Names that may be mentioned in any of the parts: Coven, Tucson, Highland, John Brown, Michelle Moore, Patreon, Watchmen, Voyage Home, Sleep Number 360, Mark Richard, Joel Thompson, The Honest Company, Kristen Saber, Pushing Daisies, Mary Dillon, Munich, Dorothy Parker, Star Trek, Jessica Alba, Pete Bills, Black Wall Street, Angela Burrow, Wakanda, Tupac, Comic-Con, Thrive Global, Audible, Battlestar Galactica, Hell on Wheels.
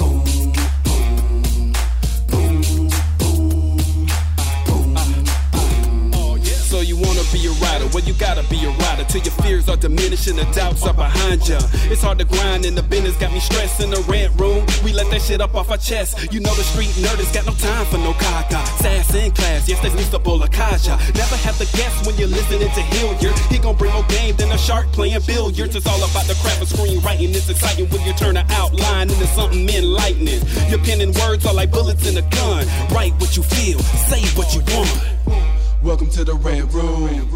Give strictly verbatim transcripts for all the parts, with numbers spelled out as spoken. Boom, boom, boom, boom. So you wanna be a rider? Well, you gotta be a rider till your fears are diminishing, the doubts are behind ya. It's hard to grind and the business got me stressed in the Red Room. We let that shit up off our chest. You know the street nerd has got no time for no caca. Sass in class, yes, that's Lisa Bola Caja. Never have to guess when you're listening to Hilliard. He gon' bring more game than a shark playing billiards. It's all about the crap of screenwriting. It's exciting when you turn an outline into something enlightening. Your pen and words are like bullets in a gun. Write what you feel, say what you want. Welcome to the Red Room.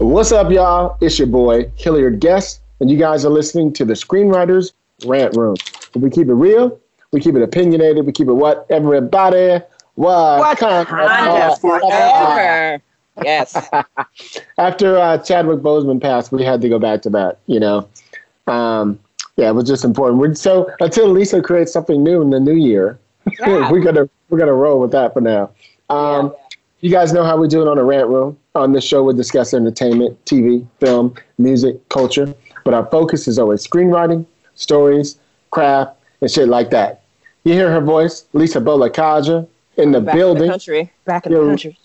What's up, y'all? It's your boy, Hilliard Guest, and you guys are listening to the Screenwriters Rant Room. We keep it real, we keep it opinionated, we keep it what? Everybody, what? What kind of forever? Yes. After uh, Chadwick Boseman passed, we had to go back to that, you know. Um, yeah, it was just important. We're, so until Lisa creates something new in the new year, yeah. we're gonna we're gonna roll with that for now. Um, yeah. You guys know how we do it on the Rant Room. On this show, we discuss entertainment, T V, film, music, culture. But our focus is always screenwriting, stories, craft, and shit like that. You hear her voice, Lisa Bola Caja, in the back building. Back in the country. Back in the, the country.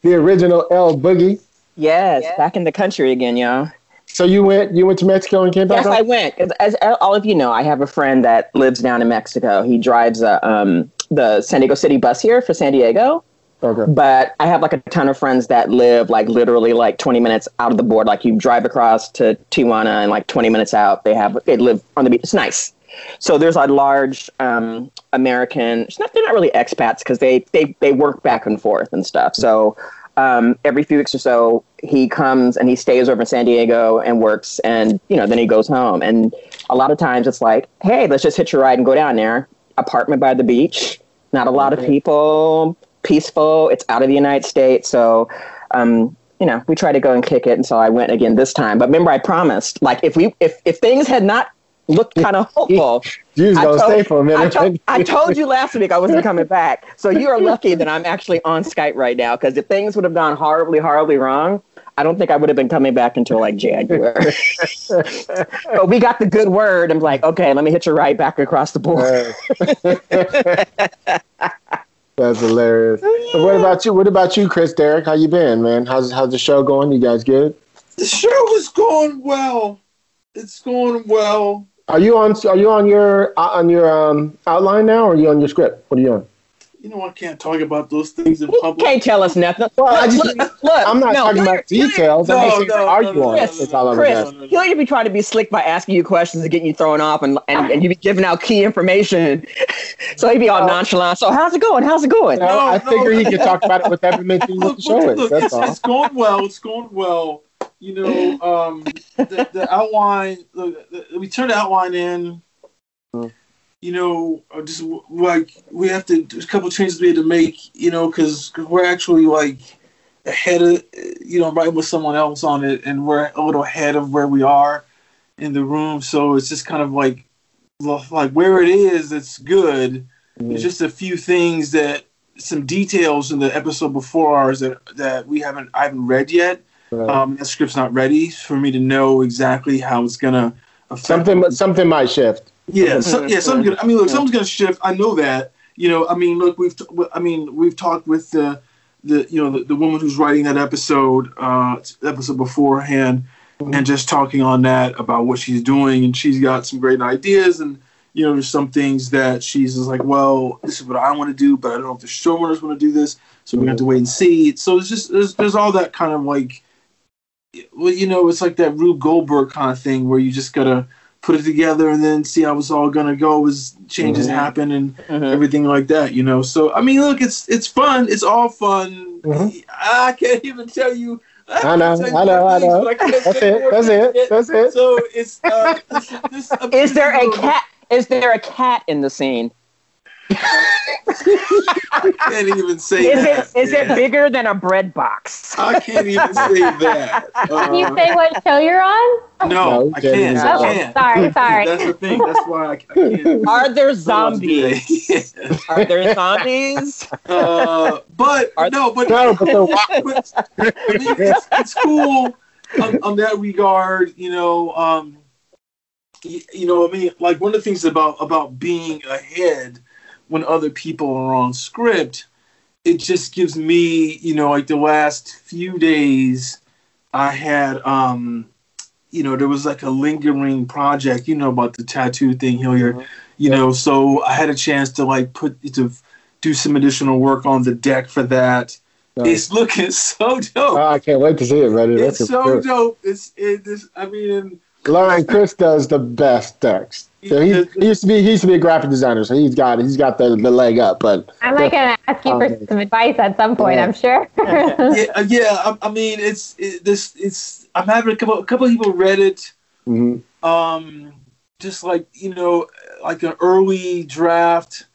The original El Boogie. Yes, yes, back in the country again, y'all. So you went you went to Mexico and came back? Yes, home? I went. As, as all of you know, I have a friend that lives down in Mexico. He drives a, um, the San Diego City bus here for San Diego. Okay. But I have like a ton of friends that live like literally like twenty minutes out of the border. Like you drive across to Tijuana and like twenty minutes out, they have they live on the beach. It's nice. So there's a large um, American. It's not they're not really expats because they, they they work back and forth and stuff. So um, every few weeks or so, he comes and he stays over in San Diego and works, and you know then he goes home. And a lot of times it's like, hey, let's just hitch a ride and go down there. Apartment by the beach. Not a lot of people. Peaceful. It's out of the United States. So, um, you know, we try to go and kick it. And so I went again this time. But remember, I promised, like, if we if, if things had not looked kind of hopeful, you I, told, stay for a minute. I, told, I told you last week I wasn't coming back. So you are lucky that I'm actually on Skype right now, because if things would have gone horribly, horribly wrong, I don't think I would have been coming back until like January. But we got the good word. I'm like, okay, let me hit you right back across the board. That's hilarious. Oh, yeah. What about you? What about you, Chris, Derek? How you been, man? How's how's the show going? You guys good? The show is going well. It's going well. Are you on? Are you on your on your um, outline now, or are you on your script? What are you on? You know, I can't talk about those things in public. You can't tell us nothing. Well, look, I just, look, look, I'm not no, talking about details. No, I'm no, no, no, no, on. Chris, That's all Chris no, no, no. You'll either be trying to be slick by asking you questions and getting you thrown off, and and, and you be giving out key information. So he'd be all nonchalant. So how's it going? How's it going? No, no, I figure no. he could talk about it with every mention what the show is. That's it's, all. It's going well. It's going well. You know, um, the, the outline, the, the, we turn the outline in. Hmm. You know, just like we have to, there's a couple of changes we had to make, you know, because we're actually like ahead of, you know, right with someone else on it, and we're a little ahead of where we are in the room. So it's just kind of like, like where it is, it's good. Mm-hmm. There's just a few things that, some details in the episode before ours that, that we haven't, I haven't read yet. Right. Um, that script's not ready for me to know exactly how it's going to affect. Something, something might shift. Yeah, so, yeah. Something's gonna, I mean, look, yeah. something's gonna shift. I know that. You know, I mean, look, we've. T- I mean, we've talked with the, the, you know, the, the woman who's writing that episode, uh, episode beforehand, mm-hmm. and just talking on that about what she's doing, and she's got some great ideas, and you know, there's some things that she's just like, well, this is what I want to do, but I don't know if the showrunners want to do this, so we're gonna have to wait and see. So it's just there's there's all that kind of like, well, you know, it's like that Rube Goldberg kind of thing where you just gotta. Put it together and then see how it's all gonna go as changes mm-hmm. happen and mm-hmm. everything like that, you know. So I mean, look, it's it's fun. It's all fun. Mm-hmm. I can't even tell you. I, I know, you I know, I things, know. I that's it. That's it. Yet. That's it. So it's. Uh, this, this, is there a cat? Is there a cat in the scene? I can't even say is that. It, is yeah. it bigger than a bread box? I can't even say that. Uh, Can you say what show you're on? No, no I can't. I can't. Sorry, sorry. That's the thing. That's why I can't. Are there zombies? Are there zombies? Uh, but Are no, but, no, but, so, but it's, it's cool on, on that regard, you know. Um, you, you know, I mean, like one of the things about about being ahead. When other people are on script, it just gives me, you know, like the last few days I had, um, you know, there was like a lingering project, you know, about the tattoo thing, Hilliard, mm-hmm. you yeah. know, so I had a chance to like put, to do some additional work on the deck for that. Nice. It's looking so dope. Oh, I can't wait to see it, buddy. It's That's so dope. dope. It's, it, it's, I mean... Lauren, Chris does the best decks. So he, he used to be he used to be a graphic designer, so he's got he's got the, the leg up. But I'm like gonna ask you for um, some advice at some point, yeah. I'm sure. yeah, yeah. I, I mean, it's it, this. It's I'm having a couple a couple people read it. Mm-hmm. Um, just like you know, like an early draft.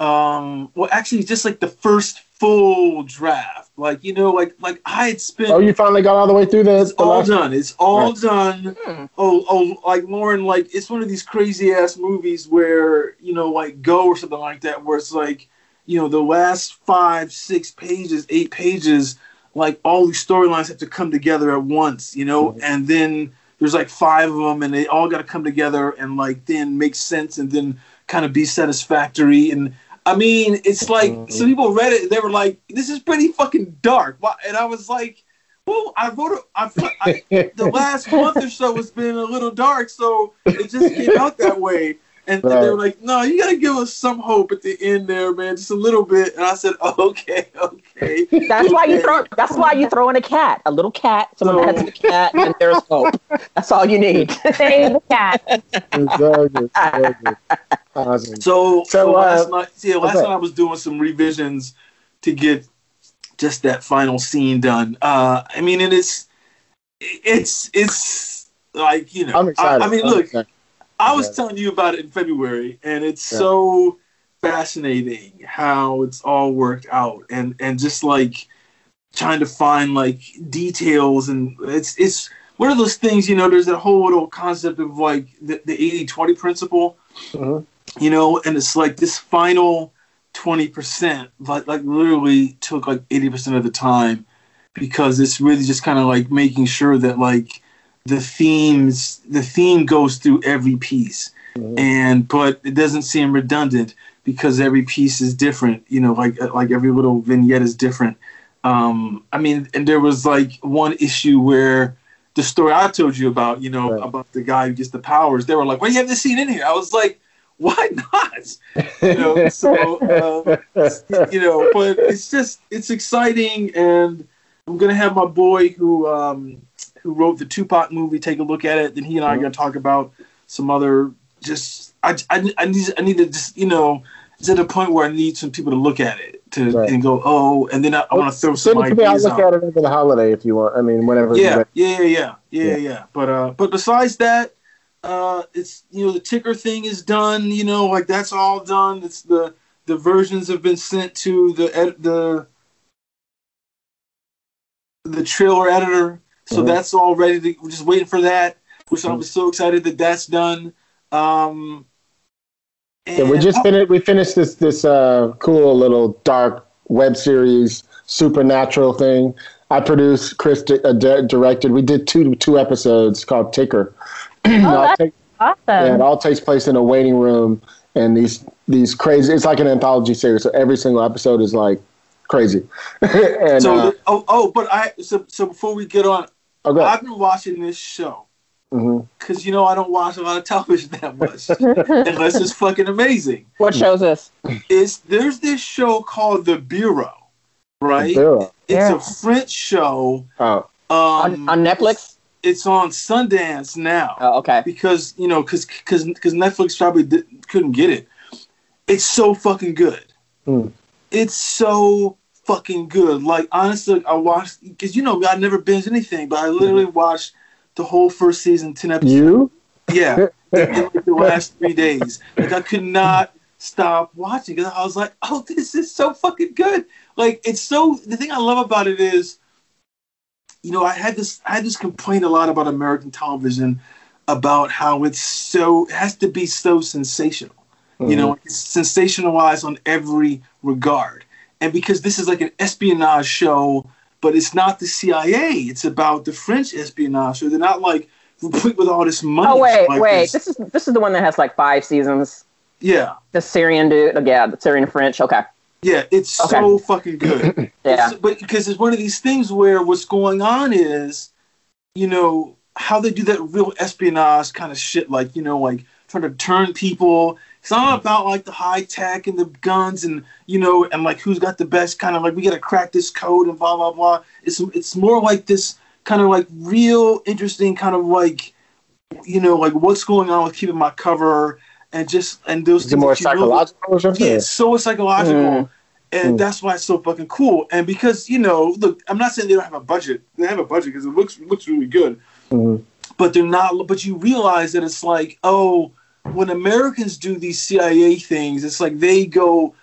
Um, well, actually, just like the first full draft. Like you know, like like I had spent. Oh, you finally got all the way through this. It's all last... done. It's all right. done. Hmm. Oh, oh, like Lauren, like it's one of these crazy ass movies where you know, like Go or something like that, where it's like, you know, the last five, six pages, eight pages, like all these storylines have to come together at once, you know, mm-hmm. and then there's like five of them, and they all got to come together and like then make sense and then kind of be satisfactory and. I mean, it's like, mm-hmm. some people read it, and they were like, this is pretty fucking dark. And I was like, well, I wrote a, I, I, the last month or so has been a little dark, so it just came out that way. And, right. and they were like, no, you got to give us some hope at the end there, man, just a little bit. And I said, oh, okay, okay. That's okay. why you throw That's why you throw in a cat, a little cat. Someone so, has a cat, and there's hope. That's all you need. Save the cat. Exactly. Exactly. Awesome. So, so, so last, uh, night, yeah, last night I was doing some revisions to get just that final scene done. Uh, I mean, and it's, it's, it's like, you know. I'm excited. I, I mean, I'm look. Excited. I was telling you about it in February, and it's yeah. so fascinating how it's all worked out, and, and just like trying to find like details, and it's it's one of those things, you know. There's that whole little concept of like the the eighty twenty principle, mm-hmm. you know, and it's like this final twenty percent, like like literally took like eighty percent of the time, because it's really just kind of like making sure that like. The themes, the theme goes through every piece, mm-hmm. and but it doesn't seem redundant because every piece is different. You know, like like every little vignette is different. Um, I mean, and there was like one issue where the story I told you about, you know, right. about the guy who gets the powers. They were like, "Why do you have this scene in here?" I was like, "Why not?" You know, so um, you know, but it's just it's exciting, and I'm gonna have my boy who. Um, who wrote the Tupac movie, take a look at it. Then he and I are going to talk about some other, just, I, I, I need I need to just, you know, it's at a point where I need some people to look at it to right. and go, oh, and then I, I want to throw some ideas out. Send it to me, I'll look at it over the holiday if you want. I mean, whenever. Yeah, yeah, yeah, yeah, yeah, yeah. But, uh, but besides that, uh, it's, you know, the ticker thing is done, you know, like that's all done. It's the, the versions have been sent to the, ed- the, the trailer editor. So mm-hmm. that's all ready to, we're just waiting for that, which mm-hmm. I was so excited that that's done. Um, and yeah, we just finished, we finished this, this uh, cool little dark web series, supernatural thing. I produced, Chris di- uh, di- directed, we did two, two episodes called Ticker. Oh, that's take, awesome. Yeah, it all takes place in a waiting room and these, these crazy, it's like an anthology series. So every single episode is like crazy. and, so, uh, oh, oh, but I, so, so before we get on, Okay. I've been watching this show because, mm-hmm. you know, I don't watch a lot of television that much unless it's fucking amazing. What show is this? It's, there's this show called The Bureau, right? The Bureau. It's yeah. a French show. Oh. Um, on, on Netflix? It's on Sundance now. Oh, okay. Because, you know, because because Netflix probably did, couldn't get it. It's so fucking good. Mm. It's so... fucking good. Like, honestly, I watched, because you know, I never binge anything, but I literally watched the whole first season, ten episodes. You? Yeah. in, in like the last three days. Like, I could not stop watching. And I was like, oh, this is so fucking good. Like, it's so, the thing I love about it is, you know, I had this, I had this complaint a lot about American television, about how it's so, it has to be so sensational. Mm-hmm. You know, it's sensationalized on every regard. And because this is like an espionage show, but it's not the C I A. It's about the French espionage show. They're not like complete with all this money. Oh wait, like wait. This. this is this is the one that has like five seasons. Yeah. The Syrian dude. Yeah, the Syrian French. Okay. Yeah, it's okay. So fucking good. Yeah. It's, but because it's one of these things where what's going on is, you know, how they do that real espionage kind of shit, like, you know, like trying to turn people. It's not about like the high tech and the guns and, you know, and like who's got the best kind of like, we got to crack this code and blah, blah, blah. It's, it's more like this kind of like real interesting kind of like, you know, like what's going on with keeping my cover and just, and those is things. It more psychological? Really, yeah, it's so psychological. Mm. And mm. that's why it's so fucking cool. And because, you know, look, I'm not saying they don't have a budget. They have a budget because it looks, looks really good. Mm. But they're not, but you realize that it's like, oh, when Americans do these C I A things, it's like they go,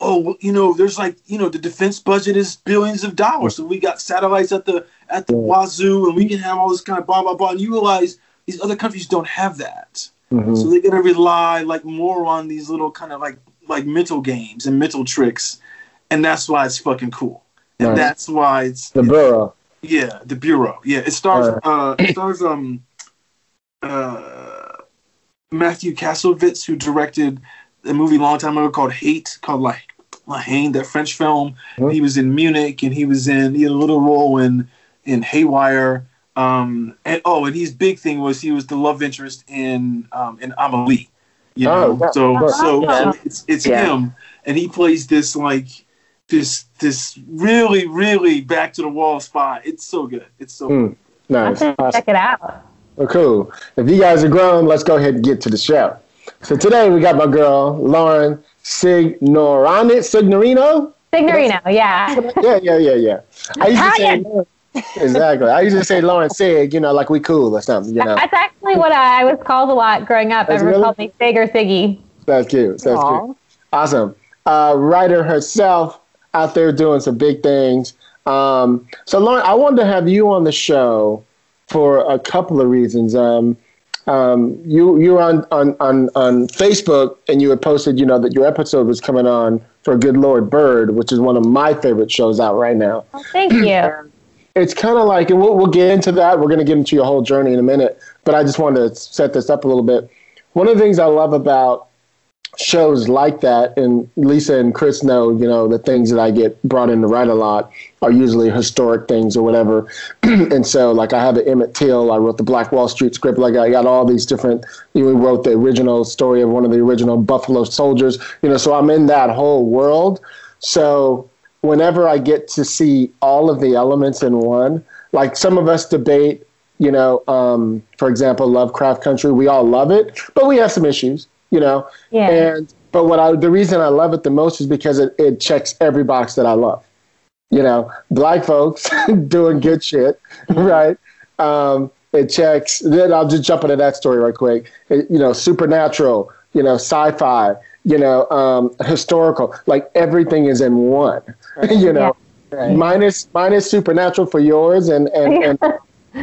oh, you know, there's like, you know, the defense budget is billions of dollars. So we got satellites at the at the wazoo and we can have all this kind of blah, blah, blah. And you realize these other countries don't have that. Mm-hmm. So they're going to rely like more on these little kind of like like mental games and mental tricks. And that's why it's fucking cool. And nice. That's why it's... The Bureau. Yeah, The Bureau. Yeah, it stars... Right. Uh, it stars... um, uh. Matthew Kassovitz, who directed a movie a long time ago called Hate, called La, La Haine, that French film. Mm-hmm. He was in Munich, and he was in he had a little role in in Haywire. Um, and oh, and his big thing was he was the love interest in um, in Amelie. You know, oh, that, so that, so, yeah. so it's it's yeah. him, and he plays this like this this really really back to the wall spy. It's so good. It's so mm, good. Nice. I awesome. Check it out. Well, cool. If you guys are grown, let's go ahead and get to the show. So today we got my girl, Lauren Signorino. Signorino? Signorino, yeah. Yeah, yeah, yeah, yeah. I used to say Lauren, exactly. I used to say Lauren Sig, you know, like we cool or something, you know. That's actually what I was called a lot growing up. That's Everyone really? Called me Sig or Siggy. That's cute. That's Aww. Cute. Awesome. Uh, writer herself, out there doing some big things. Um, so Lauren, I wanted to have you on the show for a couple of reasons. Um, um, you you were on, on, on, on Facebook and you had posted, you know, that your episode was coming on for Good Lord Bird, which is one of my favorite shows out right now. Oh, thank you. It's kind of like, and we'll, we'll get into that. We're going to get into your whole journey in a minute, but I just wanted to set this up a little bit. One of the things I love about shows like that, and Lisa and Chris know, you know, the things that I get brought in to write a lot are usually historic things or whatever. And so, like, I have an Emmett Till. I wrote the Black Wall Street script. Like, I got all these different, you know, we wrote the original story of one of the original Buffalo soldiers. You know, so I'm in that whole world. So whenever I get to see all of the elements in one, like some of us debate, you know, um, for example, Lovecraft Country. We all love it, but we have some issues. You know, yeah. and but what I the reason I love it the most is because it, it checks every box that I love. You know, black folks doing good shit, right? Um, it checks. Then I'll just jump into that story right quick. It, you know, supernatural. You know, sci-fi. You know, um, historical. Like everything is in one. Right. You know, yeah. right. minus minus supernatural for yours and and, and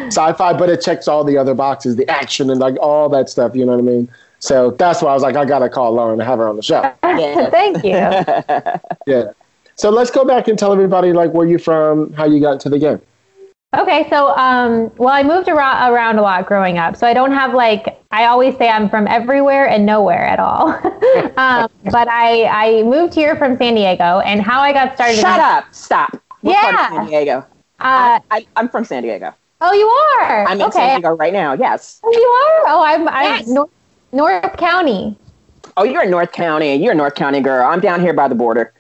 sci-fi, but it checks all the other boxes, the action and like all that stuff. You know what I mean? So that's why I was like, I got to call Lauren to have her on the show. Yeah. Thank you. Yeah. So let's go back and tell everybody, like, where you're from, how you got into the game. Okay. So, um, well, I moved around, around a lot growing up. So I don't have, like, I always say I'm from everywhere and nowhere at all. um, but I, I moved here from San Diego. And how I got started. Shut up. Stop. We're yeah. San Diego. Uh, I, I, I'm from San Diego. Oh, you are? I'm in okay. San Diego right now. Yes. Oh, you are? Oh, I'm, I'm yes. North North County. Oh, you're in North County. You're a North County girl. I'm down here by the border.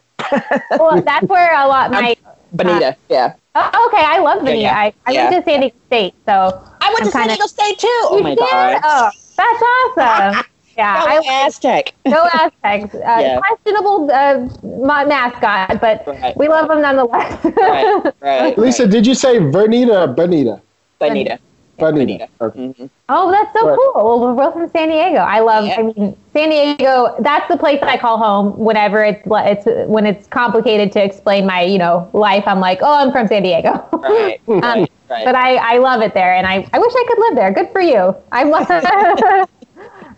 Well, that's where a lot my I'm Bonita. Uh, yeah. Oh, okay. I love Bonita. Yeah, yeah. I, I yeah. went to San Diego State, so I went I'm to kinda, San Diego State too. Oh my did? God. Oh, that's awesome. Yeah. No I, Aztec. No Aztecs. Uh, yeah. Questionable uh, my mascot, but right. we love them nonetheless. Right. Right. Lisa, did you say Vernita or Bonita? Bonita. Benita. Mm-hmm. Oh, that's so right. cool. Well, we're both from San Diego. I love, yeah. I mean, San Diego, that's the place that I call home whenever it's, it's when it's complicated to explain my, you know, life. I'm like, oh, I'm from San Diego. Right. um, right. Right. But I, I love it there, and I, I wish I could live there. Good for you. I love it.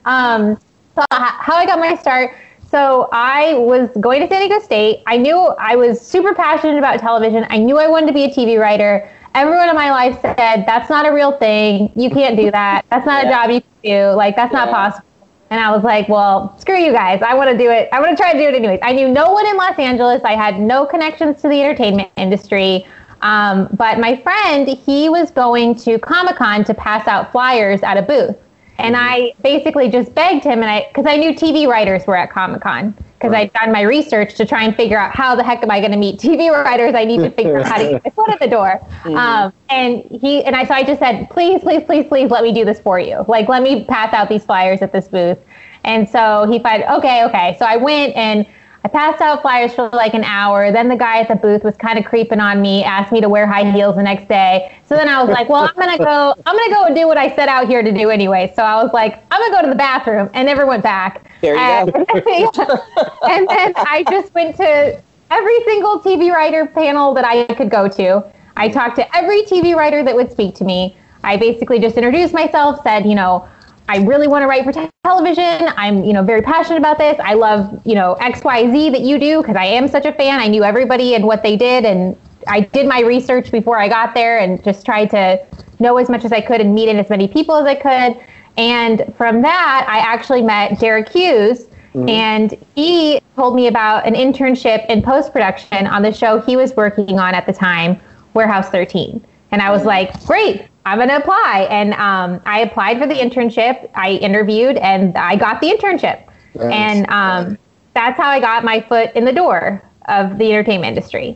um, so how I got my start. So I was going to San Diego State. I knew I was super passionate about television. I knew I wanted to be a T V writer. Everyone in my life said, that's not a real thing. You can't do that. That's not yeah. a job you can do. Like, that's yeah. not possible. And I was like, well, screw you guys. I want to do it. I want to try to do it anyways. I knew no one in Los Angeles. I had no connections to the entertainment industry. Um, but my friend, he was going to Comic-Con to pass out flyers at a booth. And I basically just begged him, and I, because I knew T V writers were at Comic-Con, because right. I'd done my research to try and figure out how the heck am I going to meet T V writers? I need to figure out how to get my foot in the door. Mm-hmm. Um, and he and I, so I just said, please, please, please, please, let me do this for you. Like, let me pass out these flyers at this booth. And so he said, okay, okay. So I went and I passed out flyers for like an hour. Then the guy at the booth was kind of creeping on me, asked me to wear high heels the next day. So then I was like, well, I'm going to go, I'm going to go and do what I set out here to do anyway. So I was like, I'm going to go to the bathroom, and never went back. There you and, go. And then I just went to every single T V writer panel that I could go to. I talked to every T V writer that would speak to me. I basically just introduced myself, said, you know, I really want to write for television. I'm, you know, very passionate about this. I love, you know, X, Y, Z that you do, because I am such a fan. I knew everybody and what they did, and I did my research before I got there and just tried to know as much as I could and meet in as many people as I could. And from that, I actually met Derek Hughes, mm-hmm. and he told me about an internship in post-production on the show he was working on at the time, Warehouse thirteen. And I was like, great, I'm going to apply. And um, I applied for the internship. I interviewed, and I got the internship. Nice. And um, that's how I got my foot in the door of the entertainment industry.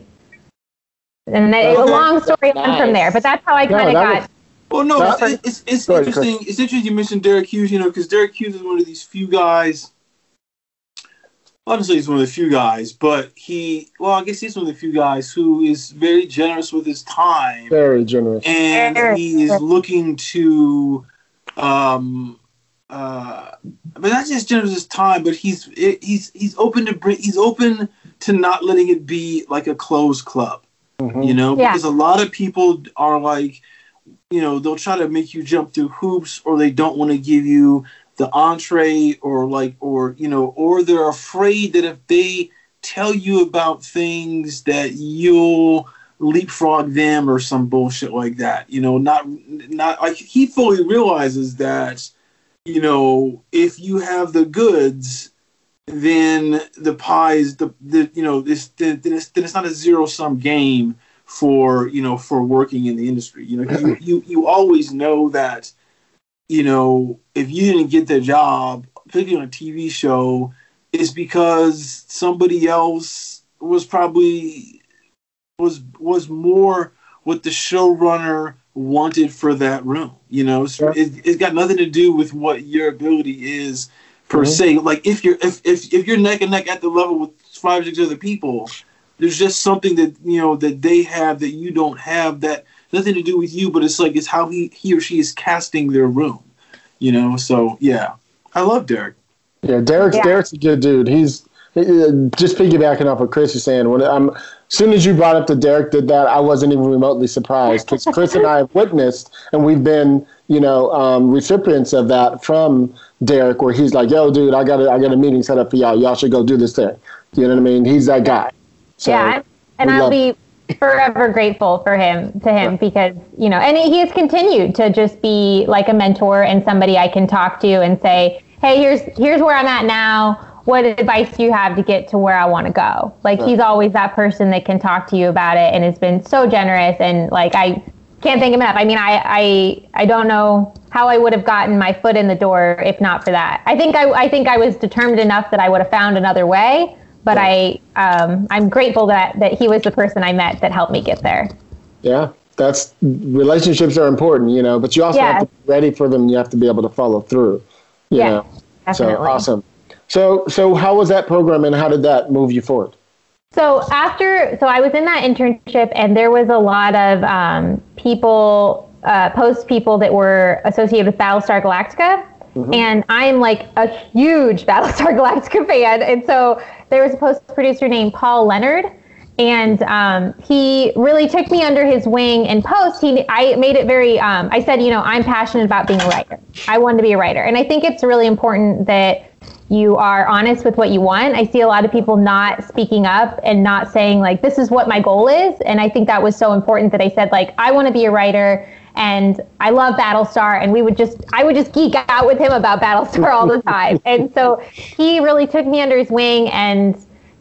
And that, okay. It was a long story nice. on from there, but that's how I kind of no, got. Was, well, no, it's, it's, it's, it's Sorry, interesting. Chris. It's interesting you mentioned Derek Hughes, you know, because Derek Hughes is one of these few guys. Honestly, he's one of the few guys, but he, well, I guess he's one of the few guys who is very generous with his time. Very generous. And he is looking to, um, uh, I mean, not just generous with his time, but he's, he's, he's open to bring, he's open to not letting it be like a closed club, mm-hmm. you know, yeah. because a lot of people are like, you know, they'll try to make you jump through hoops, or they don't want to give you the entree, or like, or, you know, or they're afraid that if they tell you about things that you'll leapfrog them or some bullshit like that, you know, not, not like he fully realizes that, you know, if you have the goods, then the pie is the, the you know, this, then it's, then it's not a zero sum game for, you know, for working in the industry, you know, you, you, you always know that, you know, if you didn't get the job, particularly on a T V show, it's because somebody else was probably was was more what the showrunner wanted for that room. You know, it's, yeah. it, it's got nothing to do with what your ability is per mm-hmm. se. Like if you're if, if if you're neck and neck at the level with five or six other people, there's just something that you know that they have that you don't have that. Nothing to do with you, but it's like it's how he he or she is casting their room, you know. So yeah, I love Derek. Yeah, Derek's yeah. Derek's a good dude. He's he, just piggybacking off what Chris was saying. When I'm as soon as you brought up that Derek did that, I wasn't even remotely surprised because Chris and I have witnessed, and we've been you know um, recipients of that from Derek, where he's like, "Yo, dude, I got a, I got a meeting set up for y'all. Y'all should go do this thing." You know what I mean? He's that guy. So, yeah, and I'll be. Him. Forever grateful for him to him because you know, and he has continued to just be like a mentor and somebody I can talk to and say, "Hey, here's here's where I'm at now. What advice do you have to get to where I want to go?" Like right. he's always that person that can talk to you about it, and has been so generous. And like I can't thank him enough. I mean, I I, I don't know how I would have gotten my foot in the door if not for that. I think I I think I was determined enough that I would have found another way. But I, um, I'm grateful that, that he was the person I met that helped me get there. Yeah, that's relationships are important, you know, but you also yeah. have to be ready for them. You have to be able to follow through. You yeah, know? Definitely. So awesome. So, so how was that program and how did that move you forward? So after, so I was in that internship and there was a lot of um, people uh, post people that were associated with Battlestar Galactica. Mm-hmm. And I'm like a huge Battlestar Galactica fan. And so there was a post producer named Paul Leonard. And um, he really took me under his wing and post. He, I made it very, um, I said, you know, I'm passionate about being a writer. I wanted to be a writer. And I think it's really important that you are honest with what you want. I see a lot of people not speaking up and not saying like, this is what my goal is. And I think that was so important that I said like, I want to be a writer. And I love Battlestar, and we would just, I would just geek out with him about Battlestar all the time. And so he really took me under his wing and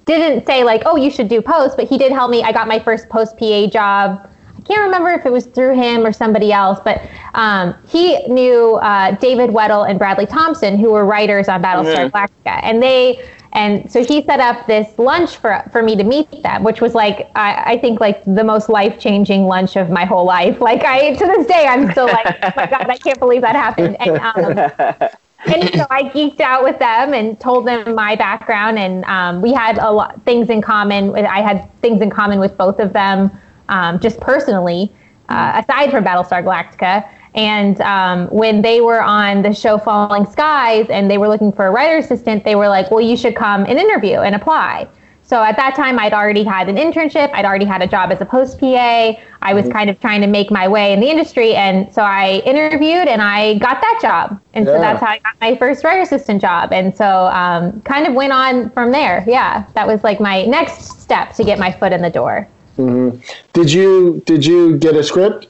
didn't say like, oh, you should do post, but he did help me. I got my first post P A job. I can't remember if it was through him or somebody else, but um, he knew uh, David Weddell and Bradley Thompson, who were writers on Battlestar Galactica. Yeah. And they, and so he set up this lunch for for me to meet them, which was like, I, I think like the most life-changing lunch of my whole life. Like I, to this day, I'm still like, oh my God, I can't believe that happened. And, um, and so I geeked out with them and told them my background. And um, we had a lot of things in common. I had things in common with both of them, um, just personally, uh, aside from Battlestar Galactica. And um, when they were on the show Falling Skies and they were looking for a writer assistant, they were like, well, you should come and interview and apply. So at that time, I'd already had an internship. I'd already had a job as a post P A. I was kind of trying to make my way in the industry. And so I interviewed and I got that job. And yeah. so that's how I got my first writer assistant job. And so um, kind of went on from there. Yeah, that was like my next step to get my foot in the door. Mm-hmm. Did you did you get a script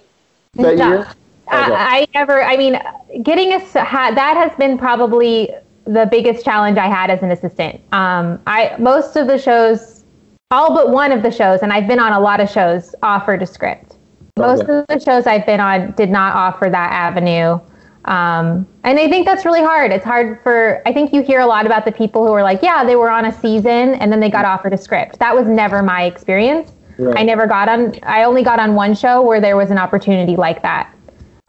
that no. year? Okay. I, I never, I mean, getting a, that has been probably the biggest challenge I had as an assistant. Um, I, most of the shows, all but one of the shows, and I've been on a lot of shows, offered a script. Most okay. of the shows I've been on did not offer that avenue. Um, and I think that's really hard. It's hard for, I think you hear a lot about the people who are like, yeah, they were on a season and then they got offered a script. That was never my experience. Right. I never got on, I only got on one show where there was an opportunity like that.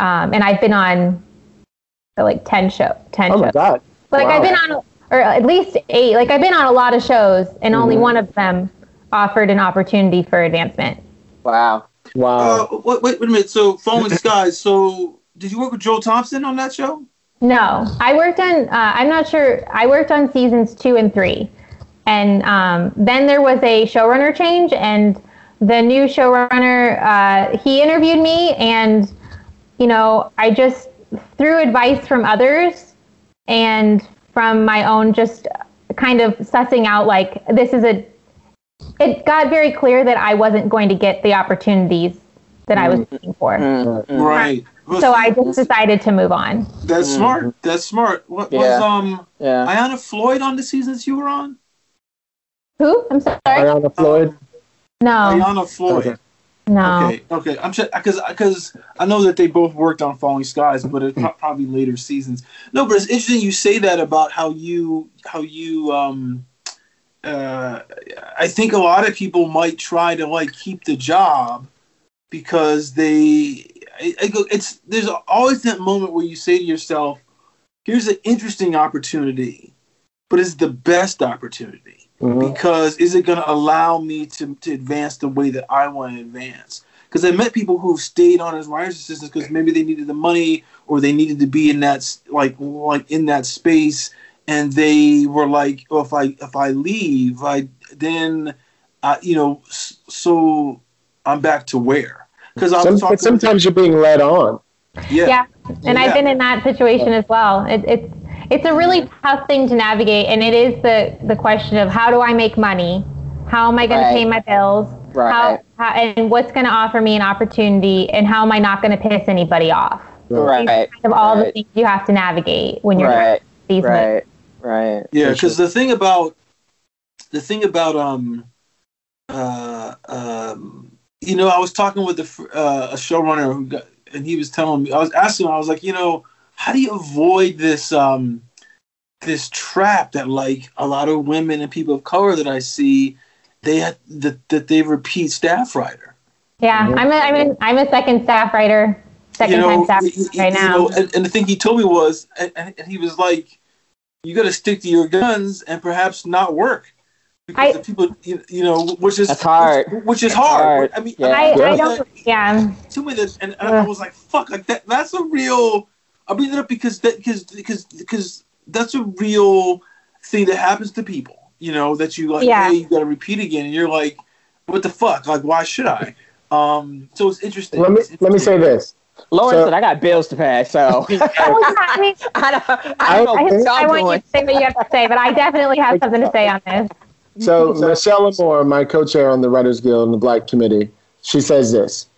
Um, and I've been on for like ten shows. Oh my God. Like wow. I've been on, or at least eight, like I've been on a lot of shows and mm-hmm. only one of them offered an opportunity for advancement. Wow. Wow. Uh, wait, wait a minute. So Falling Skies. So did you work with Joel Thompson on that show? No, I worked on, uh, I'm not sure. I worked on seasons two and three. And um, then there was a showrunner change and the new showrunner, uh, he interviewed me and you know, I just threw advice from others and from my own, just kind of sussing out like this is a, it got very clear that I wasn't going to get the opportunities that I was looking for. Right. So I just decided to move on. That's smart. That's smart. What yeah. was um yeah. Ayanna Floyd on the seasons you were on? Who? I'm sorry? Ayanna Floyd? Um, no. Ayanna Floyd. Okay. No. Okay. Okay. I'm sure because because I know that they both worked on Falling Skies, but it probably later seasons. No, but it's interesting you say that about how you how you. Um, uh, I think a lot of people might try to like keep the job because they. It, it's there's always that moment where you say to yourself, "Here's an interesting opportunity, but it's the best opportunity." Mm-hmm. Because is it going to allow me to, to advance the way that I want to advance? Because I met people who've stayed on as writer's assistants because maybe they needed the money or they needed to be in that like like in that space, and they were like, "Oh, if I if I leave, I then, I, you know, so I'm back to where?" Because Some, but sometimes you're being led on. Yeah, yeah, and yeah. I've been in that situation as well. It, it's. It's a really tough thing to navigate, and it is the, the question of how do I make money? How am I going right. to pay my bills? Right. How, how, and what's going to offer me an opportunity, and how am I not going to piss anybody off? Right. Kind of all right. the things you have to navigate when you're right. these right. right. Right. Yeah, because the thing about the thing about um uh um you know I was talking with a, uh, a showrunner who got, and he was telling me I was asking him I was like you know. How do you avoid this um, this trap that like a lot of women and people of color that I see, they have, that that they repeat staff writer. Yeah, I'm a, I'm a, I'm a second staff writer, second you know, time staff he, right he, now. You know, and, and the thing he told me was, and, and he was like, "You got to stick to your guns and perhaps not work." because I, the people, you, you know, which is that's hard, which, which is hard. hard. I mean, yeah. I, I, I don't, yeah. To me, this, and, and I was like, "Fuck, like that." That's a real. I bring it up because that, because, because, because that's a real thing that happens to people. You know, that you like, yeah. hey, you got to repeat again, and you're like, "What the fuck? Like, why should I?" Um, so it's interesting. Let me interesting. let me say this. Lauren so, said, "I got bills to pay, so." I, I, mean, I don't, I don't I, know. I, what I want doing. you to say what you have to say, but I definitely have something to say on this. So Michelle Moore, my co-chair on the Writers Guild and the Black Committee, she says this: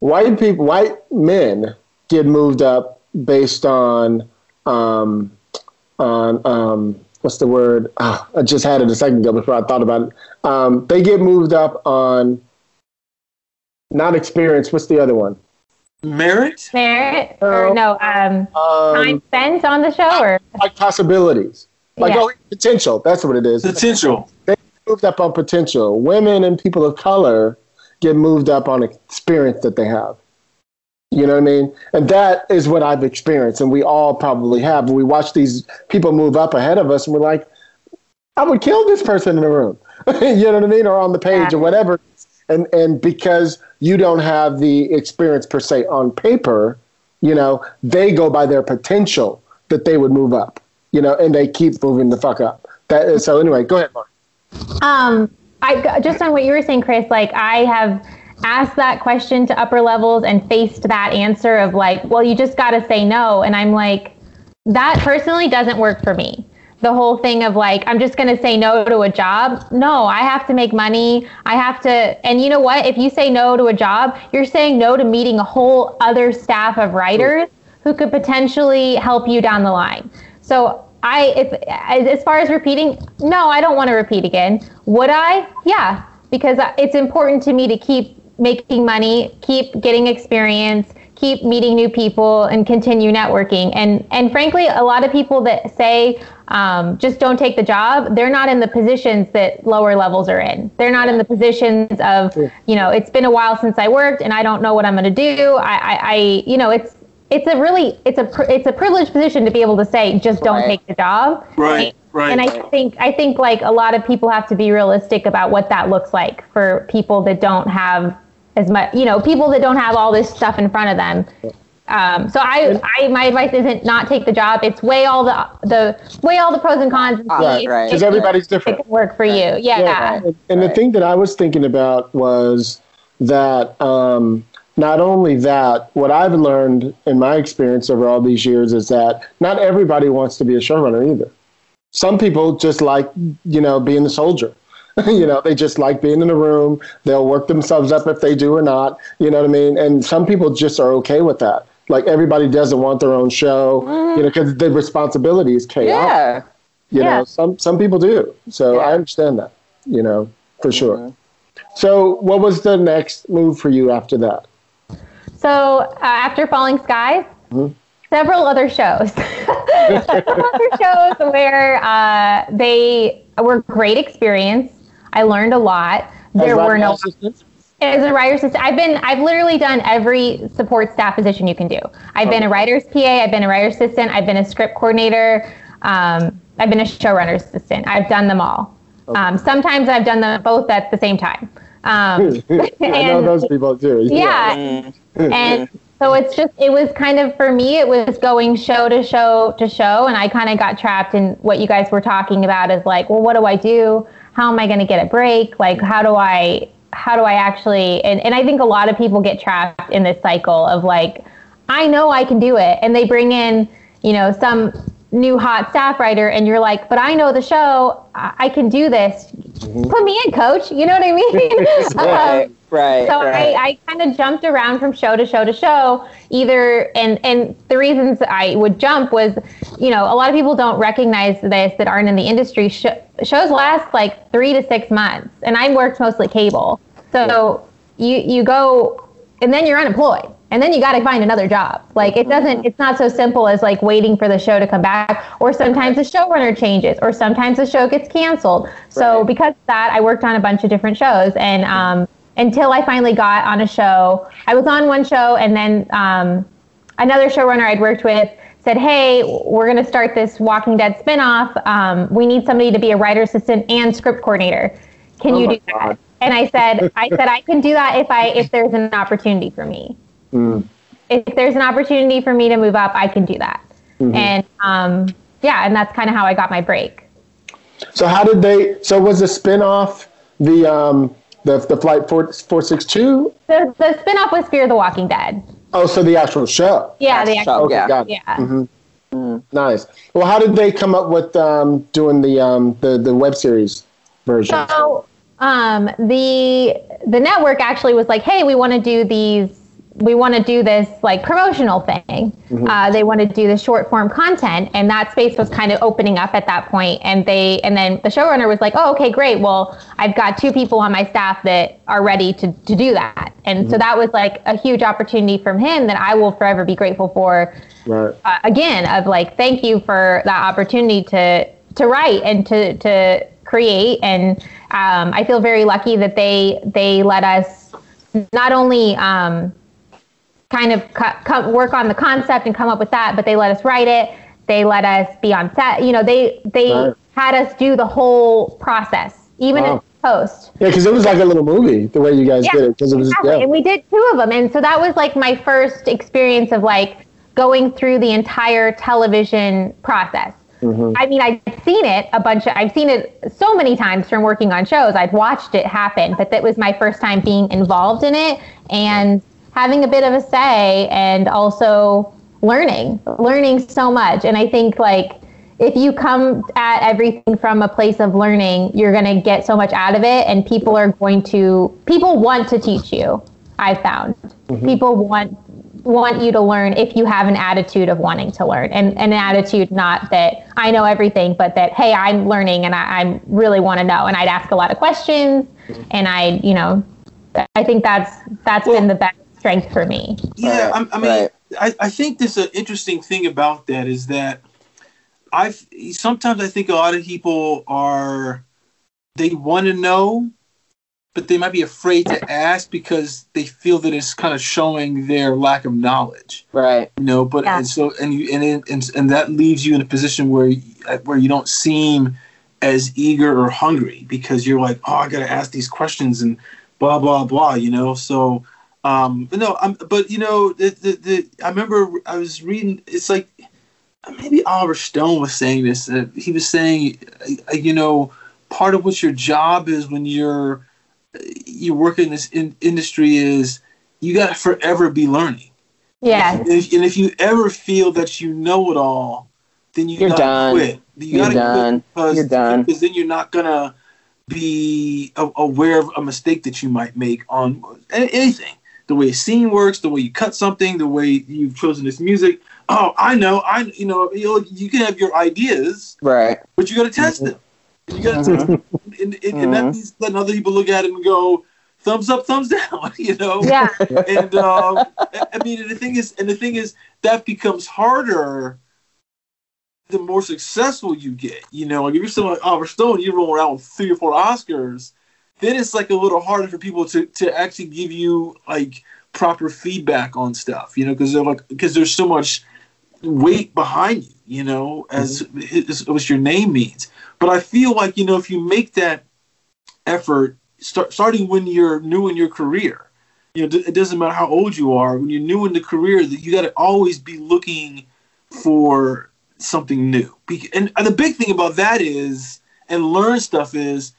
White people, white men get moved up based on um, on um, what's the word? Oh, I just had it a second ago before I thought about it. Um, they get moved up on not experience. What's the other one? Merit? Merit? Or no, um, um, time spent on the show? Or? Like possibilities. Like, yeah. oh, potential. That's what it is. Potential. They get moved up on potential. Women and people of color get moved up on experience that they have. You know what I mean? And that is what I've experienced, and we all probably have. We watch these people move up ahead of us, and we're like, I would kill this person in the room. You know what I mean? Or on the page yeah. or whatever. And and because you don't have the experience, per se, on paper, you know, they go by their potential that they would move up, you know, and they keep moving the fuck up. That is, so anyway, go ahead, Mark. Um, I, just on what you were saying, Chris, like I have asked that question to upper levels and faced that answer of like, well, you just got to say no. And I'm like, that personally doesn't work for me. The whole thing of like, I'm just going to say no to a job. No, I have to make money. I have to. And you know what? If you say no to a job, you're saying no to meeting a whole other staff of writers who could potentially help you down the line. So I, if, as far as repeating, no, I don't want to repeat again. Would I? Yeah, because it's important to me to keep making money, keep getting experience, keep meeting new people and continue networking. And and frankly, a lot of people that say, um, just don't take the job, they're not in the positions that lower levels are in. They're not in the positions of, you know, it's been a while since I worked and I don't know what I'm going to do. I, I, I, you know, it's it's a really, it's a it's a privileged position to be able to say, just don't right. take the job. Right, and, right. And I think, I think like a lot of people have to be realistic about what that looks like for people that don't have as much, you know, people that don't have all this stuff in front of them. Um, so I, I, my advice isn't not take the job. It's weigh all the, the weigh all the pros and cons and see right, because right. everybody's different. It can work for right. you, yeah. yeah. Right. And the thing that I was thinking about was that um, not only that, what I've learned in my experience over all these years is that not everybody wants to be a showrunner either. Some people just like, you know, being a soldier. You know, they just like being in the room. They'll work themselves up if they do or not. You know what I mean? And some people just are okay with that. Like, everybody doesn't want their own show, mm. you know, because the responsibility is chaotic. Yeah. You yeah. know, some, some people do. So yeah. I understand that, you know, for mm-hmm. sure. So what was the next move for you after that? So uh, after Falling Skies, mm-hmm. several other shows. Several other shows where uh, they were great experience. I learned a lot. There were no assistants. As a writer's assistant, I've been, I've literally done every support staff position you can do. I've okay. been a writer's P A, I've been a writer's assistant, I've been a script coordinator, um, I've been a showrunner's assistant. I've done them all. Okay. Um, sometimes I've done them both at the same time. Um, I and, know those people too. Yeah. yeah. And so it's just, it was kind of, for me, it was going show to show to show, and I kind of got trapped in what you guys were talking about is like, well, what do I do? How am I going to get a break? Like, how do I, how do I actually, and, and I think a lot of people get trapped in this cycle of like, I know I can do it. And they bring in, you know, some new hot staff writer and you're like, but I know the show, I, I can do this. Put me in, coach. You know what I mean? right, um, right. So right. I, I kind of jumped around from show to show to show either. And, and the reasons I would jump was, you know, a lot of people don't recognize this that aren't in the industry. Sh- shows last like three to six months. And I worked mostly cable. So yeah. you, you go and then you're unemployed. And then you got to find another job. Like it doesn't, it's not so simple as like waiting for the show to come back, or sometimes the showrunner changes, or sometimes the show gets canceled. So right. because of that, I worked on a bunch of different shows. And um, until I finally got on a show, I was on one show and then um, another showrunner I'd worked with said, hey, we're going to start this Walking Dead spinoff. Um, we need somebody to be a writer's assistant and script coordinator. Can oh you do God. that? And I said, I said, I can do that if I if there's an opportunity for me. Mm. If there's an opportunity for me to move up, I can do that. Mm-hmm. And um, yeah, and that's kind of how I got my break. So how did they, so was the spinoff the, um, the, the Flight four sixty-two? The, the spinoff was Fear the Walking Dead. Oh, so the actual show. Yeah, the actual show. Okay, yeah. Got it. Yeah. Mm-hmm. Mm. Nice. Well, how did they come up with um, doing the, um, the the web series version? So um, the the network actually was like, hey, we want to do these, we want to do this like promotional thing. Mm-hmm. Uh, they want to do the short form content, and that space was kind of opening up at that point. And they and then the showrunner was like, oh, okay, great. Well, I've got two people on my staff that are ready to, to do that. And mm-hmm. so that was like a huge opportunity from him that I will forever be grateful for. Right. Uh, again, of like, thank you for that opportunity to to write and to to create. And um, I feel very lucky that they they let us not only um, kind of co- co- work on the concept and come up with that, but they let us write it. They let us be on set. You know, they they right. had us do the whole process, even wow. in post. Yeah, because it was like a little movie the way you guys yeah, did it. Cause it was, exactly. yeah. And we did two of them, and so that was like my first experience of like going through the entire television process. Mm-hmm. I mean, I've seen it a bunch of, I've seen it so many times from working on shows. I've watched it happen, but that was my first time being involved in it and having a bit of a say, and also learning, learning so much. And I think like if you come at everything from a place of learning, you're going to get so much out of it, and people are going to, people want to teach you, I found. Mm-hmm. People want want you to learn if you have an attitude of wanting to learn, and, and an attitude not that I know everything, but that, hey, I'm learning and I I'm really want to know. And I'd ask a lot of questions, and I, you know, I think that's, that's well, been the best strength for me. Yeah, I, I mean, right. I, I think there's an interesting thing about that is that I've, sometimes I think a lot of people are, they want to know, but they might be afraid to ask because they feel that it's kind of showing their lack of knowledge. Right. You know, but yeah. and so and you and, and and that leaves you in a position where where you don't seem as eager or hungry, because you're like, oh, I got to ask these questions and blah blah blah, you know. So um but no, I'm but you know, the, the the I remember I was reading, it's like maybe Oliver Stone was saying this. Uh, he was saying, you know, part of what your job is when you're you work in this in- industry is you got to forever be learning. Yeah. And if, and if you ever feel that you know it all, then you you're gotta done. Quit. You you're, gotta done. Quit because, you're done. Because then you're not gonna be a- aware of a mistake that you might make on anything. The way a scene works, the way you cut something, the way you've chosen this music. Oh, I know. I you know you can have your ideas, right? But you got to test mm-hmm. them. You got to, mm-hmm. and, and, and mm-hmm. that means letting other people look at it and go, thumbs up, thumbs down, you know. Yeah. And um, I mean, and the thing is, and the thing is, that becomes harder the more successful you get. You know, like if you're someone like Oliver Stone, you roll around with three or four Oscars, then it's like a little harder for people to to actually give you like proper feedback on stuff. You know, because they're like because there's so much weight behind you. You know, as mm-hmm. is, what your name means. But I feel like, you know, if you make that effort, start, starting when you're new in your career, you know, d- it doesn't matter how old you are, when you're new in the career, that you got to always be looking for something new. Be- and the big thing about that is, and learn stuff is,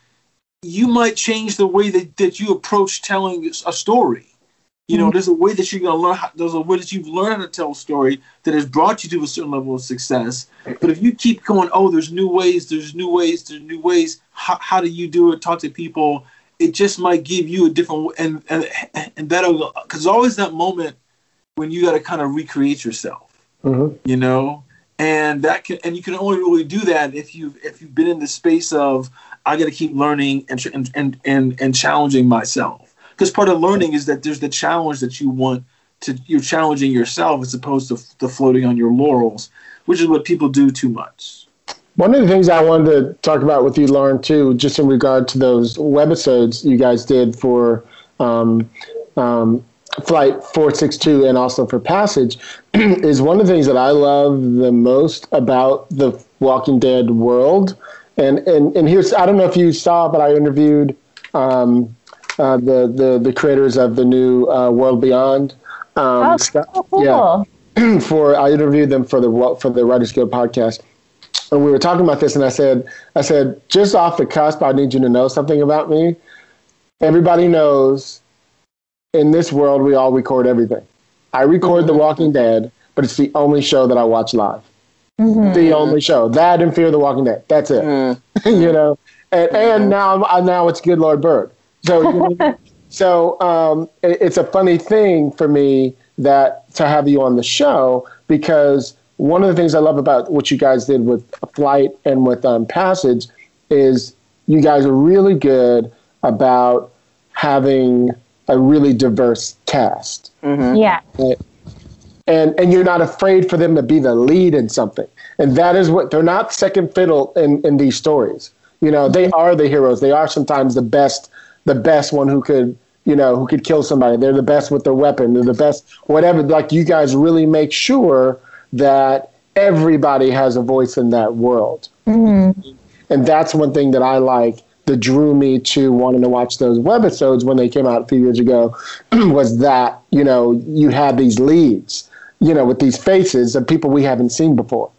you might change the way that, that you approach telling a story. You know, mm-hmm. there's a way that you're going to learn, how, there's a way that you've learned how to tell a story that has brought you to a certain level of success. But if you keep going, oh, there's new ways, there's new ways, there's new ways, how, how do you do it? Talk to people. It just might give you a different, and and, and that'll, because always that moment when you got to kind of recreate yourself, mm-hmm. you know, and that can, and you can only really do that if you've, if you've been in the space of, I got to keep learning and, and, and, and, and challenging myself. Because part of learning is that there's the challenge that you want to, you're challenging yourself as opposed to, to floating on your laurels, which is what people do too much. One of the things I wanted to talk about with you, Lauren, too, just in regard to those webisodes you guys did for um, um, Flight four sixty-two and also for Passage is one of the things that I love the most about the Walking Dead world. And and and here's, I don't know if you saw, but I interviewed um, uh, the, the the creators of the new uh, World Beyond. Um, oh, so cool. Yeah, for I interviewed them for the for the Writers Guild podcast, and we were talking about this. And I said, I said, just off the cusp, I need you to know something about me. Everybody knows, in this world, we all record everything. I record mm-hmm. The Walking Dead, but it's the only show that I watch live. Mm-hmm. The only show. That and Fear the Walking Dead. That's it. Mm-hmm. You know, and, mm-hmm. and now now it's Good Lord Bird. So, you know, so um, it, it's a funny thing for me that to have you on the show, because one of the things I love about what you guys did with Flight and with um, Passage is you guys are really good about having a really diverse cast. Mm-hmm. Yeah. Right? And and you're not afraid for them to be the lead in something. And that is what, they're not second fiddle in, in these stories. You know, they are the heroes. They are sometimes the best, the best one who could, you know, who could kill somebody. They're the best with their weapon. They're the best, whatever. Like, you guys really make sure that everybody has a voice in that world. Mm-hmm. And that's one thing that I like, that drew me to wanting to watch those webisodes when they came out a few years ago, was that, you know, you had these leads, you know, with these faces of people we haven't seen before.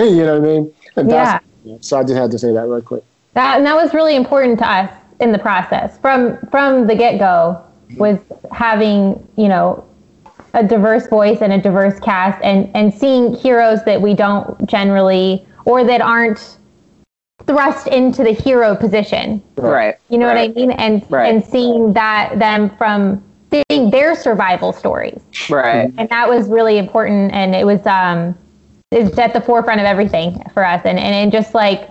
You know what I mean? And yeah. That's, so I just had to say that real quick. That, and that was really important to us in the process from, from the get-go, was having, you know, a diverse voice and a diverse cast, and, and seeing heroes that we don't generally, or that aren't thrust into the hero position. Right. You know right. what I mean? And right. and seeing that them from seeing their survival stories. Right. And that was really important, and it was um it's at the forefront of everything for us, and, and, and just like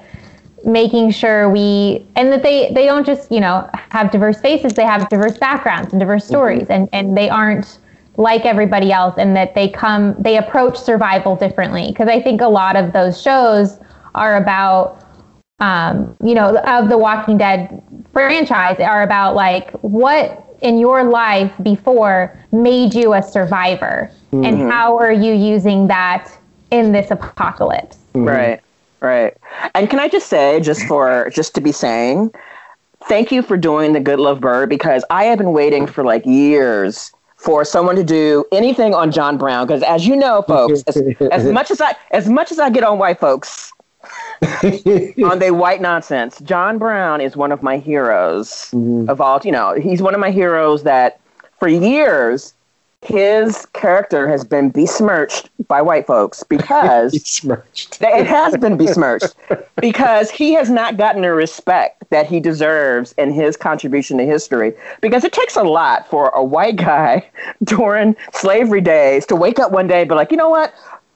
making sure we, and that they, they don't just, you know, have diverse faces, they have diverse backgrounds and diverse stories, mm-hmm. and, and they aren't like everybody else, and that they come they approach survival differently. Because I think a lot of those shows are about Um, you know, of the Walking Dead franchise are about, like, what in your life before made you a survivor, mm-hmm. and how are you using that in this apocalypse? Mm-hmm. Right, right. And can I just say, just for, just to be saying, thank you for doing the Good Lord Bird, because I have been waiting for like years for someone to do anything on John Brown, because as you know, folks, as, as much as I, as much as I get on white folks. On their white nonsense, John Brown is one of my heroes, mm-hmm. of all, you know, he's one of my heroes that for years his character has been besmirched by white folks, because besmirched. It has been besmirched because he has not gotten the respect that he deserves in his contribution to history, because it takes a lot for a white guy during slavery days to wake up one day and be like, you know what,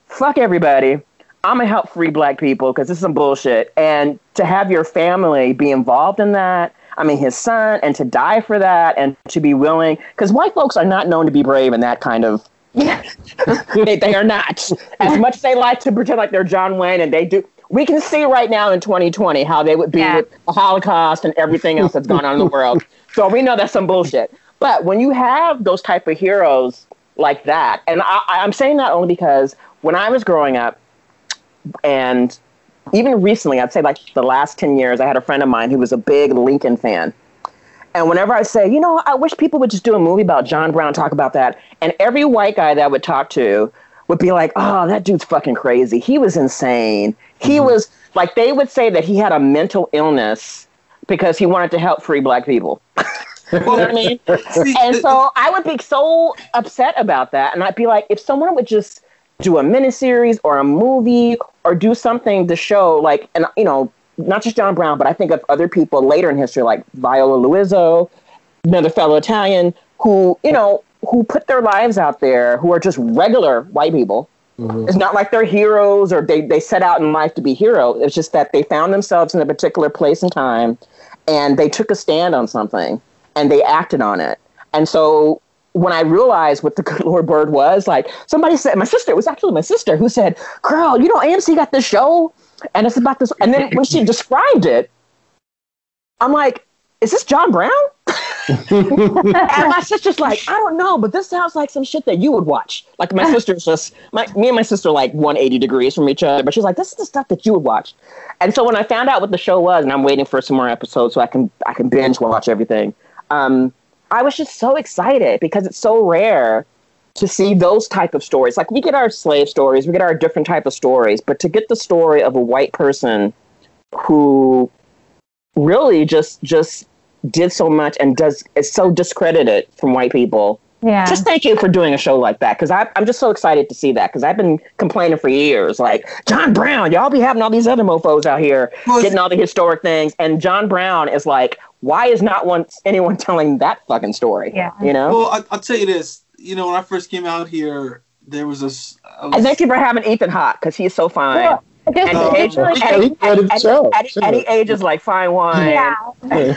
fuck everybody, I'm going to help free black people, because this is some bullshit. And to have your family be involved in that, I mean, his son, and to die for that, and to be willing, because white folks are not known to be brave in that kind of, they, they are not. As much as they like to pretend like they're John Wayne, and they do, we can see right now in twenty twenty how they would be yeah. with the Holocaust and everything else that's going on in the world. So we know that's some bullshit. But when you have those type of heroes like that, and I, I'm saying that only because when I was growing up, and even recently, I'd say like the last ten years, I had a friend of mine who was a big Lincoln fan. And whenever I say, you know, I wish people would just do a movie about John Brown, talk about that. And every white guy that I would talk to would be like, oh, that dude's fucking crazy. He was insane. He mm-hmm. was like, they would say that he had a mental illness because he wanted to help free black people. You know what I mean? And so I would be so upset about that. And I'd be like, if someone would just do a miniseries or a movie or do something to show, like, and you know, not just John Brown, but I think of other people later in history, like Viola Luizzo, another fellow Italian who, you know, who put their lives out there, who are just regular white people. Mm-hmm. It's not like they're heroes or they, they set out in life to be heroes. It's just that they found themselves in a particular place and time, and they took a stand on something and they acted on it. And so when I realized what the Good Lord Bird was, like, somebody said, my sister, it was actually my sister who said, girl, you know, A M C got this show and it's about this. And then when she described it, I'm like, is this John Brown? And my sister's like, I don't know, but this sounds like some shit that you would watch. Like my sister's just, my, me and my sister are like one hundred eighty degrees from each other, but she's like, this is the stuff that you would watch. And so when I found out what the show was, and I'm waiting for some more episodes so I can I can binge watch everything, um, I was just so excited because it's so rare to see those type of stories. Like we get our slave stories, we get our different type of stories, but to get the story of a white person who really just just did so much and does is so discredited from white people. Yeah. Just thank you for doing a show like that, because I'm just so excited to see that, because I've been complaining for years, like, John Brown, y'all be having all these other mofos out here well, getting all the historic things, and John Brown is like, why is not one anyone telling that fucking story? Yeah. You know? Well, I, I'll tell you this. You know, when I first came out here, there was this... I was... And thank you for having Ethan Hawke, because he's so fine. Yeah. At any age is like fine wine. Yeah. Real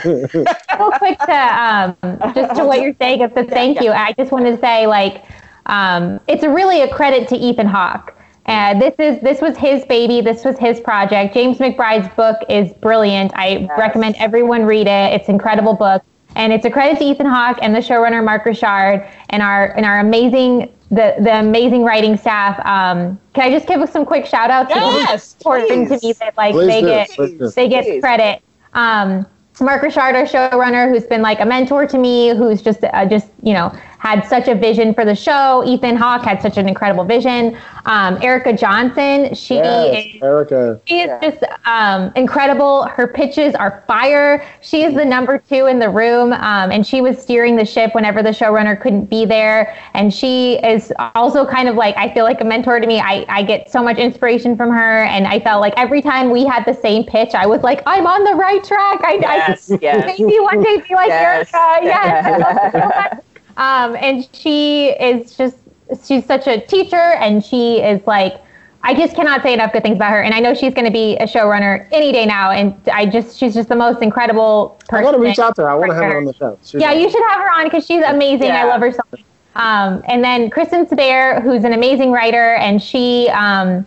quick to um, just to what you're saying, it's a thank you. I just want to say, like, um, it's a really a credit to Ethan Hawke. Uh, this is this was his baby. This was his project. James McBride's book is brilliant. I yes. recommend everyone read it. It's an incredible book, and it's a credit to Ethan Hawke and the showrunner Mark Richard and our and our amazing. The, the amazing writing staff. Um, can I just give some quick shout outs? Yes, it's important to me that like please they get please, they get please. credit. Um, Mark Richard, our showrunner, who's been like a mentor to me, who's just uh, just you know had such a vision for the show. Ethan Hawke had such an incredible vision. Um, Erica Johnson, she yes, is Erica. She is yeah. just um, incredible. Her pitches are fire. She is the number two in the room, um, and she was steering the ship whenever the showrunner couldn't be there. And she is also kind of like, I feel like a mentor to me. I, I get so much inspiration from her, and I felt like every time we had the same pitch, I was like, I'm on the right track. I, yes, I yes. maybe one day be like yes. Erica. Yes. yes. Um, and she is just, she's such a teacher, and she is like, I just cannot say enough good things about her. And I know she's going to be a showrunner any day now. And I just, she's just the most incredible person. I want to reach out to her. I want to have her on the show. She's yeah, you should have her on because she's amazing. Yeah. I love her so much. Um, and then Kristen Saber, who's an amazing writer, and she, um,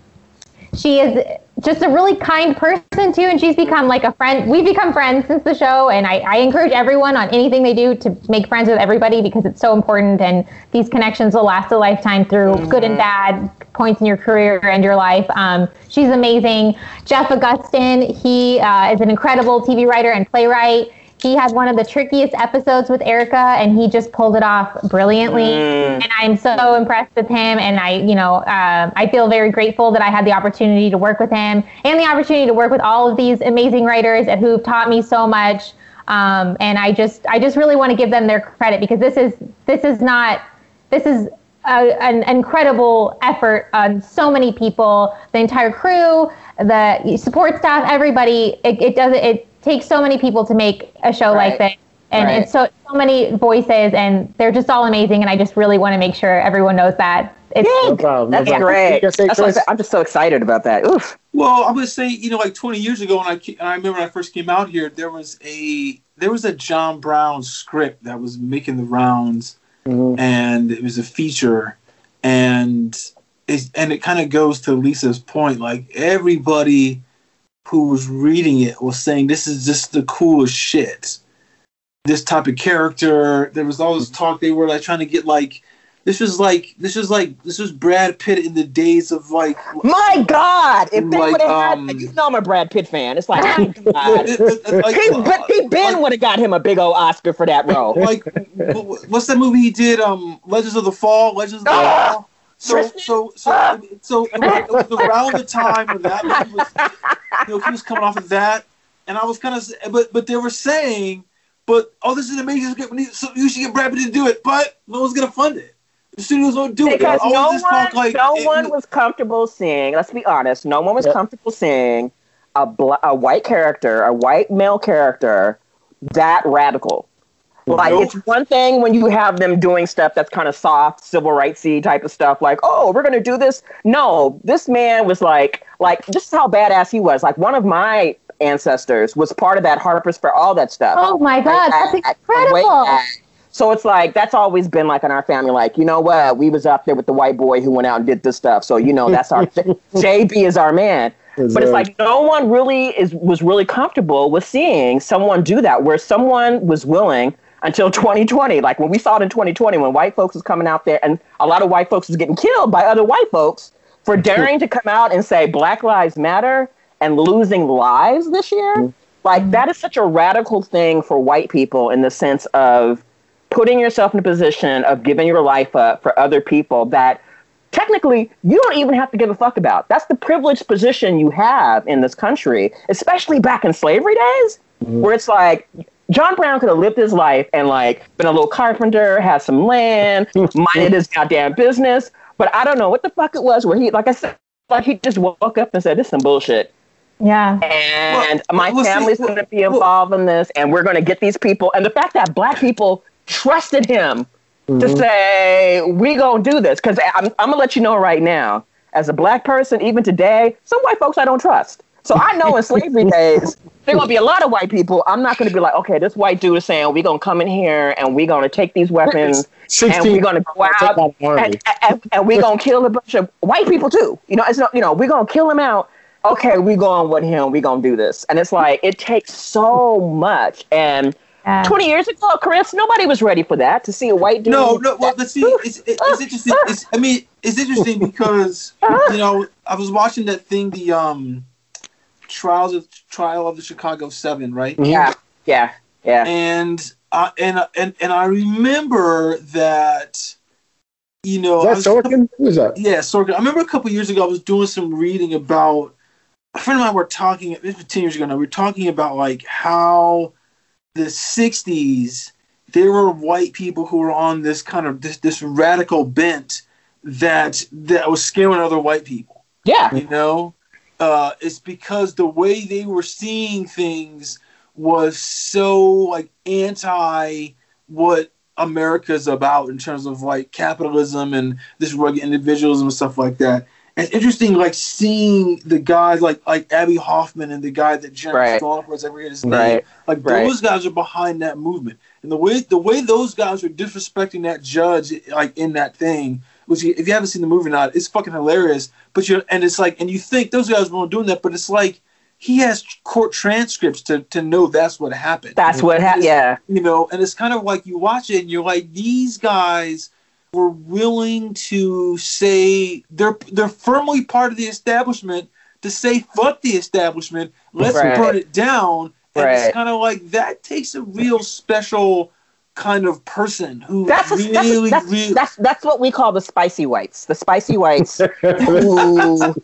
she is just a really kind person too, and she's become like a friend. We've become friends since the show, and I, I encourage everyone on anything they do to make friends with everybody, because it's so important, and these connections will last a lifetime through mm-hmm. good and bad points in your career and your life. Um, she's amazing. Jeff Augustin, he uh, is an incredible T V writer and playwright. He had one of the trickiest episodes with Erica, and he just pulled it off brilliantly. Mm. And I'm so impressed with him. And I, you know, uh, I feel very grateful that I had the opportunity to work with him and the opportunity to work with all of these amazing writers who've taught me so much. Um, and I just, I just really want to give them their credit, because this is, this is not, this is a, an incredible effort on so many people, the entire crew, the support staff, everybody. It, it doesn't, it. Takes so many people to make a show right. like this, and right. it's so so many voices, and they're just all amazing, and I just really want to make sure everyone knows that. It's no problem. That's yeah. great. That's what I'm just so excited about that. Oof. Well, I'm gonna say, you know, like twenty years ago, when I and I remember when I first came out here, there was a there was a John Brown script that was making the rounds, mm-hmm. and it was a feature, and it, and it kind of goes to Lisa's point, like everybody who was reading it was saying, this is just the coolest shit. This type of character. There was all this talk. They were like trying to get like, this was like, this was like, this was Brad Pitt in the days of like. My God! If they like, would have um, had, like, you know, I'm a Brad Pitt fan. It's like, my God. It, it, it, like, he, uh, he Ben like, would have got him a big old Oscar for that role. Like, what's that movie he did? Um, Legends of the Fall. Legends of the ah! Fall. So, so, so, so it was, it was around the time when that movie was, you know, he was coming off of that, and I was kind of, but, but they were saying, but, oh, this is an amazing script, so you should get Brad Pitt to do it, but no one's going to fund it. The studios won't do it. Because no one, talk, like, no it, one was comfortable seeing, let's be honest, no one was yep. comfortable seeing a, bl- a white character, a white male character, that radical. Like, nope. It's one thing when you have them doing stuff that's kind of soft, civil rights-y type of stuff. Like, oh, we're going to do this. No, this man was like, like, this is how badass he was. Like, one of my ancestors was part of that Harper's Fair, all that stuff. Oh, my God. That's incredible. So it's like, that's always been like in our family. Like, you know what? We was out there with the white boy who went out and did this stuff. So, you know, that's our J B is our man. But it's like no one really is was really comfortable with seeing someone do that, where someone was willing until twenty twenty. Like when we saw it in twenty twenty, when white folks was coming out there and a lot of white folks was getting killed by other white folks for daring to come out and say Black Lives Matter and losing lives this year. Like that is such a radical thing for white people in the sense of putting yourself in a position of giving your life up for other people that technically you don't even have to give a fuck about. That's the privileged position you have in this country, especially back in slavery days, mm-hmm. where it's like John Brown could have lived his life and like been a little carpenter, had some land, minded his goddamn business. But I don't know what the fuck it was where he, like I said, like he just woke up and said, this is some bullshit. Yeah. And well, my well, family's well, going to be involved well, in this and we're going to get these people. And the fact that black people trusted him mm-hmm. to say, we going to do this. Because I'm, I'm going to let you know right now, as a black person, even today, some white folks I don't trust. So I know in slavery days, there going to be a lot of white people. I'm not going to be like, okay, this white dude is saying, we're going to come in here and we're going to take these weapons sixteen and we're going to go out and, and, and we're going to kill a bunch of white people too. You know, it's not, you know, we're going to kill them out. Okay, we going with him. We going to do this. And it's like, it takes so much. And yeah. twenty years ago, Chris, nobody was ready for that, to see a white dude. No, no. Well, let's see, it's, it's interesting. It's, I mean, it's interesting because, you know, I was watching that thing, the um, trials of trial of the Chicago Seven, right? Yeah, yeah, yeah. And, uh, and, and, and I remember that... You know, is that I was, Sorkin? Who is that? Yeah, Sorkin. I remember a couple years ago, I was doing some reading about a friend of mine. We're talking. This was ten years ago now. We were talking about like how the sixties there were white people who were on this kind of this, this radical bent that that was scaring other white people. Yeah, you know, uh, it's because the way they were seeing things was so like anti what America's about in terms of like capitalism and this rugged individualism and stuff like that. And it's interesting, like seeing the guys like like Abby Hoffman and the guy that Jim right. Stoltenberg, I forget his name. Right. Like right. those guys are behind that movement, and the way the way those guys were disrespecting that judge, like in that thing. Which if you haven't seen the movie or not, it's fucking hilarious. But you and it's like, and you think those guys weren't doing that, but it's like. He has court transcripts to, to know that's what happened. That's what happened, yeah. You know, and it's kind of like you watch it and you're like, these guys were willing to say they're they're firmly part of the establishment to say fuck the establishment, let's right. burn it down. And right. it's kind of like that takes a real special kind of person who that's a, really that's, that's, that's that's what we call the spicy whites. The spicy whites who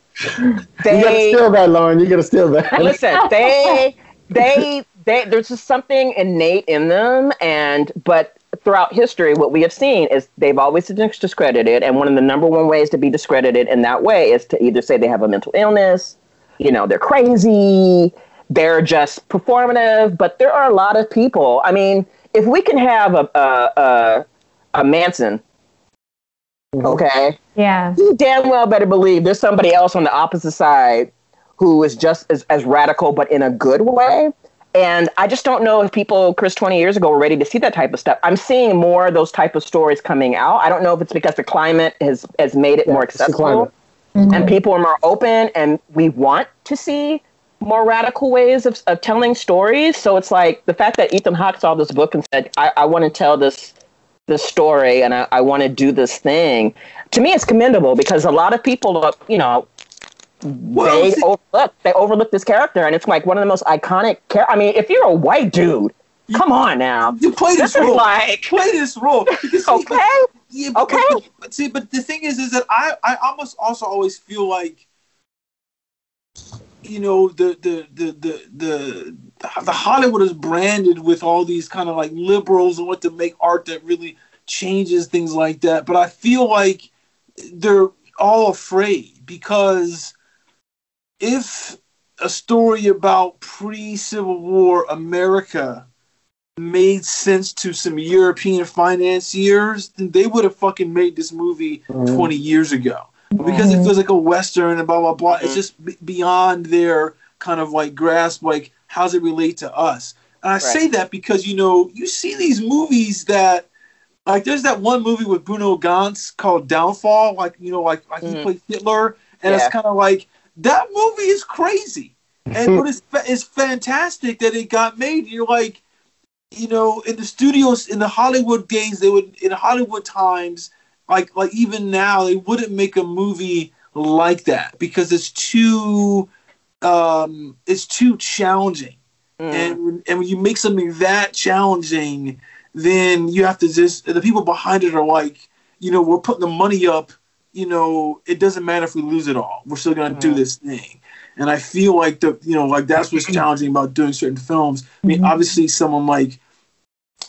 they, you gotta steal that, Lauren. You gotta steal that. Listen, they, they, they. There's just something innate in them, and but throughout history, what we have seen is they've always been discredited. And one of the number one ways to be discredited in that way is to either say they have a mental illness, you know, they're crazy, they're just performative. But there are a lot of people. I mean, if we can have a a a, a Manson. Okay. Yeah. You damn well better believe there's somebody else on the opposite side who is just as, as radical, but in a good way. And I just don't know if people, Chris, twenty years ago were ready to see that type of stuff. I'm seeing more of those type of stories coming out. I don't know if it's because the climate has, has made it yeah, more accessible mm-hmm. and people are more open and we want to see more radical ways of, of telling stories. So it's like the fact that Ethan Hawke saw this book and said, I, I want to tell this the story and I, I want to do this thing. To me, it's commendable because a lot of people, you know, well, they overlook they overlook this character, and it's like one of the most iconic characters. I mean, if you're a white dude, you, come on now, you play this, this role. Like, play this role. Because, okay, but, yeah, but, okay. But, but see, but the thing is, is that I I almost also always feel like, you know, the the the the the the Hollywood is branded with all these kind of like liberals and what to make art that really changes things like that. But I feel like they're all afraid because if a story about pre-Civil War America made sense to some European financiers, then they would have fucking made this movie mm-hmm. twenty years ago. Because it feels like a Western and blah, blah, blah. It's just b- beyond their kind of like grasp, like, how does it relate to us? And I right. say that because, you know, you see these movies that, like, there's that one movie with Bruno Gantz called Downfall, like, you know, like, like mm-hmm. he played Hitler. And yeah. it's kind of like, that movie is crazy. And but it's, it's fantastic that it got made. You're like, you know, in the studios, in the Hollywood days, they would, in Hollywood times, like like even now, they wouldn't make a movie like that because it's too um, it's too challenging. Mm. And and when you make something that challenging, then you have to just, the people behind it are like, you know, we're putting the money up, you know, it doesn't matter if we lose it all. We're still going to mm. do this thing. And I feel like, the you know, like that's what's challenging about doing certain films. I mean, mm-hmm. obviously someone like,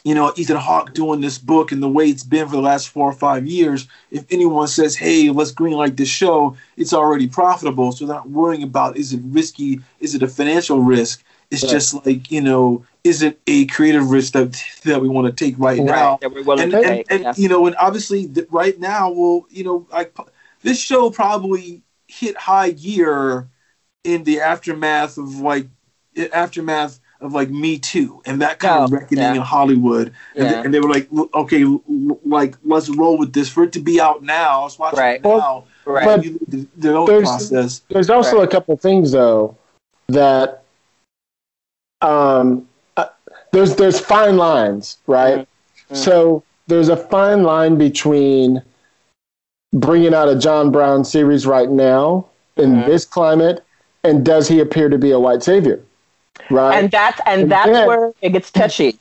you know, Ethan Hawke doing this book and the way it's been for the last four or five years, if anyone says, hey, let's greenlight this show, it's already profitable. So they're not worrying about, is it risky? Is it a financial risk? It's right. just like, you know, is it a creative risk that that we want to take right, right. now? That we're willing and, to and, take, and yeah. you know, and obviously th- right now, well, you know, like this show probably hit high gear in the aftermath of like aftermath of like Me Too and that kind oh, of reckoning yeah. in Hollywood. And, yeah. they, and they were like, okay, l- like let's roll with this for it to be out now. I was watching right. it now. Right. But you, the, the there's, process. There's also right. a couple things though that um, uh, there's, there's fine lines, right? Mm-hmm. Mm-hmm. So there's a fine line between bringing out a John Brown series right now in mm-hmm. this climate, and does he appear to be a white savior, right? And that's and, and that's then, where it gets touchy.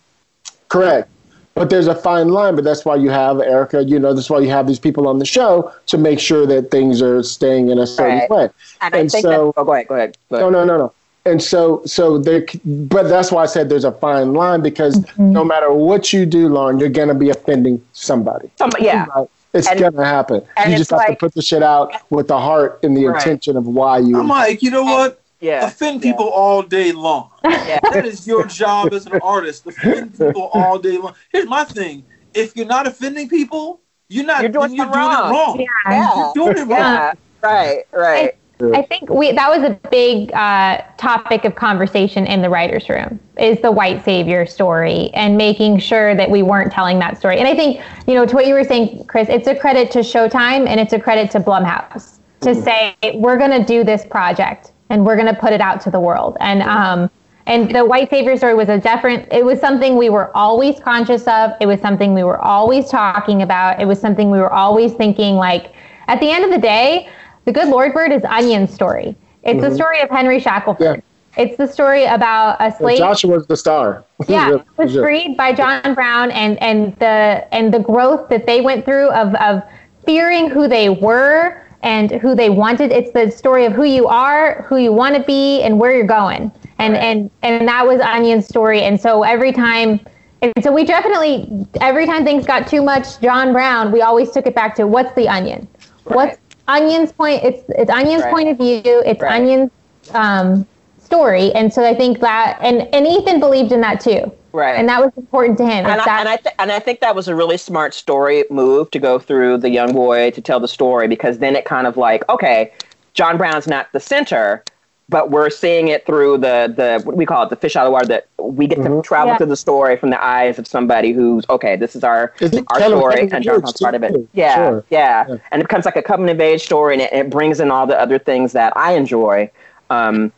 Correct, but there's a fine line. But that's why you have Erica. You know, that's why you have these people on the show to make sure that things are staying in a certain right. way. And, and I think so, that, oh, go ahead, go ahead. Go ahead. No, no, no, no. And so, so there. But that's why I said there's a fine line because mm-hmm. no matter what you do, Lauren, you're gonna be offending somebody. Somebody, yeah. Right? It's and, gonna happen. You just have like, to put the shit out with the heart and the right. intention of why you. I'm like, you know what? Yeah, offend yeah. people all day long. Yeah. That is your job as an artist. Offend people all day long. Here's my thing: if you're not offending people, you're not. You're doing, you're doing wrong. it wrong. Yeah. yeah, you're doing it wrong. Yeah. Right, right. I, I think we that was a big uh, topic of conversation in the writers' room is the white savior story and making sure that we weren't telling that story. And I think, you know, to what you were saying, Chris, it's a credit to Showtime and it's a credit to Blumhouse to say, we're going to do this project and we're going to put it out to the world. And um, and the white savior story was a different, it was something we were always conscious of. It was something we were always talking about. It was something we were always thinking, like, at the end of the day, The Good Lord Bird is Onion's story. It's mm-hmm. the story of Henry Shackelford. Yeah. It's the story about a slave. Well, Joshua's the star. Yeah, who was freed by John Brown, and, and the and the growth that they went through of of fearing who they were and who they wanted. It's the story of who you are, who you want to be, and where you're going. And right. and and that was Onion's story. And so every time. And so we definitely, every time things got too much John Brown, we always took it back to what's the Onion? Right. What's Onion's point, it's it's Onion's right. point of view, it's right. Onion's um, story, and so I think that, and, and Ethan believed in that too, right? And that was important to him. And I, that, and I th- and I think that was a really smart story move to go through the young boy to tell the story, because then it kind of like, okay, John Brown's not the center, but we're seeing it through the the what do we call it, the fish out of the water, that we get mm-hmm. to travel yeah. through the story from the eyes of somebody who's okay. This is our is our story, and John Brown's part of it. Yeah, sure. yeah, yeah, and it becomes like a coming of age story, and it, it brings in all the other things that I enjoy um,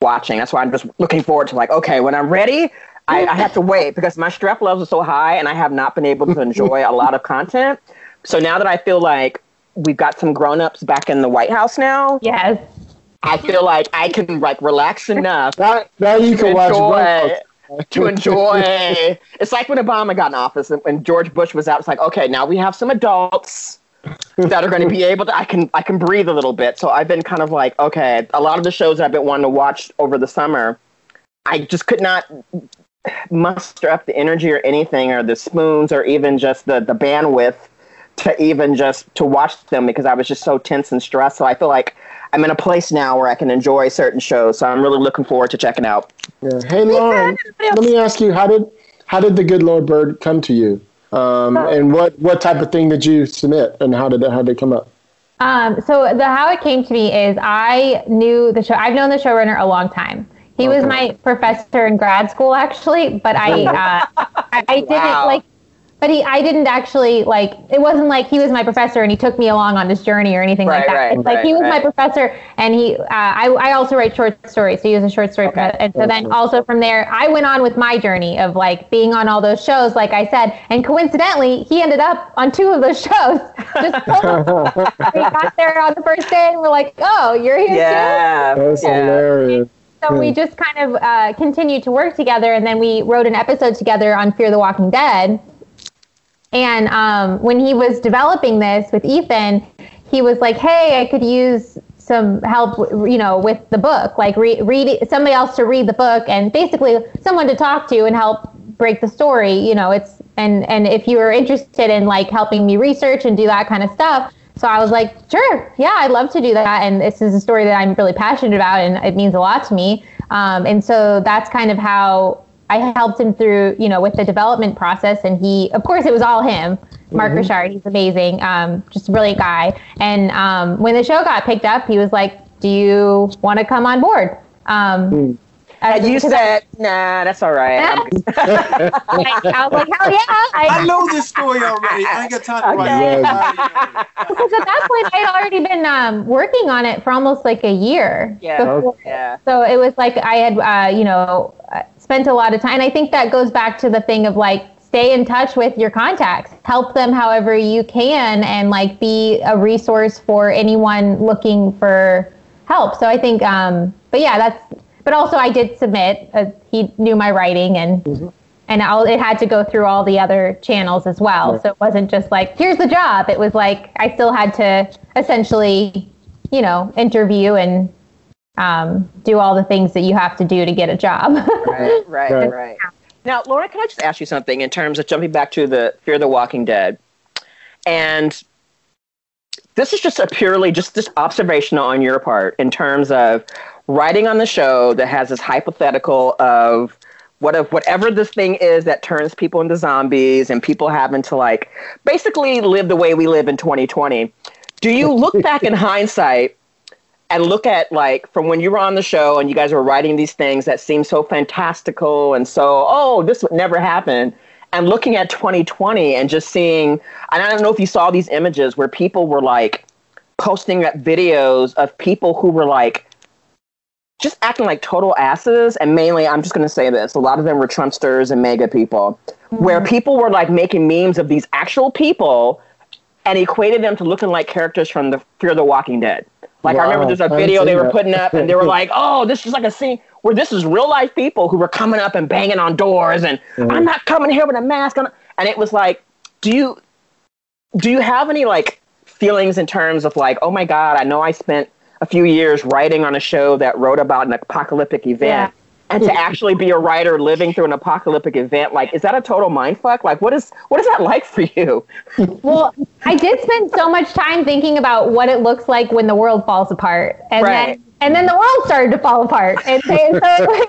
watching. That's why I'm just looking forward to, like, okay, when I'm ready, I, I have to wait because my stress levels are so high, and I have not been able to enjoy a lot of content. So now that I feel like we've got some grown-ups back in the White House now, yes. I feel like I can like relax enough. Now, now you can watch Bush. To enjoy. It's like when Obama got in office and when George Bush was out. It's like, okay, now we have some adults that are going to be able to. I can I can breathe a little bit. So I've been kind of like, okay, a lot of the shows I've been wanting to watch over the summer, I just could not muster up the energy or anything, or the spoons, or even just the the bandwidth to even just to watch them, because I was just so tense and stressed. So I feel like I'm in a place now where I can enjoy certain shows, so I'm really looking forward to checking out. Yeah. Hey, Lauren, let me ask you, how did how did The Good Lord Bird come to you? Um, and what, what type of thing did you submit, and how did it, how did it come up? Um, so the how it came to me is I knew the show. I've known the showrunner a long time. He okay. was my professor in grad school, actually, but I uh, I, I didn't wow. like. But he, I didn't actually, like, it wasn't like he was my professor and he took me along on this journey or anything right, like that. Right, it's right, like he was right. my professor, and he, uh, I, I also write short stories. So he was a short story okay. professor. And so okay. then also from there, I went on with my journey of like being on all those shows, like I said. And coincidentally, he ended up on two of those shows. Just totally. We got there on the first day and we're like, oh, you're here yeah, too? That's yeah, that's hilarious. So we just kind of uh, continued to work together, and then we wrote an episode together on Fear the Walking Dead. And um, when he was developing this with Ethan, he was like, hey, I could use some help, you know, with the book, like re- read somebody else to read the book and basically someone to talk to and help break the story. You know, it's and, and if you were interested in like helping me research and do that kind of stuff. So I was like, sure, yeah, I'd love to do that. And this is a story that I'm really passionate about and it means a lot to me. Um, and so that's kind of how I helped him through, you know, with the development process. And he, of course, it was all him. Mark mm-hmm. Richard, he's amazing. Um, just a brilliant guy. And um, when the show got picked up, he was like, do you want to come on board? Um, mm. And you said, I, nah, that's all right. I, I was like, hell yeah. I, I know this story already. I ain't got time to write it. Because at that point, I had already been um, working on it for almost like a year. Yeah. Before. yeah. So it was like I had, uh, you know, spent a lot of time. And I think that goes back to the thing of like, stay in touch with your contacts, help them however you can, and like be a resource for anyone looking for help. So I think, um, but yeah, that's, but also I did submit, uh, he knew my writing and, mm-hmm. and all, it had to go through all the other channels as well. Right. So it wasn't just like, here's the job. It was like, I still had to essentially, you know, interview and, um, do all the things that you have to do to get a job. right, right, right, right. Now, Lauren, can I just ask you something in terms of jumping back to the Fear the Walking Dead? And this is just a purely just this observational on your part in terms of writing on the show that has this hypothetical of what if whatever this thing is that turns people into zombies and people having to like basically live the way we live in twenty twenty. Do you look back in hindsight and look at, like, from when you were on the show and you guys were writing these things that seemed so fantastical and so, oh, this would never happen. And looking at twenty twenty and just seeing, and I don't know if you saw these images where people were, like, posting up videos of people who were, like, just acting like total asses. And mainly, I'm just going to say this, a lot of them were Trumpsters and mega people, mm-hmm. where people were, like, making memes of these actual people and equated them to looking like characters from the Fear the Walking Dead. Like, wow, I remember there's a video they were that. putting up, and they were like, oh, this is like a scene where this is real-life people who were coming up and banging on doors, and mm-hmm. I'm not coming here with a mask on. And it was like, do you do you have any, like, feelings in terms of, like, oh, my God, I know I spent a few years writing on a show that wrote about an apocalyptic event, yeah. and to actually be a writer living through an apocalyptic event, like, is that a total mindfuck? Like, what is what is that like for you? Well, I did spend so much time thinking about what it looks like when the world falls apart. And right. then and then the world started to fall apart. And so it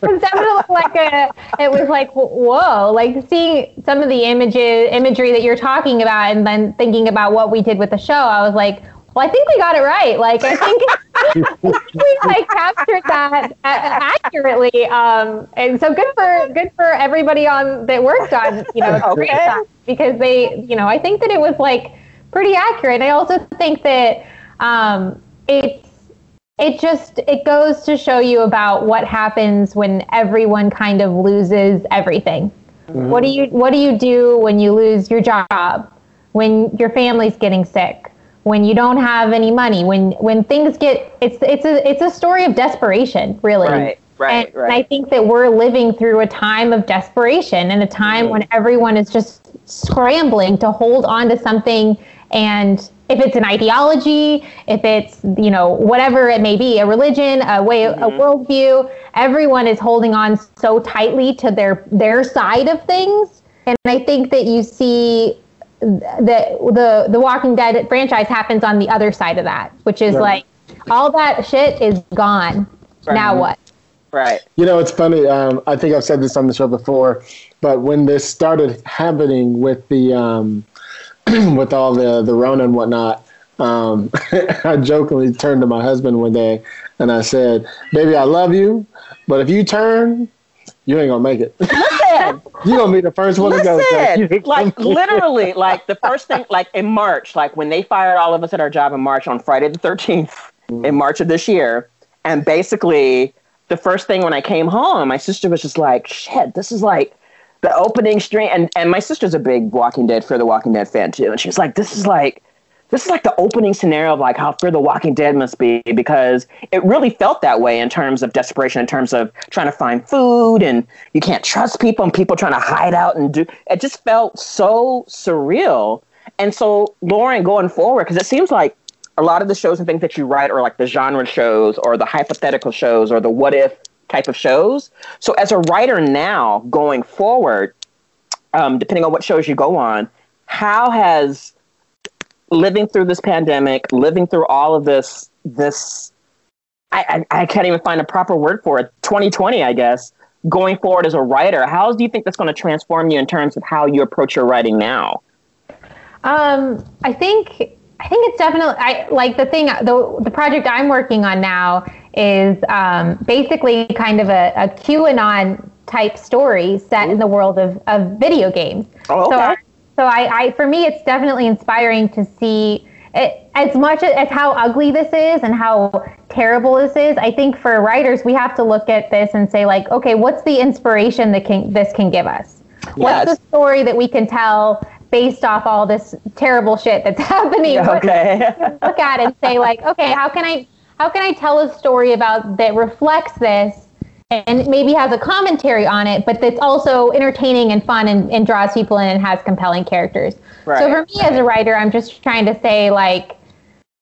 was definitely like a, it was like, whoa, like seeing some of the images, imagery that you're talking about, and then thinking about what we did with the show, I was like, well, I think we got it right. Like, I think, I think we like captured that accurately. Um, and so good for good for everybody on that worked on, you know, okay. because they, you know, I think that it was like pretty accurate. I also think that um, it's it just it goes to show you about what happens when everyone kind of loses everything. Mm-hmm. What do you what do you do when you lose your job? When your family's getting sick? When you don't have any money, when when things get, it's it's a it's a story of desperation, really. Right, right, and, right. And I think that we're living through a time of desperation and a time mm-hmm. when everyone is just scrambling to hold on to something. And if it's an ideology, if it's, you know, whatever it may be, a religion, a way, mm-hmm. a worldview, everyone is holding on so tightly to their their side of things. And I think that you see the the the Walking Dead franchise happens on the other side of that, which is right. like all that shit is gone. Right. Now what? Right. You know, it's funny. Um, I think I've said this on the show before, but when this started happening with the um, with all the the Rona and whatnot, um, I jokingly turned to my husband one day and I said, "Baby, I love you, but if you turn, you ain't gonna make it." Listen, You gonna be the first one Listen, to go. Like literally, like the first thing, like in March, like when they fired all of us at our job in March on Friday the thirteenth mm. in March of this year, and basically the first thing when I came home, my sister was just like, "Shit, this is like the opening stream." And and my sister's a big Walking Dead, Fear the Walking Dead fan too, and she was like, "This is like." This is like the opening scenario of like how Fear the Walking Dead must be, because it really felt that way in terms of desperation, in terms of trying to find food and you can't trust people and people trying to hide out and do. It just felt so surreal. And so, Lauren, going forward, because it seems like a lot of the shows and things that you write are like the genre shows or the hypothetical shows or the what if type of shows. So as a writer now going forward, um, depending on what shows you go on, how has... living through this pandemic, living through all of this, this, I, I, I can't even find a proper word for it, twenty twenty, I guess, going forward as a writer, how do you think that's going to transform you in terms of how you approach your writing now? Um, I think, I think it's definitely, I like the thing, the, the project I'm working on now is um, basically kind of a, a QAnon type story set Ooh. in the world of, of video games. Oh, okay. So I, So I, I, for me, it's definitely inspiring to see it, as much as how ugly this is and how terrible this is. I think for writers, we have to look at this and say, like, okay, what's the inspiration that can this can give us? Yes. What's the story that we can tell based off all this terrible shit that's happening? Okay. Look at it and say, like, okay, how can I how can I tell a story about that reflects this? And maybe has a commentary on it, but that's also entertaining and fun and, and draws people in and has compelling characters. Right. So for me as a writer, I'm just trying to say, like,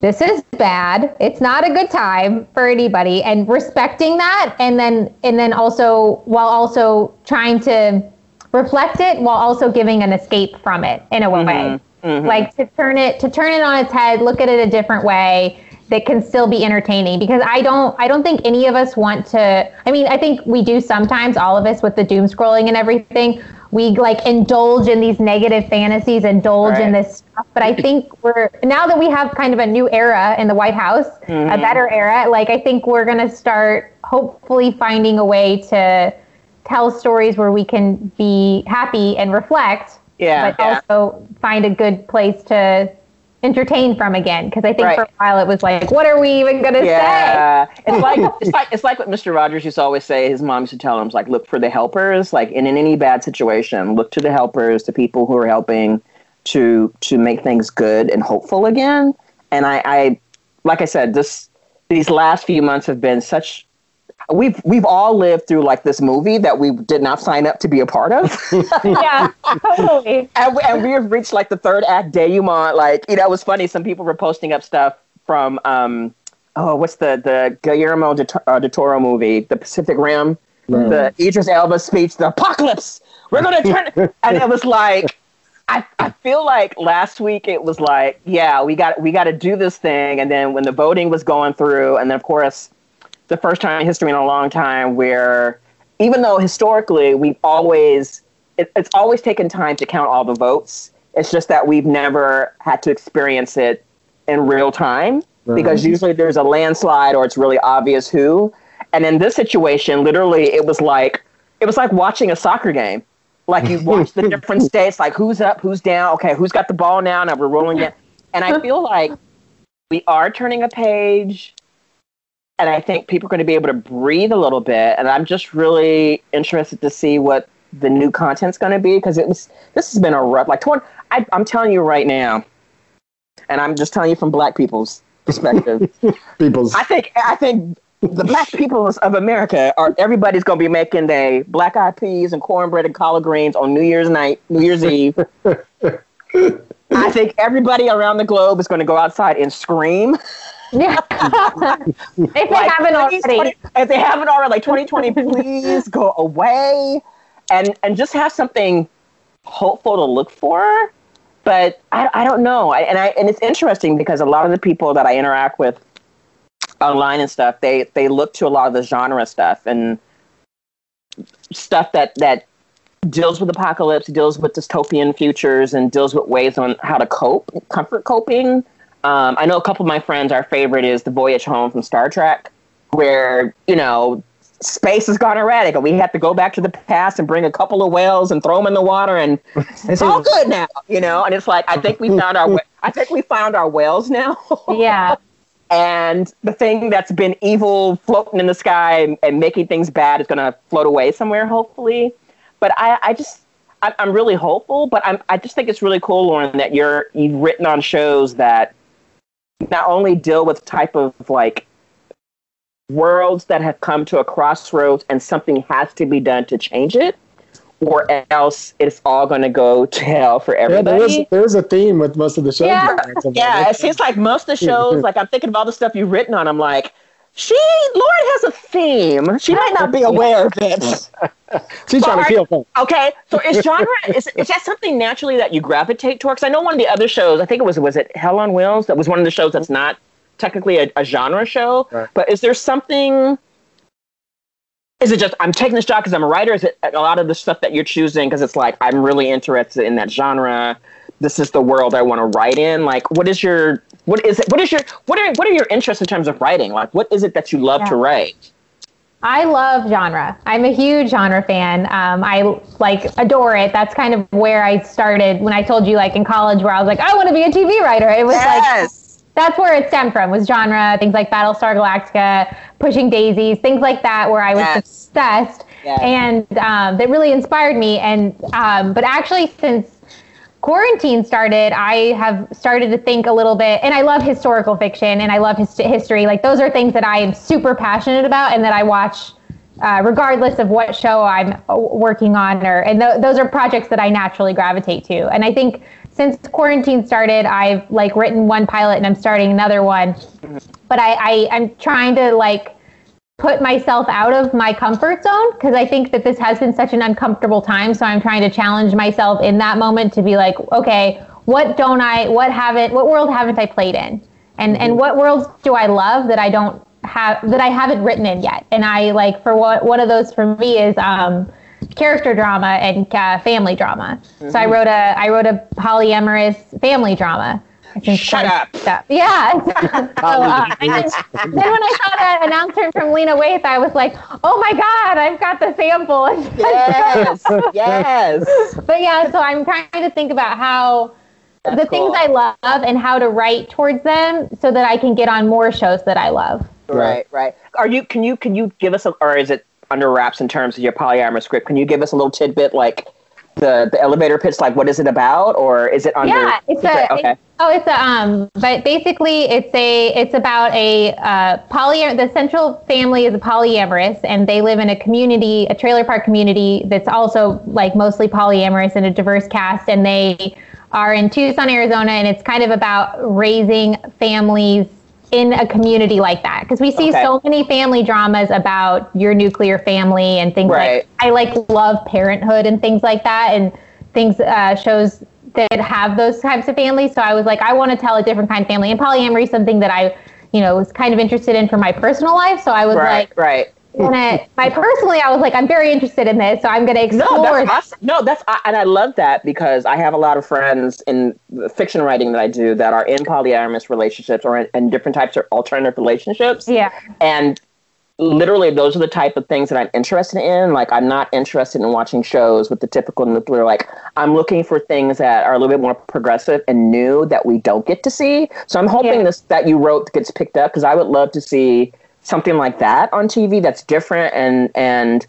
this is bad. It's not a good time for anybody. And respecting that, and then and then also while also trying to reflect it while also giving an escape from it in a way. Mm-hmm. Mm-hmm. Like to turn it to turn it on its head, look at it a different way. That can still be entertaining, because I don't I don't think any of us want to, I mean, I think we do sometimes, all of us, with the doom scrolling and everything, we like indulge in these negative fantasies, indulge right. in this stuff. But I think we're, now that we have kind of a new era in the White House, mm-hmm. a better era, like I think we're going to start hopefully finding a way to tell stories where we can be happy and reflect, yeah, but yeah. also find a good place to entertain from again, because I think right. for a while it was like, what are we even gonna yeah. say? It's like it's like it's like what Mister Rogers used to always say. His mom used to tell him, like, look for the helpers. Like, and in any bad situation, look to the helpers, to people who are helping to to make things good and hopeful again. And I, I like I said, this these last few months have been such. We've we've all lived through like this movie that we did not sign up to be a part of. Yeah, totally. And we, and we have reached like the third act denouement. Like, you know, it was funny. Some people were posting up stuff from um oh what's the the Guillermo de, uh, de Toro movie, The Pacific Rim, mm. the Idris Elba speech, the apocalypse. We're gonna turn it. And it was like. I, I feel like last week it was like yeah we got we got to do this thing, and then when the voting was going through, and then of course. The first time in history in a long time where, even though historically we've always, it, it's always taken time to count all the votes. It's just that we've never had to experience it in real time, mm-hmm. because usually there's a landslide or it's really obvious who. And in this situation, literally, it was like, it was like watching a soccer game. Like you watch the different states, like who's up, who's down. Okay. Who's got the ball now? Now we're rolling it. And I feel like we are turning a page. And I think people are going to be able to breathe a little bit. And I'm just really interested to see what the new content's going to be, because it was this has been a rough. Like, twenty, I, I'm telling you right now, and I'm just telling you from Black people's perspective. people's. I think I think the Black peoples of America are everybody's going to be making their black eyed peas and cornbread and collard greens on New Year's night, New Year's Eve. I think everybody around the globe is going to go outside and scream. Yeah. If they like, haven't already. If they haven't already, like twenty twenty, please go away, and and just have something hopeful to look for. But I, I don't know. I, and I and it's interesting because a lot of the people that I interact with online and stuff, they they look to a lot of the genre stuff and stuff that that deals with apocalypse, deals with dystopian futures, and deals with ways on how to cope, comfort coping. Um, I know a couple of my friends, our favorite is The Voyage Home from Star Trek, where, you know, space has gone erratic, and we have to go back to the past and bring a couple of whales and throw them in the water, and it's all good now, you know. And it's like, I think we found our, I think we found our whales now. Yeah. And the thing that's been evil floating in the sky and, and making things bad is going to float away somewhere, hopefully. But I, I just, I, I'm really hopeful. But I'm, I just think it's really cool, Lauren, that you're you've written on shows that not only deal with type of like. worlds that have come to a crossroads and something has to be done to change it, or else it's all going to go to hell for everybody. Yeah, there is, there is a theme with most of the shows. Yeah, yeah, it seems like most of the shows, like I'm thinking of all the stuff you've written on, I'm like, she, Lauren has a theme. She might not be aware of it. She's trying to feel fun. Okay, so is genre, is, is that something naturally that you gravitate towards? Because I know one of the other shows, I think it was, was it Hell on Wheels? That was one of the shows that's not technically a, a genre show, right. But is there something, is it just, I'm taking this job because I'm a writer? Is it a lot of the stuff that you're choosing because it's like, I'm really interested in that genre, this is the world I want to write in? Like, what is your, what is it, what is your, what are, what are your interests in terms of writing? Like, what is it that you love yeah. to write? I love genre. I'm a huge genre fan. Um, I like adore it. That's kind of where I started when I told you, like in college, where I was like, I want to be a T V writer. It was yes. like, that's where it stemmed from, was genre, things like Battlestar Galactica, Pushing Daisies, things like that, where I was yes. obsessed. Yes. And um, that really inspired me. And um, but actually, since quarantine started, I have started to think a little bit. And I love historical fiction and I love his- history. Like, those are things that I am super passionate about and that I watch uh, regardless of what show I'm working on. Or And th- those are projects that I naturally gravitate to. And I think... since quarantine started, I've like written one pilot and I'm starting another one. But I, I, I'm trying to like put myself out of my comfort zone, because I think that this has been such an uncomfortable time. So I'm trying to challenge myself in that moment to be like, okay, what don't I, what haven't, what world haven't I played in? And and what worlds do I love that I don't have, that I haven't written in yet? And I like, for what, one of those for me is, um, character drama and uh, family drama. Mm-hmm. So I wrote a I wrote a polyamorous family drama. Shut up. Stuff. Yeah. So, uh, and then, then when I saw that announcement from Lena Waithe, I was like, oh my God, I've got the sample. Yes. Yes. But yeah, so I'm trying to think about how That's the cool. things I love and how to write towards them so that I can get on more shows that I love. Right, right. Are you can you can you give us a, or is it under wraps in terms of your polyamorous script? Can you give us a little tidbit, like the, the elevator pitch, like what is it about, or is it under? Yeah, it's a, okay. It's, oh, it's a, um, but basically it's a, it's about a, uh, poly, the central family is a polyamorous and they live in a community, a trailer park community that's also like mostly polyamorous and a diverse cast. And they are in Tucson, Arizona, and it's kind of about raising families in a community like that, because we see okay. so many family dramas about your nuclear family and things right. like I like love Parenthood and things like that, and things uh, shows that have those types of families. So I was like, I want to tell a different kind of family, and polyamory is something that I, you know, was kind of interested in for my personal life. So I was right, like, right, right. My personally, I was like, I'm very interested in this, so I'm going to explore. No, that's awesome. No, that's and I love that, because I have a lot of friends in fiction writing that I do that are in polyamorous relationships or in, in different types of alternative relationships. Yeah, and literally those are the type of things that I'm interested in. Like, I'm not interested in watching shows with the typical nuclear. Like, I'm looking for things that are a little bit more progressive and new that we don't get to see. So I'm hoping yeah. this that you wrote gets picked up, because I would love to see something like that on T V that's different, and and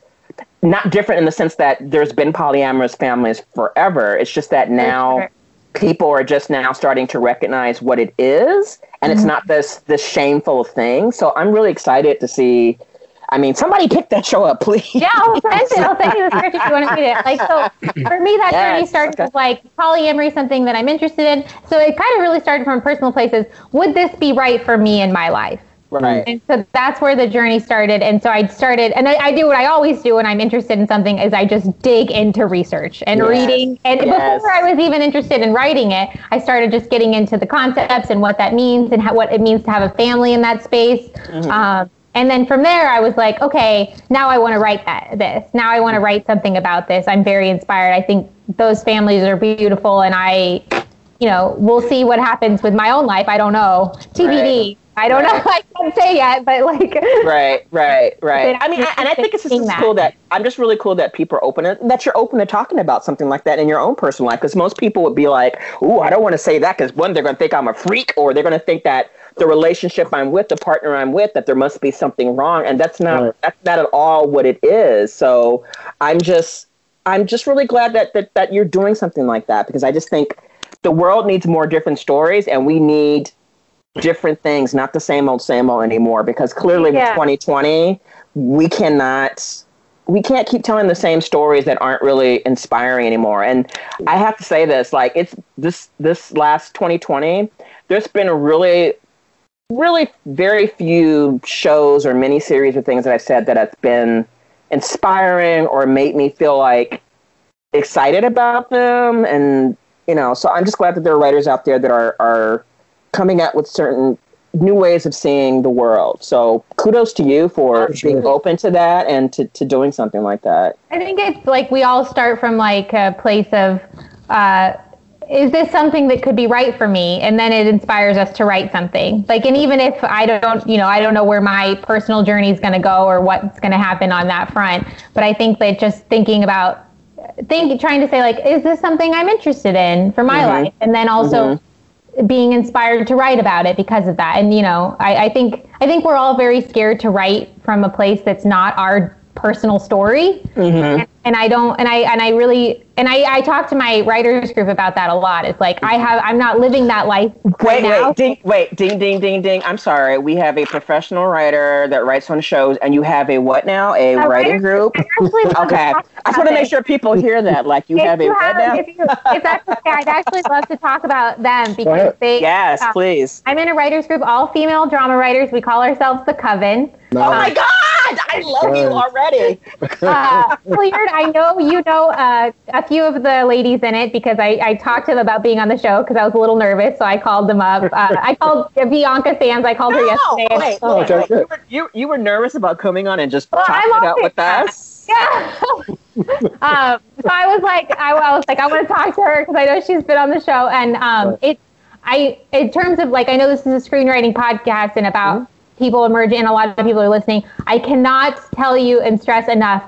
not different in the sense that there's been polyamorous families forever. It's just that now sure. people are just now starting to recognize what it is, and mm-hmm. it's not this this shameful thing. So I'm really excited to see. I mean, somebody pick that show up, please. Yeah, I'll send it. I'll send you the script if you want to read it. Like, so for me, that yes, journey started okay. with like polyamory, something that I'm interested in. So it kind of really started from personal places. Would this be right for me in my life? Right. And so that's where the journey started. And so I started, and I, I do what I always do when I'm interested in something, is I just dig into research and yes. reading. And yes. before I was even interested in writing it, I started just getting into the concepts and what that means and how, what it means to have a family in that space. Mm-hmm. Um, and then from there, I was like, okay, now I want to write that. This. Now I want to write something about this. I'm very inspired. I think those families are beautiful. And I, you know, we'll see what happens with my own life. I don't know. T B D. Right. I don't right. know. I can't say yet, but like. Right, right, right. I mean, I, and I think it's just, just that. cool that I'm just really cool that people are open that you're open to talking about something like that in your own personal life. Because most people would be like, "Ooh, I don't want to say that," because one, they're going to think I'm a freak, or they're going to think that the relationship I'm with, the partner I'm with, that there must be something wrong, and that's not right. that's not at all what it is. So I'm just I'm just really glad that that that you're doing something like that, because I just think the world needs more different stories, and we need different things, not the same old, same old anymore, because clearly yeah. with twenty twenty, we cannot, we can't keep telling the same stories that aren't really inspiring anymore. And I have to say this, like it's this, this last twenty twenty, there's been really, really very few shows or miniseries or things that I've said that have been inspiring or made me feel like excited about them. And, you know, so I'm just glad that there are writers out there that are, are, coming out with certain new ways of seeing the world. So kudos to you for oh, sure. being open to that and to, to doing something like that. I think it's like we all start from like a place of, uh, is this something that could be right for me? And then it inspires us to write something. Like, and even if I don't, you know, I don't know where my personal journey is going to go or what's going to happen on that front. But I think that just thinking about, think, trying to say like, is this something I'm interested in for my mm-hmm. life? And then also, mm-hmm. being inspired to write about it because of that. And, you know, I, I think I think we're all very scared to write from a place that's not our personal story. Mm-hmm. And, and I don't and I and I really and I, I talk to my writers group about that a lot. It's like I have I'm not living that life. Right wait, now. wait, ding wait, ding ding ding ding. I'm sorry. We have a professional writer that writes on shows, and you have a what now? A, a writing writer, group? Okay. I just want to make sure people hear that. Like you if have you a have, what now? If, you, if that's okay, I'd actually love to talk about them because they Yes, um, please. I'm in a writers group, all female drama writers. We call ourselves the Coven. No. Oh my God! I love you already. uh, Hilliard, I know you know uh, a few of the ladies in it because I, I talked to them about being on the show because I was a little nervous, so I called them up. Uh, I called uh, Bianca Sands. I called no, her yesterday. Wait, wait, oh, wait. You, were, you, you were nervous about coming on and just well, talking I'm it out with that. us? Yeah. um, so I was like, I, I was like, I want to talk to her because I know she's been on the show. And um, right. it, I, in terms of like, I know this is a screenwriting podcast and about mm-hmm. people emerge and a lot of people are listening. I cannot tell you and stress enough,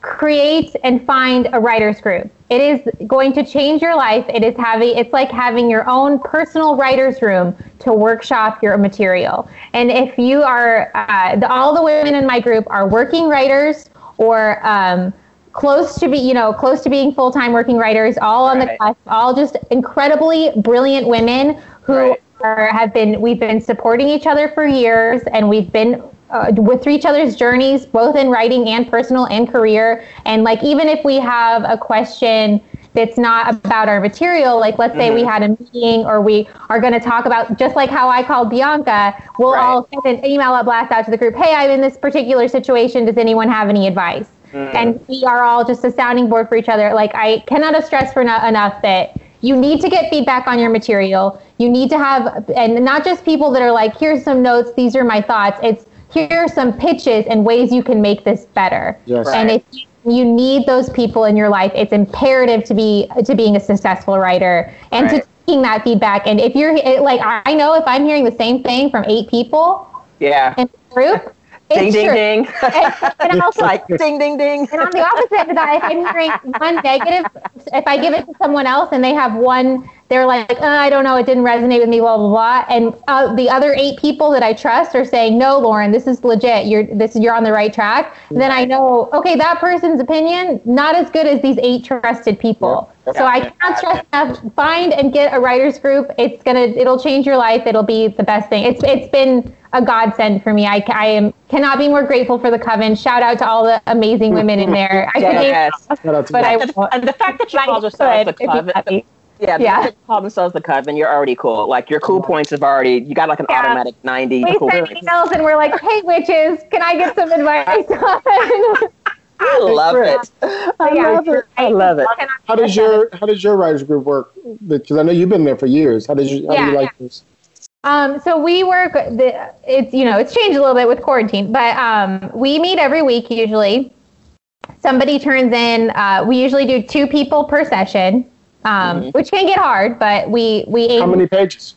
create and find a writer's group. It is going to change your life. It is having, it's like having your own personal writer's room to workshop your material. And if you are, uh, the, all the women in my group are working writers or um, close to be, you know, close to being full-time working writers, all on right. the cusp, all just incredibly brilliant women who right. Or have been we've been supporting each other for years, and we've been uh, with each other's journeys, both in writing and personal and career. And like, even if we have a question that's not about our material, like let's mm-hmm. say we had a meeting or we are going to talk about, just like how I called Bianca, we'll right. all send an email out blast out to the group. Hey, I'm in this particular situation. Does anyone have any advice? Mm. And we are all just a sounding board for each other. Like I cannot stress for no- enough that you need to get feedback on your material. You need to have, and not just people that are like, here's some notes, these are my thoughts. It's here are some pitches and ways you can make this better. Yes. Right. And if you need those people in your life, it's imperative to be to being a successful writer and right. to taking that feedback. And if you're like, I know if I'm hearing the same thing from eight people yeah. in the group, Ding, ding, ding. And, and also, like, ding, ding, ding. And on the opposite end of that, if I'm hearing one negative, if I give it to someone else and they have one, they're like, oh, I don't know, it didn't resonate with me, blah, blah, blah. And uh, the other eight people that I trust are saying, no, Lauren, this is legit. You're this. You're on the right track. And then I know, okay, that person's opinion, not as good as these eight trusted people. Yeah. So I can't stress enough, find and get a writer's group. It's gonna, it'll change your life. It'll be the best thing. It's It's been a godsend for me. I, I am cannot be more grateful for the Coven. Shout out to all the amazing women in there. I yes. could name, but I won't. And the fact that you call yourself the Coven, the, yeah, yeah. You call themselves the Coven, you're already cool. Like your cool points have already, you got like an yeah. automatic ninety. We cool send points. Emails and we're like, hey witches, can I get some advice on? I love it. I love it. I love it. How does your How does your writers group work? Because I know you've been there for years. How does you How yeah, do you like yeah. this? Um, so we work, the, it's, you know, it's changed a little bit with quarantine, but um, we meet every week usually. Somebody turns in, uh, we usually do two people per session, um, mm-hmm. which can get hard, but we, we aim. How many pages?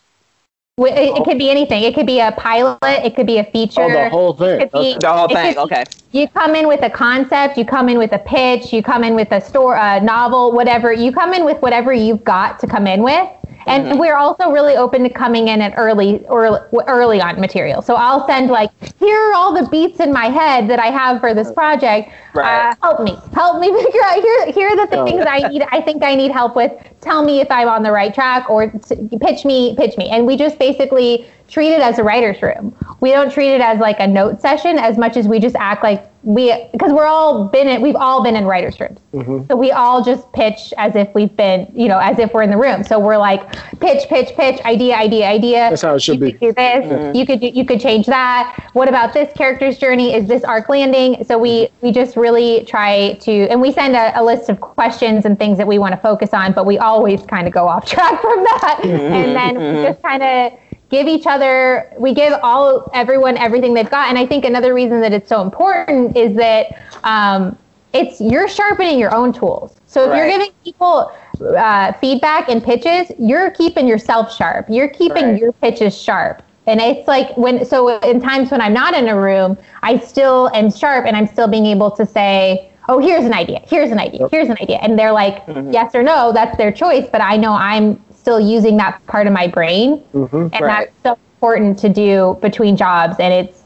It, it could be anything. It could be a pilot. It could be a feature. Oh, the whole thing. It could be, the whole thing. It could, okay. You come in with a concept. You come in with a pitch. You come in with a store, a novel, whatever. You come in with whatever you've got to come in with. And mm-hmm. we're also really open to coming in at early, early, early on material. So I'll send like, here are all the beats in my head that I have for this project. Right. Uh, help me, help me figure out. Here, here are the things oh. I need. I think I need help with. Tell me if I'm on the right track, or t- pitch me, pitch me. And we just basically treat it as a writer's room. We don't treat it as like a note session as much as we just act like we, because we're all been in, we've all been in writer's rooms. Mm-hmm. So we all just pitch as if we've been, you know, as if we're in the room. So we're like, pitch, pitch, pitch, idea, idea, idea. That's how it should you be. Could do this. Mm-hmm. You could, you could change that. What about this character's journey? Is this arc landing? So we, we just really try to, and we send a, a list of questions and things that we want to focus on, but we always kind of go off track from that. Mm-hmm. And then mm-hmm. we just kind of give each other, we give all, everyone, everything they've got. And I think another reason that it's so important is that um, it's, you're sharpening your own tools. So if right. you're giving people uh, feedback and pitches, you're keeping yourself sharp. You're keeping right. your pitches sharp. And it's like when, so in times when I'm not in a room, I still am sharp and I'm still being able to say, oh, here's an idea. Here's an idea. Here's an idea. And they're like, mm-hmm. yes or no, that's their choice. But I know I'm still using that part of my brain, mm-hmm, and right. that's so important to do between jobs. And it's,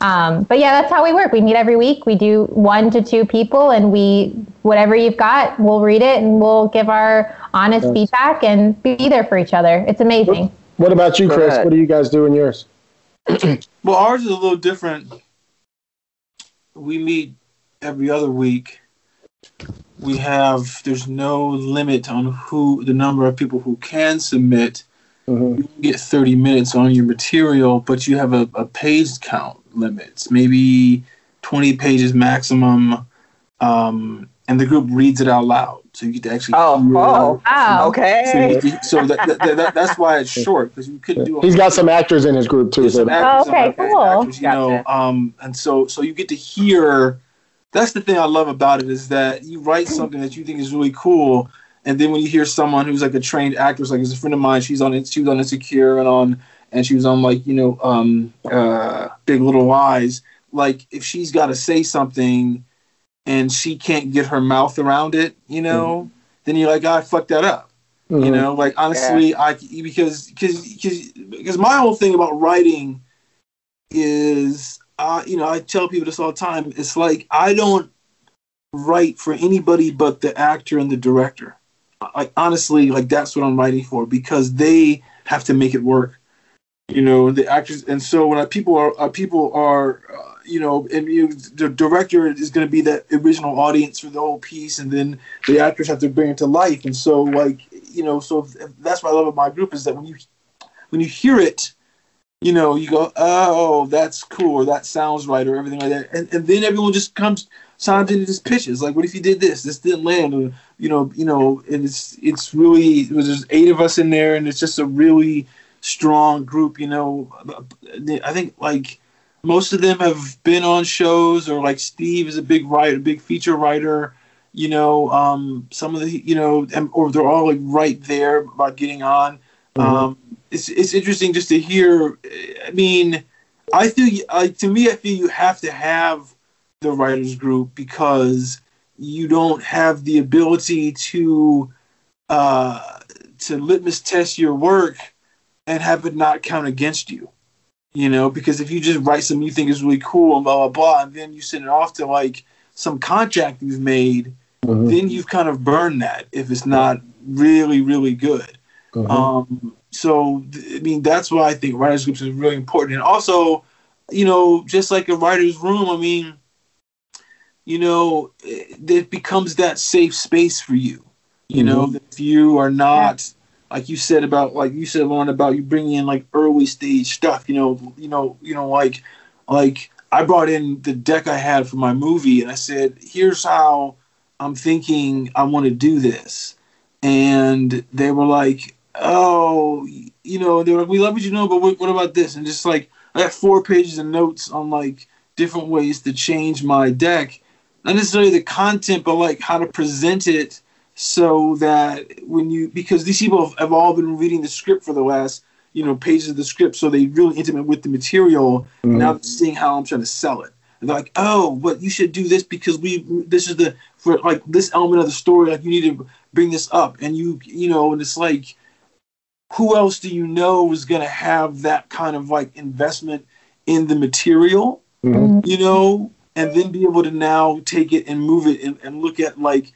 um, but yeah, that's how we work. We meet every week. We do one to two people, and we whatever you've got, we'll read it and we'll give our honest yes. feedback and be there for each other. It's amazing. What, what about you, Chris? What do you guys do in yours? Well, ours is a little different. We meet every other week. We have, there's no limit on who, the number of people who can submit. Mm-hmm. You get thirty minutes on your material, but you have a, a page count limits, maybe twenty pages maximum. Um, and the group reads it out loud. So you get to actually. Oh, oh wow. Okay. So, to, so that, that, that, that's why it's short, because you couldn't do. He's got some actors in his group too. So oh, okay, cool. Actors, you gotcha. know, um, and so, so you get to hear. That's the thing I love about it, is that you write something that you think is really cool, and then when you hear someone who's like a trained actress, like there's a friend of mine, she's on, she was on Insecure and on, and she was on like, you know, um, uh, Big Little Lies. Like if she's got to say something, and she can't get her mouth around it, you know, mm-hmm. then you're like, I fucked that up, mm-hmm. you know. Like honestly, yeah. I because because because my whole thing about writing is. Uh, you know, I tell people this all the time. It's like I don't write for anybody but the actor and the director. Like honestly, like that's what I'm writing for, because they have to make it work. You know, the actors, and so when I, people are uh, people are, uh, you know, and you, the director is going to be that original audience for the whole piece, and then the actors have to bring it to life. And so, like you know, so if, if that's what I love about my group, is that when you when you hear it. You know, you go, oh, that's cool, or that sounds right, or everything like that. And and then everyone just comes, signs in and just pitches. Like, what if you did this? This didn't land. Or, you know, you know, and it's it's really, it was, there's eight of us in there, and it's just a really strong group, you know. I think, like, most of them have been on shows, or, like, Steve is a big writer, big feature writer, you know. Um, some of the, you know, and, or they're all, like, right there about getting on. Mm-hmm. Um, it's it's interesting just to hear. I mean, I feel like, to me, I feel you have to have the writers group, because you don't have the ability to uh, to litmus test your work and have it not count against you. You know, because if you just write something you think is really cool and blah blah blah, and then you send it off to like some contract you've made, mm-hmm. then you've kind of burned that if it's not really really good. Mm-hmm. Um, so, I mean, that's why I think writers' groups is really important. And also, you know, just like a writer's room, I mean, you know, it, it becomes that safe space for you. You mm-hmm. know, if you are not, like you said about, like you said, Lauren, about you bringing in like early stage stuff, you know, you know, you know, like, like I brought in the deck I had for my movie, and I said, here's how I'm thinking I want to do this. And they were like, oh, you know, they were like, we love what you know, but what, what about this? And just like, I got four pages of notes on like different ways to change my deck. Not necessarily the content, but like how to present it so that when you, because these people have all been reading the script for the last you know, pages of the script, so they're really intimate with the material. Mm-hmm. Now they're seeing how I'm trying to sell it. And they're like, oh, but you should do this because we, this is the, for like this element of the story, like you need to bring this up. And you, you know, and it's like, who else do you know is going to have that kind of like investment in the material, mm-hmm. you know, and then be able to now take it and move it and, and look at like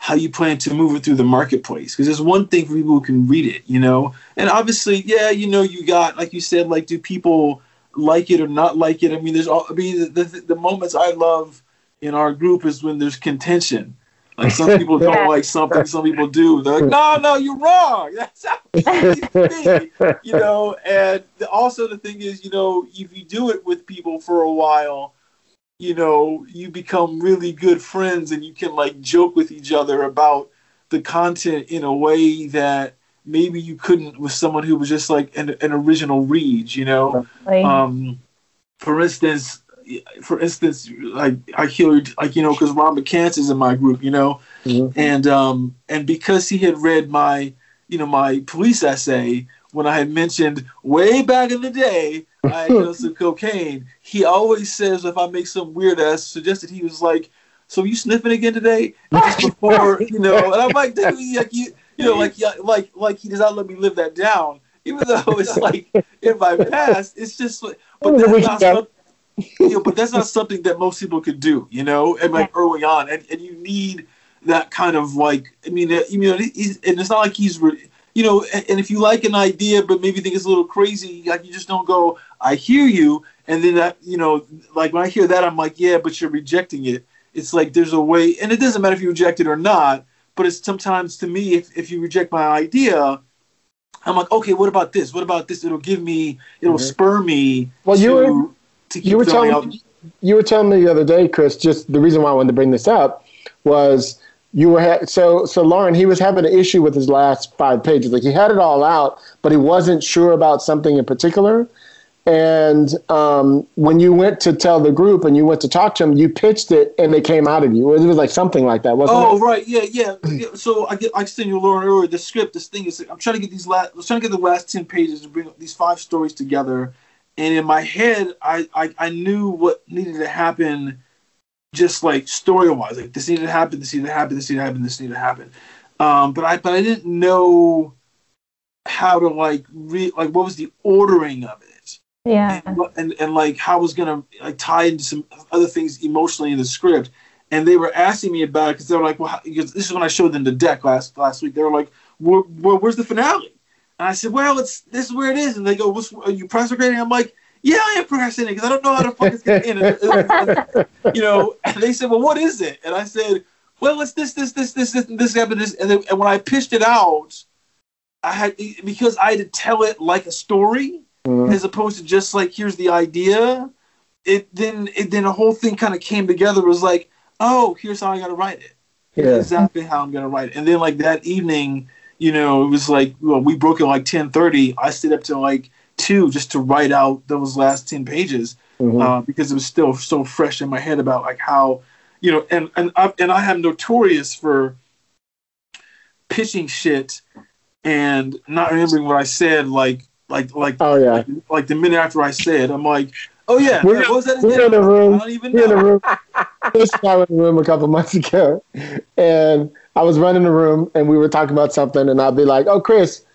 how you plan to move it through the marketplace. Because there's one thing for people who can read it, you know, and obviously, yeah, you know, you got, like you said, like, do people like it or not like it? I mean, there's all, I mean, the, the, the moments I love in our group is when there's contention. Like some people don't yeah. like something, some people do. They're like, no, no, you're wrong. That's how it is. You know, and the, also the thing is, you know, if you do it with people for a while, you know, you become really good friends and you can like joke with each other about the content in a way that maybe you couldn't with someone who was just like an, an original read, you know? Like, um, for instance, For instance, like I heard, like you know, because Ron McCants is in my group, you know, mm-hmm. and um, and because he had read my, you know, my police essay when I had mentioned way back in the day I had done some cocaine. He always says if I make some weird ass suggested, he was like, "So you sniffing again today?" Just before, you know, and I'm like, dude, like you, you know, like like like he does not let me live that down, even though it's like in my past. It's just, but that's not something. You know, but that's not something that most people could do, you know, and like early on, and, and you need that kind of like, I mean, uh, you know, and it's not like he's, re- you know, and, and if you like an idea, but maybe think it's a little crazy, like you just don't go, I hear you. And then that, you know, like when I hear that, I'm like, yeah, but you're rejecting it. It's like, there's a way, and it doesn't matter if you reject it or not, but it's sometimes to me, if, if you reject my idea, I'm like, okay, what about this? What about this? It'll give me, it'll mm-hmm. spur me. Well, to, you were- You were telling me, you were telling me the other day, Chris. Just the reason why I wanted to bring this up was you were ha- so so. Lauren, he was having an issue with his last five pages. Like he had it all out, but he wasn't sure about something in particular. And um, when you went to tell the group and you went to talk to them, you pitched it, and they came out of you. It was like something like that, wasn't oh, it? Oh, right, yeah, yeah, yeah. So I get I sent you Lauren earlier the script. This thing is I'm trying to get these last. I'm trying to get the last ten pages to bring these five stories together. And in my head, I, I, I knew what needed to happen, just like story-wise. Like, this needed to happen, this needed to happen, this needed to happen, this needed to happen. Um, but I but I didn't know how to, like, re- like what was the ordering of it. Yeah. And, and, and like, how I was going to like tie into some other things emotionally in the script. And they were asking me about it because they were like, well, how, this is when I showed them the deck last, last week. They were like, well, well, where's the finale? And I said, well, it's this is where it is. And they go, What's, are you procrastinating? I'm like, yeah, I am procrastinating because I don't know how the fuck it's going to end. You know, and they said, well, what is it? And I said, well, it's this, this, this, this, this, and this happened. This. And, then, and when I pitched it out, I had because I had to tell it like a story mm-hmm. as opposed to just like, here's the idea. It then it then the whole thing kind of came together. It was like, oh, here's how I got to write it. Yeah. Here's exactly how I'm going to write it. And then like that evening, you know, it was like, well, we broke it like ten thirty. I stayed up till like two just to write out those last ten pages mm-hmm. uh, because it was still so fresh in my head about like how, you know, and, and, I, and I am notorious for pitching shit and not remembering what I said. Like, like, like, oh, yeah. like, like the minute after I said, I'm like, oh yeah, we're, what was that? We're in a room. I don't even know. We're in a room. This guy was in a room a couple months ago, and I was running the room and we were talking about something and I'd be like, oh, Chris,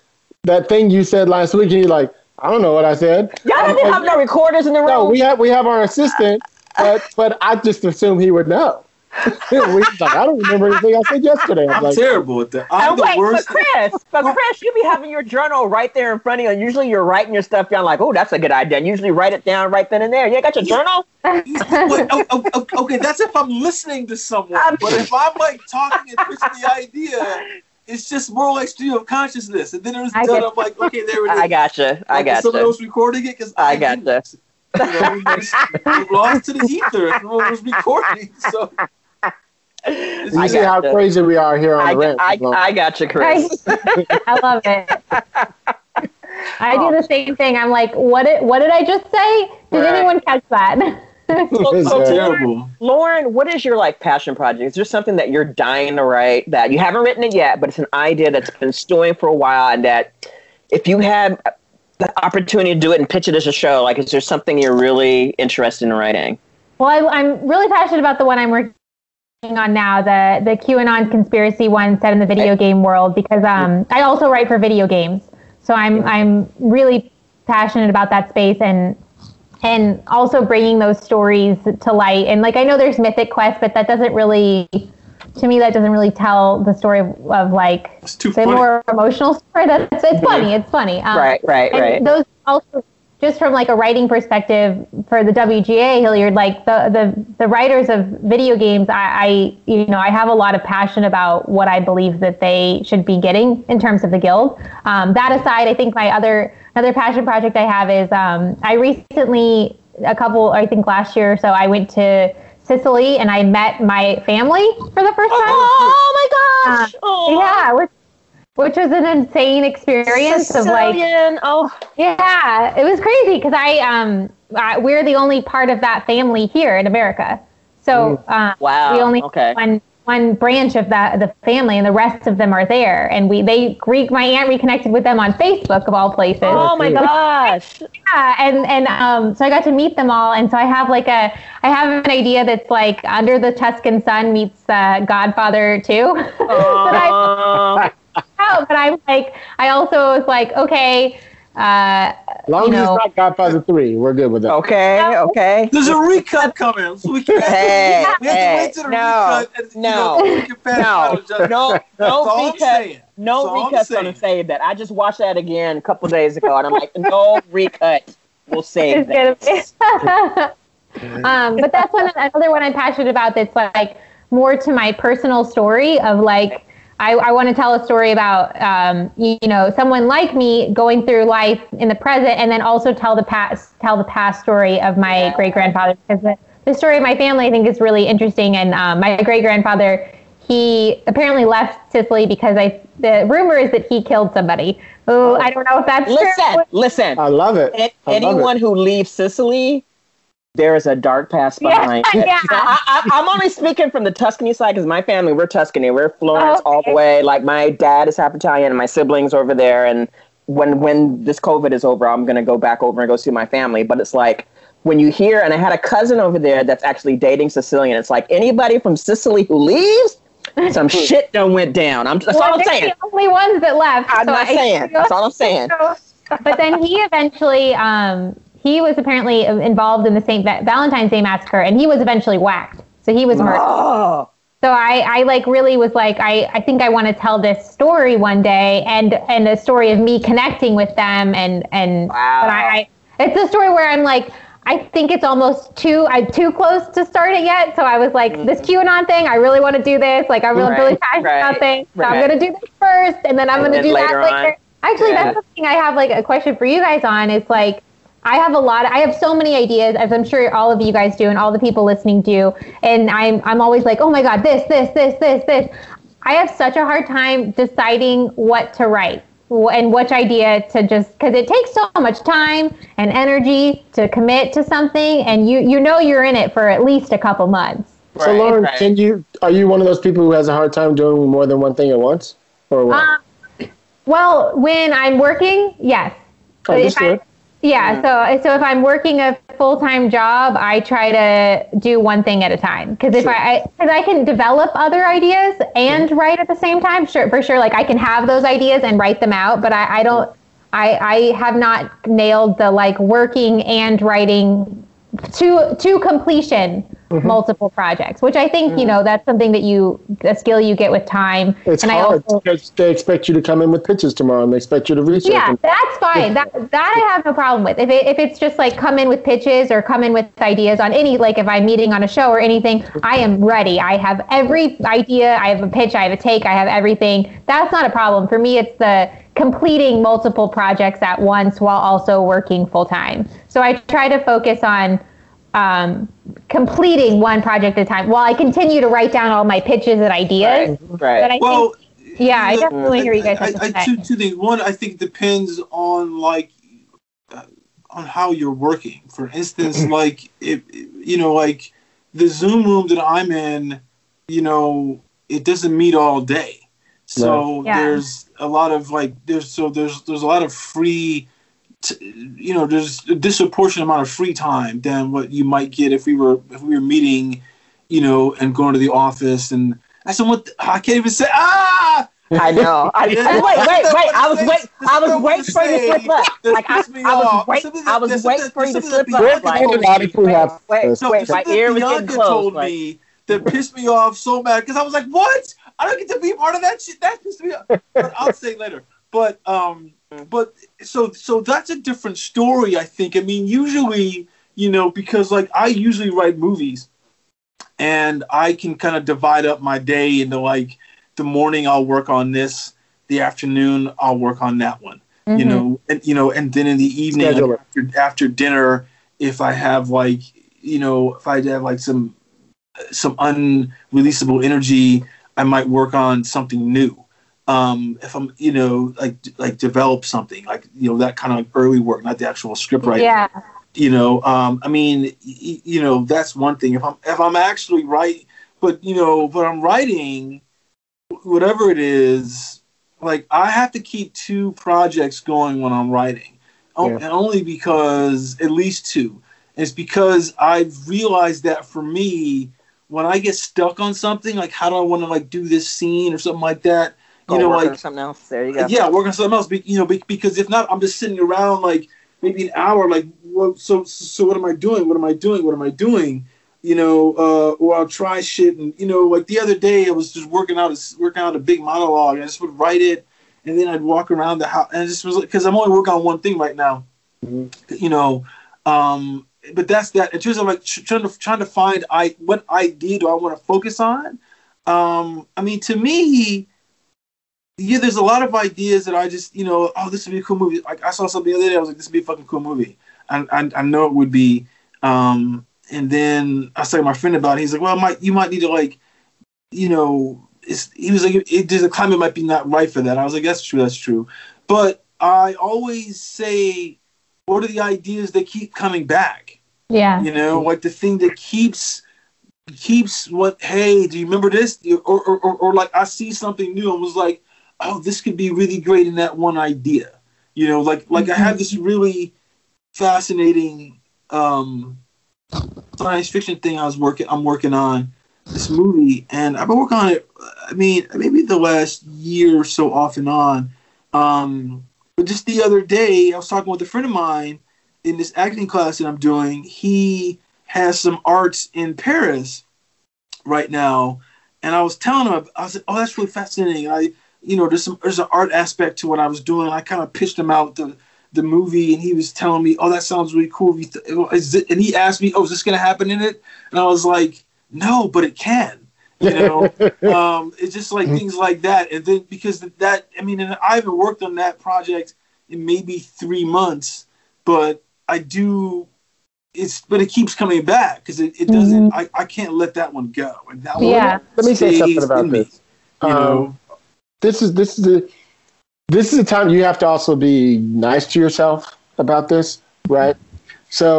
that thing you said last week. And you're like, I don't know what I said. Y'all didn't have no recorders in the room. No, we have, we have our assistant, but, but I just assumed he would know. Like, I don't remember anything I said yesterday. I'm, I'm like, terrible at that. I'm oh, the wait, worst. But Chris, but Chris, you be having your journal right there in front of you. And usually you're writing your stuff down like, oh, that's a good idea. And usually write it down right then and there. You ain't got your yeah. journal? Wait, oh, oh, okay, that's if I'm listening to someone. I'm but if I'm like talking and pitching the idea, it's just more like stream of consciousness. And then it was I done. I'm like, okay, there it is. I gotcha. I like, gotcha. Someone else recording it because I, I gotcha. You know, we, just, we lost to the ether. Everyone was recording, so. You I see how you. Crazy we are here on I, the ranch. I, I, I got you, Chris. I, I love it. I oh. do the same thing. I'm like, what did, what did I just say? Did right. anyone catch that? So, so Lauren, Lauren, what is your like passion project? Is there something that you're dying to write that you haven't written it yet, but it's an idea that's been stewing for a while and that if you had the opportunity to do it and pitch it as a show? Like, is there something you're really interested in writing? Well, I, I'm really passionate about the one I'm working on now, the the QAnon conspiracy one set in the video game world, because um, I also write for video games. So I'm I'm really passionate about that space, and and also bringing those stories to light. And like, I know there's Mythic Quest, but that doesn't really, to me, that doesn't really tell the story of, of like, it's too the funny. More emotional story. That's it's funny. It's funny. Um, right, right, and right. Those also, just from like a writing perspective for the W G A, Hilliard, like the the, the writers of video games, I, I you know I have a lot of passion about what I believe that they should be getting in terms of the guild. Um, that aside, I think my other another passion project I have is um, I recently a couple I think last year or so I went to Sicily and I met my family for the first time. Oh my gosh! Uh, oh. Yeah. We're Which was an insane experience Sicilian. Of like, oh yeah, it was crazy because I um I, we're the only part of that family here in America, so um, wow, we only okay. have one one branch of that the family, and the rest of them are there, and we they Greek. My aunt reconnected with them on Facebook of all places. Oh my gosh, yeah, and and um so I got to meet them all, and so I have like a I have an idea that's like Under the Tuscan Sun meets uh, Godfather two. Oh. Out, but I'm like, I also was like, okay. Uh, as long you know, as it's not Godfather three, we're good with that. Okay, okay. There's a recut coming, so we can't. Hey, we have hey, to wait to the no, recut. And, no, you know, we can pass no, no, no, because no recut's gonna save that. I just watched that again a couple days ago, and I'm like, no recut will save that. um, but that's one another one I'm passionate about. That's like more to my personal story of like. I, I want to tell a story about, um, you, you know, someone like me going through life in the present, and then also tell the past, tell the past story of my yeah. great grandfather, because the, the story of my family I think is really interesting. And um, my great grandfather, he apparently left Sicily because I. The rumor is that he killed somebody. Ooh, oh, I don't know if that's listen, true. Listen, listen. I love it. A- I anyone love it. Who leaves Sicily. There is a dark past behind yeah, it. Yeah. I, I, I'm only speaking from the Tuscany side because my family, we're Tuscany. We're Florence oh, okay. all the way. Like, my dad is half Italian and my siblings over there. And when when this COVID is over, I'm going to go back over and go see my family. But it's like when you hear, and I had a cousin over there that's actually dating Sicilian. It's like anybody from Sicily who leaves, some shit done went down. I'm, that's well, all I'm saying. The only ones that left. I'm so not I, saying. That's all I'm saying. So, but then he eventually... Um, He was apparently involved in the Saint Valentine's Day massacre, and he was eventually whacked. So he was murdered. Oh. So I, I like really was like, I, I think I want to tell this story one day, and and a story of me connecting with them, and and wow. but I, I it's a story where I'm like, I think it's almost too I'm too close to start it yet. So I was like, mm-hmm. this QAnon thing, I really want to do this. Like I'm really, right, really passionate right, about things. So right. I'm gonna do this first, and then I'm and gonna then do later that later. On. Actually, yeah. that's something I have like a question for you guys on. Is like. I have a lot. Of, I have so many ideas, as I'm sure all of you guys do, and all the people listening do. And I'm I'm always like, oh my God, this, this, this, this, this. I have such a hard time deciding what to write and which idea to just because it takes so much time and energy to commit to something, and you you know you're in it for at least a couple months. Right, so Lauren, right. can you are you one of those people who has a hard time doing more than one thing at once, or what? Um, well, when I'm working, yes. Oh, if I, Yeah, so so if I'm working a full-time job, I try to do one thing at a time. Because if sure. I, because I, I can develop other ideas and yeah. write at the same time, sure, for sure. Like, I can have those ideas and write them out, but I, I don't, I, I have not nailed the, like, working and writing to to completion mm-hmm. multiple projects, which I think, mm-hmm. you know, that's something that you, a skill you get with time. It's and hard I also, because they expect you to come in with pitches tomorrow and they expect you to research. Yeah, them. That's fine. that that I have no problem with. If it, if it's just like come in with pitches or come in with ideas on any, like if I'm meeting on a show or anything, I am ready. I have every idea. I have a pitch. I have a take. I have everything. That's not a problem. For me, it's the completing multiple projects at once while also working full time. So I try to focus on um, completing one project at a time while I continue to write down all my pitches and ideas. Right. right. But I well, think, yeah, I definitely I, hear you guys. I, I, I, two, two things. One, I think depends on like uh, on how you're working. For instance, like if you know, like the Zoom room that I'm in, you know, it doesn't meet all day. So yeah. there's a lot of like there's so there's there's a lot of free t you know, there's a disproportionate amount of free time than what you might get if we were if we were meeting, you know, and going to the office. And I said, what? The, I can't even say. Ah. I know. I, I, wait, wait, wait! I was wait, I was waiting for you to slip up. Like I, I was waiting, I was waiting for you to slip up. Wait, wait, wait! My ear was getting closed. Told me that pissed me off so bad because I was like, "What? I don't get to be part of that shit." That pissed me off. But I'll say later. But um, but so so that's a different story, I think. I mean, usually, you know, because like I usually write movies, and I can kind of divide up my day into like. The morning I'll work on this, the afternoon I'll work on that one, mm-hmm. you know, and, you know, and then in the evening like, after, after dinner, if I have like, you know, if I have like some, some unreleasable energy, I might work on something new. Um, if I'm, you know, like, like develop something like, you know, that kind of like early work, not the actual script writing. Yeah. You know, um, I mean, you know, that's one thing if I'm, if I'm actually writing, but you know, but I'm writing, whatever it is, like I have to keep two projects going when I'm writing, yeah. and only because at least two. And it's because I've realized that for me, when I get stuck on something, like how do I want to like do this scene or something like that, you I'll know, work like on something else. There you go. Yeah, work on something else. Be, you know, be, because if not, I'm just sitting around like maybe an hour. Like, well, so so what am I doing? What am I doing? What am I doing? You know, uh, or I'll try shit, and you know, like the other day, I was just working out, a, working out a big monologue, and I just would write it, and then I'd walk around the house, and I just was like, because I'm only working on one thing right now, mm-hmm. you know. Um, but that's that. In terms of like trying to trying to find I what idea do I want to focus on? Um, I mean, to me, yeah, there's a lot of ideas that I just, you know, oh, this would be a cool movie. Like I saw something the other day, I was like, this would be a fucking cool movie, and I, I, I know it would be. Um, And then I was talking to my friend about it. He's like, well, might, you might need to, like, you know, it's, he was like, it, the climate might be not right for that. I was like, that's true, that's true. But I always say, what are the ideas that keep coming back? Yeah. You know, like the thing that keeps, keeps what, hey, do you remember this? Or, or, or, or like I see something new and was like, oh, this could be really great in that one idea. You know, like, like mm-hmm. I have this really fascinating, um, science fiction thing I was working I'm working on this movie, and I've been working on it, I mean maybe the last year or so off and on, um, but just the other day I was talking with a friend of mine in this acting class that I'm doing. He has some arts in Paris right now, and I was telling him, I said, oh, that's really fascinating, and I, you know, there's some there's an art aspect to what I was doing, and I kind of pitched him out the the movie, and he was telling me, oh, that sounds really cool. Is it, and he asked me, oh, is this going to happen in it? And I was like, no, but it can, you know, um, it's just like things like that. And then because that, I mean, and I haven't worked on that project in maybe three months, but I do, it's, but it keeps coming back because it, it doesn't, mm-hmm. I, I can't let that one go. And that yeah. One let me say something about this. Me, you um, know? This is, this is the, This is a time you have to also be nice to yourself about this, right? So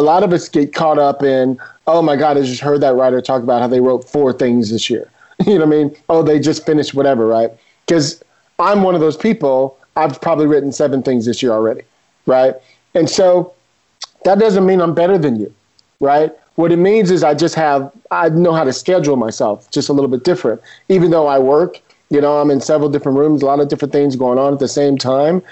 a lot of us get caught up in, oh my God, I just heard that writer talk about how they wrote four things this year. You know what I mean? Oh, they just finished whatever, right? Because I'm one of those people, I've probably written seven things this year already, right? And so that doesn't mean I'm better than you, right? What it means is I just have, I know how to schedule myself just a little bit different, even though I work. You know, I'm in several different rooms, a lot of different things going on at the same time.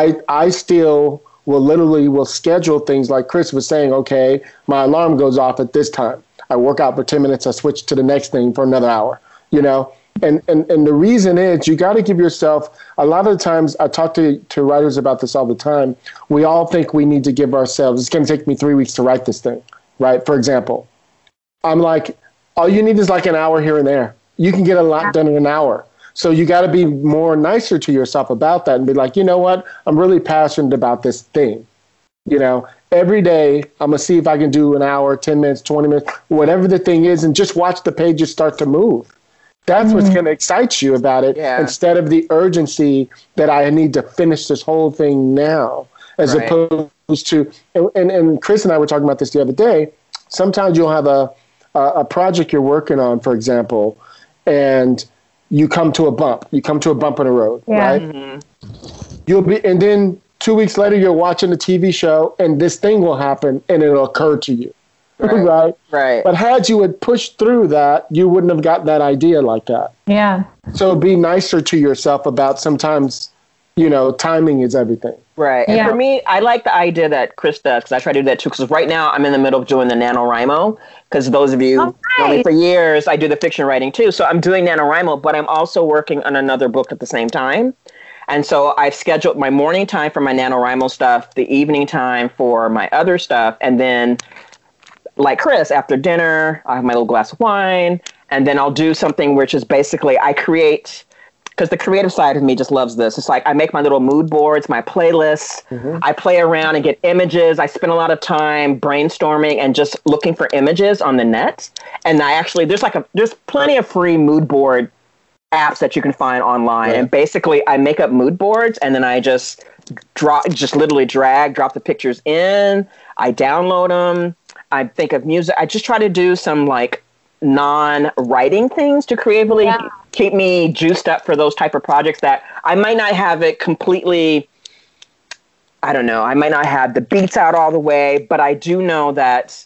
I I still will literally will schedule things like Chris was saying, okay, my alarm goes off at this time. I work out for ten minutes. I switch to the next thing for another hour, you know. And and, and the reason is you got to give yourself – a lot of the times I talk to, to writers about this all the time. We all think we need to give ourselves – it's going to take me three weeks to write this thing, right? For example, I'm like, all you need is like an hour here and there. You can get a lot done in an hour. So you got to be more nicer to yourself about that and be like, you know what? I'm really passionate about this thing. You know, every day I'm going to see if I can do an hour, ten minutes, twenty minutes, whatever the thing is, and just watch the pages start to move. That's mm-hmm. what's going to excite you about it yeah. instead of the urgency that I need to finish this whole thing now, as right. opposed to, and, and, and Chris and I were talking about this the other day. Sometimes you'll have a, a, a project you're working on, for example, and you come to a bump. You come to a bump in the road, yeah. right? Mm-hmm. You'll be, and then Two weeks later, you're watching a T V show, and this thing will happen, and it'll occur to you. Right, right. Right. But had you had pushed through that, you wouldn't have got that idea like that. Yeah. So be nicer to yourself about sometimes, you know, timing is everything. Right. And yeah. for me, I like the idea that Chris does, because I try to do that too. Because right now I'm in the middle of doing the NaNoWriMo. Because those of you oh, nice. know me for years, I do the fiction writing too. So I'm doing NaNoWriMo, but I'm also working on another book at the same time. And so I've scheduled my morning time for my NaNoWriMo stuff, the evening time for my other stuff, and then like Chris, after dinner, I have my little glass of wine, and then I'll do something which is basically I create, because the creative side of me just loves this. It's like I make my little mood boards, my playlists. Mm-hmm. I play around and get images. I spend a lot of time brainstorming and just looking for images on the net. And I actually, there's like a, there's plenty of free mood board apps that you can find online. Right. And basically I make up mood boards and then I just draw, just literally drag, drop the pictures in. I download them. I think of music. I just try to do some like non-writing things to creatively yeah. keep me juiced up for those type of projects that I might not have it completely. I don't know. I might not have the beats out all the way, but I do know that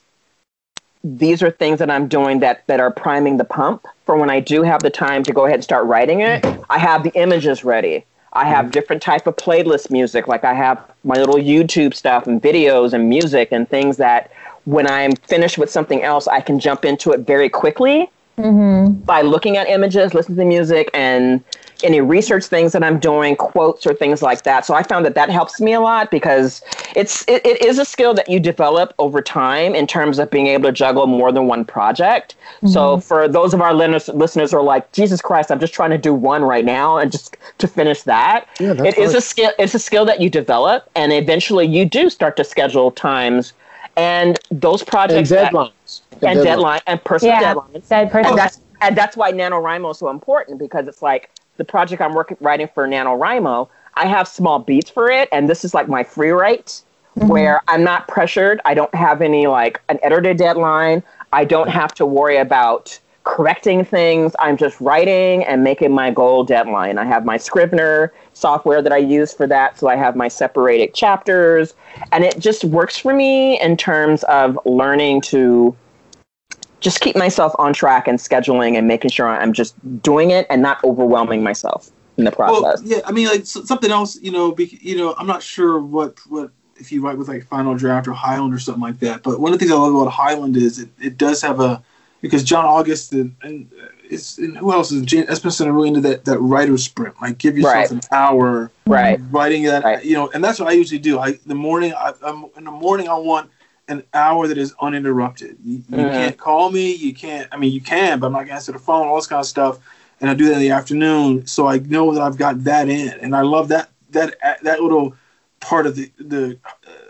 these are things that I'm doing that, that are priming the pump for when I do have the time to go ahead and start writing it. I have the images ready. I have different type of playlist music. Like I have my little YouTube stuff and videos and music and things that when I'm finished with something else, I can jump into it very quickly mm-hmm. by looking at images, listening to music, and any research things that I'm doing, quotes or things like that. So I found that that helps me a lot because it's it, it is a skill that you develop over time in terms of being able to juggle more than one project. Mm-hmm. So for those of our listeners who are like, Jesus Christ, I'm just trying to do one right now and just to finish that. Yeah, that's it is a skill. It's a skill that you develop, and eventually you do start to schedule times. And those projects and deadlines that, and, and deadline, deadline and personal yeah. deadlines. Dead person. And, that's, and that's why NaNoWriMo is so important because it's like the project I'm working writing for NaNoWriMo, I have small beats for it. And this is like my free write mm-hmm. where I'm not pressured. I don't have any like an editor deadline. I don't have to worry about correcting things. I'm just writing and making my goal deadline. I have my Scrivener software that I use for that. So I have my separated chapters and it just works for me in terms of learning to just keep myself on track and scheduling and making sure I'm just doing it and not overwhelming myself in the process. Well, yeah. I mean, like so, something else, you know, be, you know, I'm not sure what, what, if you write with like Final Draft or Highland or something like that. But one of the things I love about Highland is it, it does have a, because John August and, and, and who else is Jane Espenson are really into that, that writer sprint. Like give yourself right. an hour right. writing that, right. you know, and that's what I usually do. I, the morning, I, I'm, in the morning I want an hour that is uninterrupted. You, you mm. can't call me. You can't, I mean, you can, but I'm not going to answer the phone, all this kind of stuff. And I do that in the afternoon. So I know that I've got that in. And I love that, that, that little part of the, the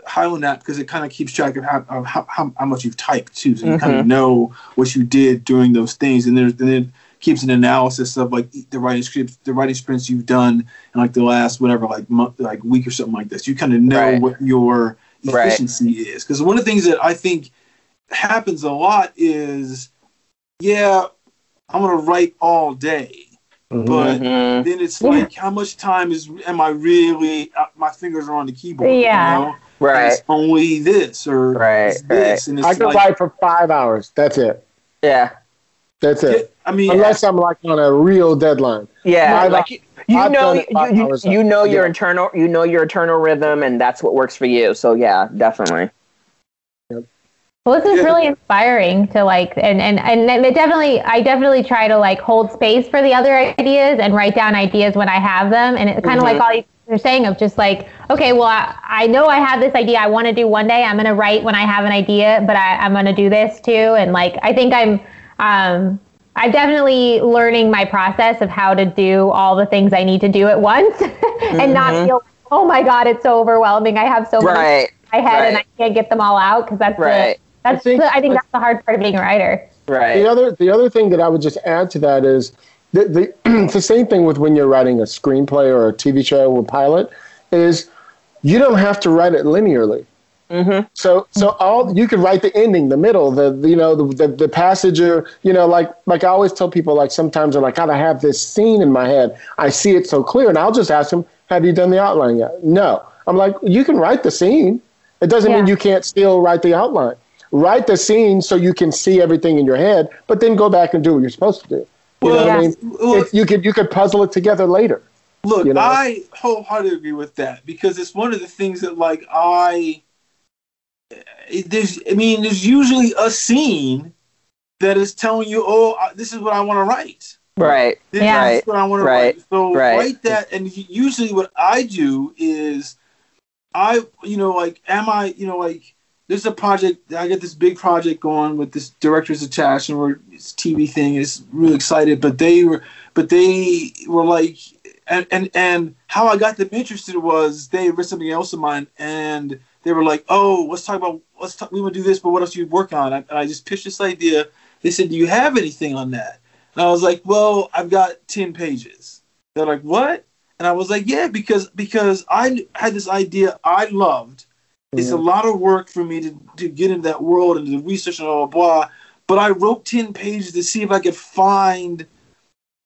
Highland app because it kind of keeps track of how, of how how how much you've typed too, so you mm-hmm. kind of know what you did during those things, and there's then it keeps an analysis of like the writing scripts, the writing sprints you've done, and like the last whatever like month, like week or something like this. You kind of know right. what your efficiency right. is because one of the things that I think happens a lot is yeah, I'm gonna write all day. But mm-hmm. then it's like, yeah. how much time is am I really? Uh, my fingers are on the keyboard. Yeah, you know? Right. And it's only this or right, it's this, right. and it's I can like, write for five hours. That's it. Yeah, that's it. it I mean, unless yeah. I'm like on a real deadline. Yeah, my, like you, you know, you, you, you know your yeah. internal, you know your internal rhythm, and that's what works for you. So yeah, definitely. Yep. Well, this is really inspiring to like, and, and, and it definitely, I definitely try to like hold space for the other ideas and write down ideas when I have them. And it's kind of mm-hmm. like all you are saying of just like, okay, well, I, I know I have this idea I want to do one day. I'm going to write when I have an idea, but I, I'm going to do this too. And like, I think I'm, um, I'm definitely learning my process of how to do all the things I need to do at once mm-hmm. and not feel, oh my God, it's so overwhelming. I have so right. much in my head right. and I can't get them all out because that's right. the, That's I think, the, I think that's the hard part of being a writer. Right. The other the other thing that I would just add to that is the, the it's the same thing with when you're writing a screenplay or a T V show or pilot is you don't have to write it linearly. Mm-hmm. So so all you can write the ending, the middle, the, the you know the, the the passage or you know like like I always tell people like sometimes I'm like God, I have this scene in my head I see it so clear and I'll just ask them have you done the outline yet? No. I'm like, you can write the scene. It doesn't yeah. mean you can't still write the outline. Write the scene so you can see everything in your head, but then go back and do what you're supposed to do. You well, know what yes. I mean? Well, it, you could you could puzzle it together later. Look, you know? I wholeheartedly agree with that, because it's one of the things that, like, I there's I mean, there's usually a scene that is telling you, oh, this is what I want to write. Right. This yeah. is right. what I want to right. write. So right. write that, and usually what I do is, I you know like am I you know like. There's a project, I got this big project going with this director's attached, and we're, it's a T V thing, and it's really excited, but they were, but they were like, and, and, and how I got them interested was they read something else of mine, and they were like, oh, let's talk about, let's talk, we want to do this, but what else do you work on? And I just pitched this idea. They said, do you have anything on that? And I was like, well, I've got ten pages. They're like, what? And I was like, yeah, because, because I had this idea I loved. It's a lot of work for me to, to get into that world and to research and blah, blah, blah. But I wrote ten pages to see if I could find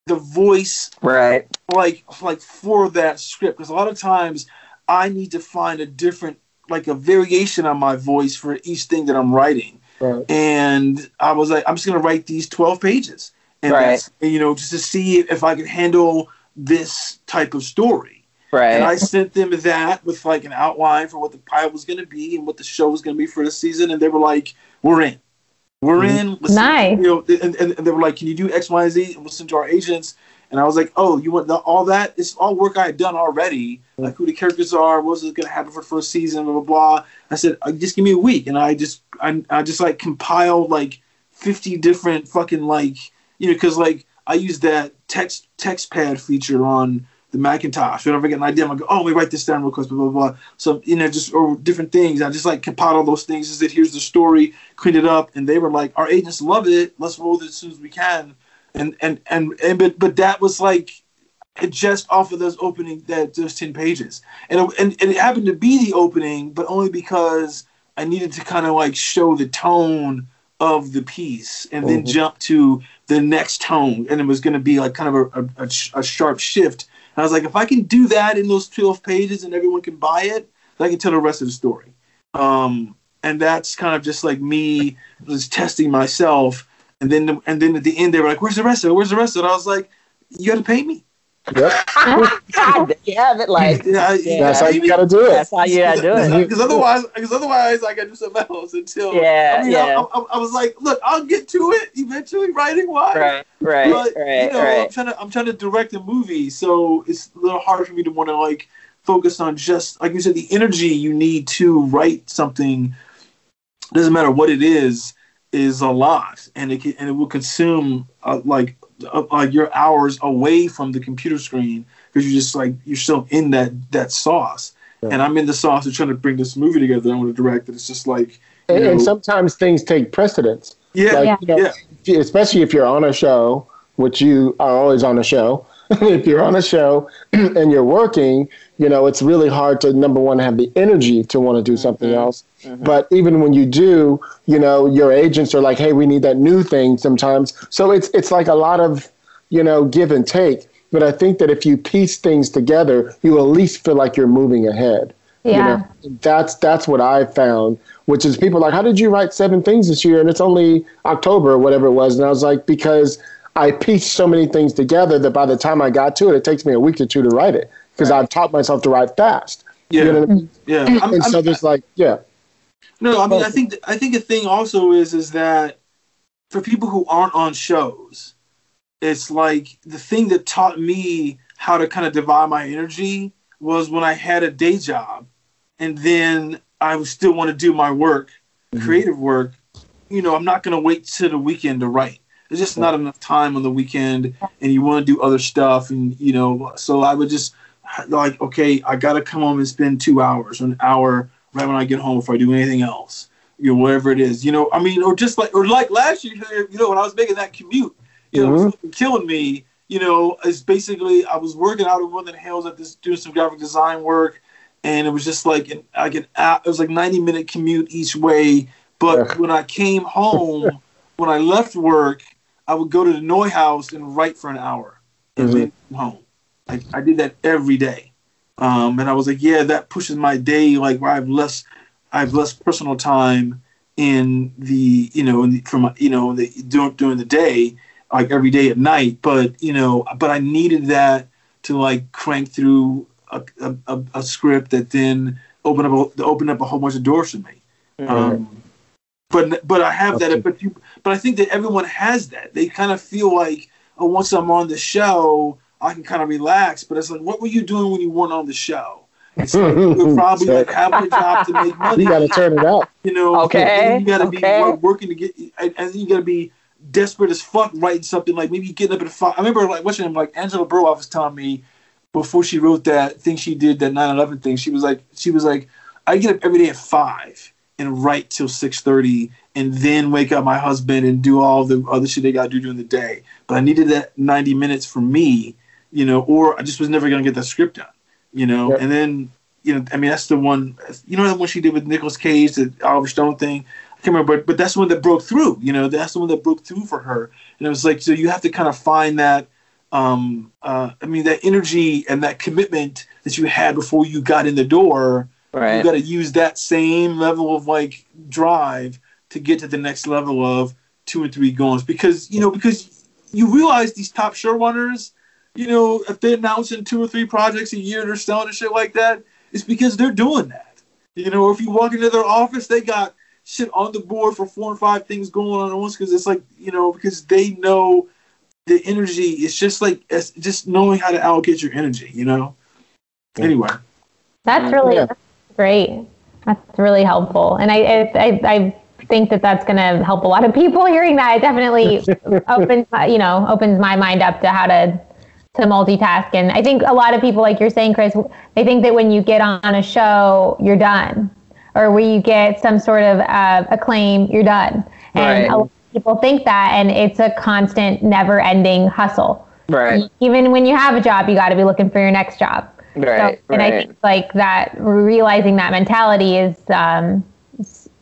the voice right, like like for that script. Because a lot of times I need to find a different, like a variation on my voice for each thing that I'm writing. Right. And I was like, I'm just going to write these twelve pages. And, right. that's, you know, just to see if I could handle this type of story. Right. And I sent them that with like an outline for what the pilot was going to be and what the show was going to be for the season. And they were like, we're in. We're in. Let's nice. You know, and, and they were like, can you do X, Y, and Z? And we'll send to our agents. And I was like, oh, you want the, all that? It's all work I had done already. Like who the characters are, what's going to happen for the first season, blah, blah, blah. I said, just give me a week. And I just, I, I just like compiled like fifty different fucking like, you know, because like I used that text text pad feature on the Macintosh. Whenever I get an idea, I go, oh, let me write this down real quick, blah, blah, blah. So, you know, just or different things. I just like compiled all those things. I said, here's the story, cleaned it up. And they were like, our agents love it. Let's roll it as soon as we can. And, and, and, and but, but that was like just off of those opening, that those ten pages. And it, and, and it happened to be the opening, but only because I needed to kind of like show the tone of the piece and mm-hmm. then jump to the next tone. And it was going to be like kind of a, a, a sharp shift. And I was like, if I can do that in those twelve pages and everyone can buy it, then I can tell the rest of the story. Um, and that's kind of just like me just testing myself. And then and then at the end, they were like, where's the rest of it? Where's the rest of it? I was like, you got to pay me. Yep. God, you have it like. Yeah, yeah. That's how you got to do it. That's how you got to do it. Because otherwise, otherwise, I got to do something else until. Yeah, I mean, yeah. I, I, I was like, look, I'll get to it eventually, writing wise. Right, right, but, right. You know, right. I'm trying to, I'm trying to direct a movie, so it's a little hard for me to want to like focus on just like you said, the energy you need to write something. Doesn't matter what it is, is a lot, and it can, and it will consume uh, like. Uh, your hours away from the computer screen because you're just like you're still in that that sauce yeah. and I'm in the sauce of trying to bring this movie together. I want to direct it. It's just like and, know, and sometimes things take precedence. Yeah, like, yeah. You know, yeah. Especially if you're on a show, which you are always on a show. If you're on a show and you're working, you know it's really hard to number one have the energy to want to do something mm-hmm. else. Mm-hmm. But even when you do, you know your agents are like, "Hey, we need that new thing." Sometimes, so it's it's like a lot of you know give and take. But I think that if you piece things together, you will at least feel like you're moving ahead. Yeah, you know? that's that's what I found. Which is people are like, "How did you write seven things this year?" And it's only October or whatever it was. And I was like, because I pieced so many things together that by the time I got to it, it takes me a week or two to write it because right. I've taught myself to write fast. Yeah, you know what I mean? Yeah. And I'm, so I'm, there's like, yeah. No, I mean, I think I think the thing also is is that for people who aren't on shows, it's like the thing that taught me how to kind of divide my energy was when I had a day job, and then I would still want to do my work, mm-hmm. creative work. You know, I'm not going to wait till the weekend to write. There's just not enough time on the weekend, and you want to do other stuff, and you know. So I would just like, okay, I gotta come home and spend two hours, an hour, right when I get home, before I do anything else, you know, whatever it is, you know. I mean, or just like, or like last year, you know, when I was making that commute, you mm-hmm. know, it was killing me. You know, it's basically I was working out of Woodland Hills at this doing some graphic design work, and it was just like an like an it was like ninety minute commute each way. But yeah. when I came home, when I left work. I would go to the Noy house and write for an hour and mm-hmm. then come home. I, I did that every day. Um, and I was like, yeah, that pushes my day, like, where I have less, I have less personal time in the, you know, in the, from, you know, the, during, during the day, like every day at night. But, you know, but I needed that to like crank through a, a, a script that then opened up, a, opened up a whole bunch of doors for me. Mm-hmm. Um, but, but I have okay. that, but you, but I think that everyone has that. They kind of feel like, oh, once I'm on the show, I can kind of relax. But it's like, what were you doing when you weren't on the show? It's like, you're probably like having a job to make money. You got to turn it up. You know, okay. you got to okay. be working to get, and you got to be desperate as fuck writing something. Like maybe getting up at five. I remember, like, what's her name? Like, Angela Burrow was telling me before she wrote that thing she did, that nine eleven thing. She was like, she was like, I get up every day at five and write till six thirty and then wake up my husband and do all the other shit they got to do during the day. But I needed that ninety minutes for me, you know, or I just was never going to get that script done. You know, yep. and then, you know, I mean, that's the one, you know, the one she did with Nicolas Cage, the Oliver Stone thing. I can't remember, but, but that's the one that broke through, you know, that's the one that broke through for her. And it was like, so you have to kind of find that, um, uh, I mean, that energy and that commitment that you had before you got in the door. Right. You got to use that same level of like drive to get to the next level of two and three goings. Because, you know, because you realize these top showrunners, you know, if they're announcing two or three projects a year, they're selling and shit like that, it's because they're doing that. You know, if you walk into their office, they got shit on the board for four or five things going on at once, because it's like, you know, because they know the energy. It's just like, it's just knowing how to allocate your energy, you know? Yeah. Anyway. That's really yeah. that's great. That's really helpful. And I, I, I think that that's going to help a lot of people hearing that. It definitely opens, you know, opens my mind up to how to, to multitask. And I think a lot of people, like you're saying, Chris, they think that when you get on a show, you're done, or when you get some sort of uh, acclaim, you're done. And right. a lot of people think that, and it's a constant, never-ending hustle. Right. Even when you have a job, you got to be looking for your next job. Right. So, and right. I think like that, realizing that mentality is um,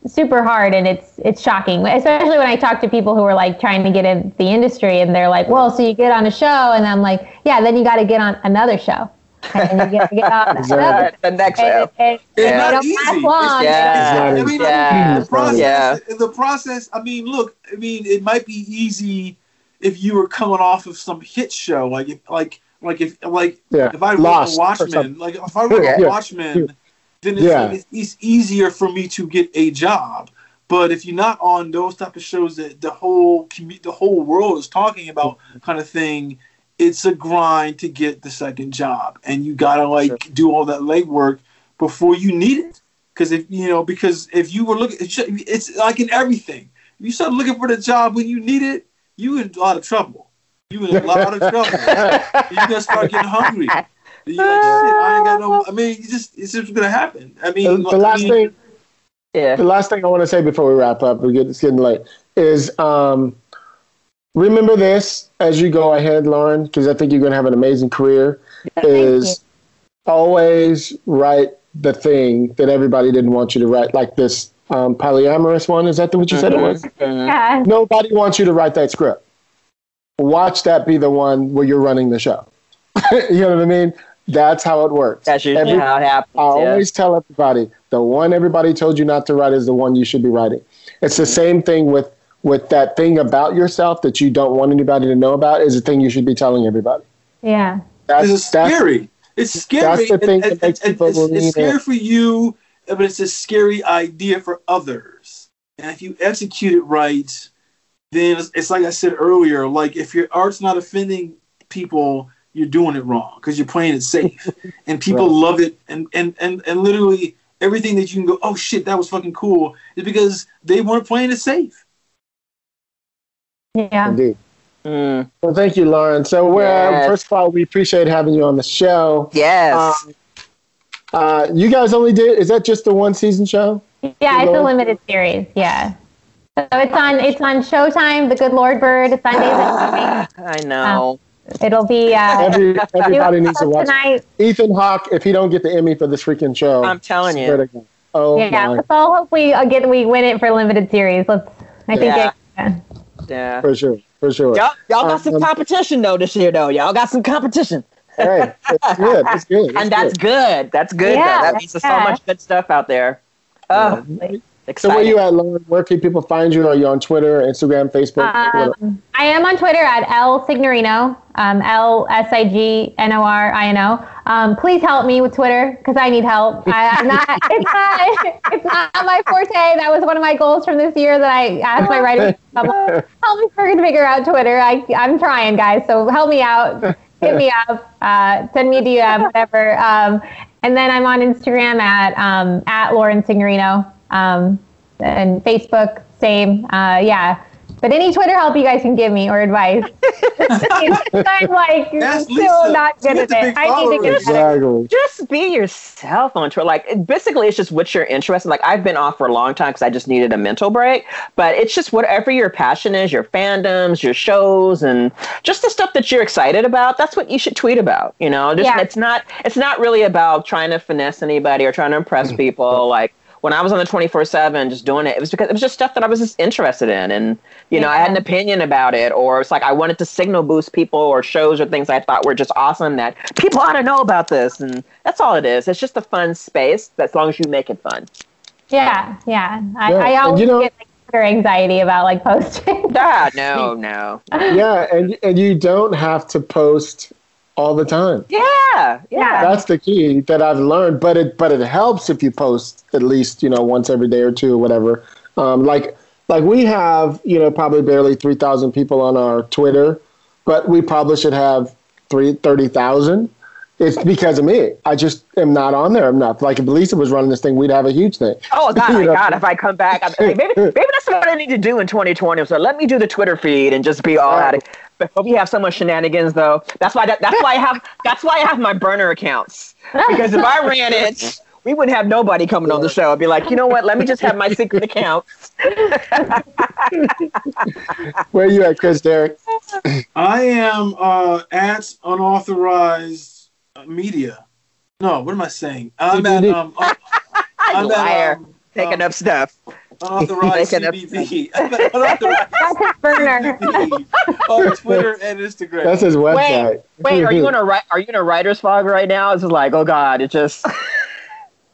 super hard, and it's it's shocking, especially when I talk to people who are like trying to get in the industry, and they're like, well, so you get on a show, and I'm like, yeah, then you got to get on another show, and you get to get on another the next show. It's not easy. Yeah, the process. I mean, look, I mean, it might be easy if you were coming off of some hit show, like if, like like if like yeah. if I wrote a Watchmen, like if I wrote yeah. a Watchmen. Then it's, yeah. it's, it's easier for me to get a job. But if you're not on those type of shows that the whole commu- the whole world is talking about, kind of thing, it's a grind to get the second job, and you gotta like sure. do all that legwork before you need it. Because if you know, because if you were looking, it's like in everything. If you start looking for the job when you need it, you in a lot of trouble. You in a lot of trouble. You're gonna start getting hungry. Like, shit, I ain't got no, I mean, you just, it's just going to happen. I mean, the, the last I mean, thing, yeah. the last thing I want to say before we wrap up, we get, it's getting late, is um, remember this as you go ahead, Lauren, because I think you're going to have an amazing career, yeah, is always write the thing that everybody didn't want you to write, like this um, polyamorous one. Is that what you said it was? Yeah. Nobody wants you to write that script. Watch that be the one where you're running the show. You know what I mean? That's how it works. That's usually how it happens. I yeah. always tell everybody, the one everybody told you not to write is the one you should be writing. It's the same thing with, with that thing about yourself that you don't want anybody to know about is the thing you should be telling everybody. Yeah. That's, it's scary. That's, it's scary. That's the thing and, that makes and, people and It's, it's scary it. for you, but it's a scary idea for others. And if you execute it right, then it's, it's like I said earlier, like if your art's not offending people, you're doing it wrong because you're playing it safe, and people right. love it. And, and, and, and literally everything that you can go, oh shit, that was fucking cool, is because they weren't playing it safe. Yeah. Indeed. Mm. Well, thank you, Lauren. So yes. first of all, we appreciate having you on the show. Yes. Um, uh, you guys only did, is that just the one season show? Yeah. It's a limited series. Yeah. So it's on, it's on Showtime, The Good Lord Bird, Sundays at night. I know. Um, It'll be uh, Every, everybody needs to watch tonight. It. Ethan Hawke, if he don't get the Emmy for this freaking show, I'm telling you. Oh yeah, my. Let's all hope we uh, get we win it for limited series. Let's. I yeah. think. It, yeah. yeah. For sure. For sure. Y'all, y'all got um, some competition though this year though. Y'all got some competition. right. That's good. That's good. That's and that's good. good. That's good. Yeah, that means there's so much good stuff out there. Oh, yeah. So where are you at, Lauren? Where can people find you? Are you on Twitter, Instagram, Facebook? Um, I am on Twitter at L Signorino, um, L S I G N O R I N O. Um, please help me with Twitter because I need help. I, I'm not, it's not, it's not my forte. That was one of my goals from this year that I asked my writers to help me figure out Twitter. I, I'm trying, guys. So help me out. Hit me up. Uh, send me a D M, whatever. Um, and then I'm on Instagram at um, at Lauren Signorino. Um, and Facebook, same. Uh, yeah. But any Twitter help you guys can give me or advice. I'm like, that's still Lisa. Not good at it. I need to get exactly. it. Just be yourself on Twitter. Like, basically, it's just what you're interested in. Like, I've been off for a long time because I just needed a mental break. But it's just whatever your passion is, your fandoms, your shows, and just the stuff that you're excited about. That's what you should tweet about. You know, just, yeah. it's not it's not really about trying to finesse anybody or trying to impress people. Like, when I was on the twenty-four seven just doing it, it was because it was just stuff that I was just interested in. And, you yeah. know, I had an opinion about it, or it's like I wanted to signal boost people or shows or things I thought were just awesome that people ought to know about this. And that's all it is. It's just a fun space as long as you make it fun. Yeah. Yeah. I, yeah. I always and, you know, get like, Twitter anxiety about like posting. ah, no, no. Yeah. And, and you don't have to post all the time. Yeah, yeah. That's the key that I've learned, but it but it helps if you post at least, you know, once every day or two or whatever. Um, like like we have, you know, probably barely three thousand people on our Twitter, but we probably should have thirty thousand. It's because of me. I just am not on there enough. Like if Lisa was running this thing, we'd have a huge thing. Oh God, my God! If I come back, I'm, maybe maybe that's what I need to do in twenty twenty. So let me do the Twitter feed and just be all out of. But we have so much shenanigans, though. That's why. That, that's why I have. That's why I have my burner accounts. Because if I ran it, we wouldn't have nobody coming on the show. I'd be like, you know what? Let me just have my secret accounts. Where are you at, Chris Derek? I am uh, at unauthorized media. No, what am I saying? I'm at. Um, uh, I'm liar. At, um, Taking um, up stuff. Unauthorized C B B. That's his burner. On Twitter and Instagram. That's his website. Wait, wait are you in a are you in a writer's fog right now? It's just like, oh God, it just.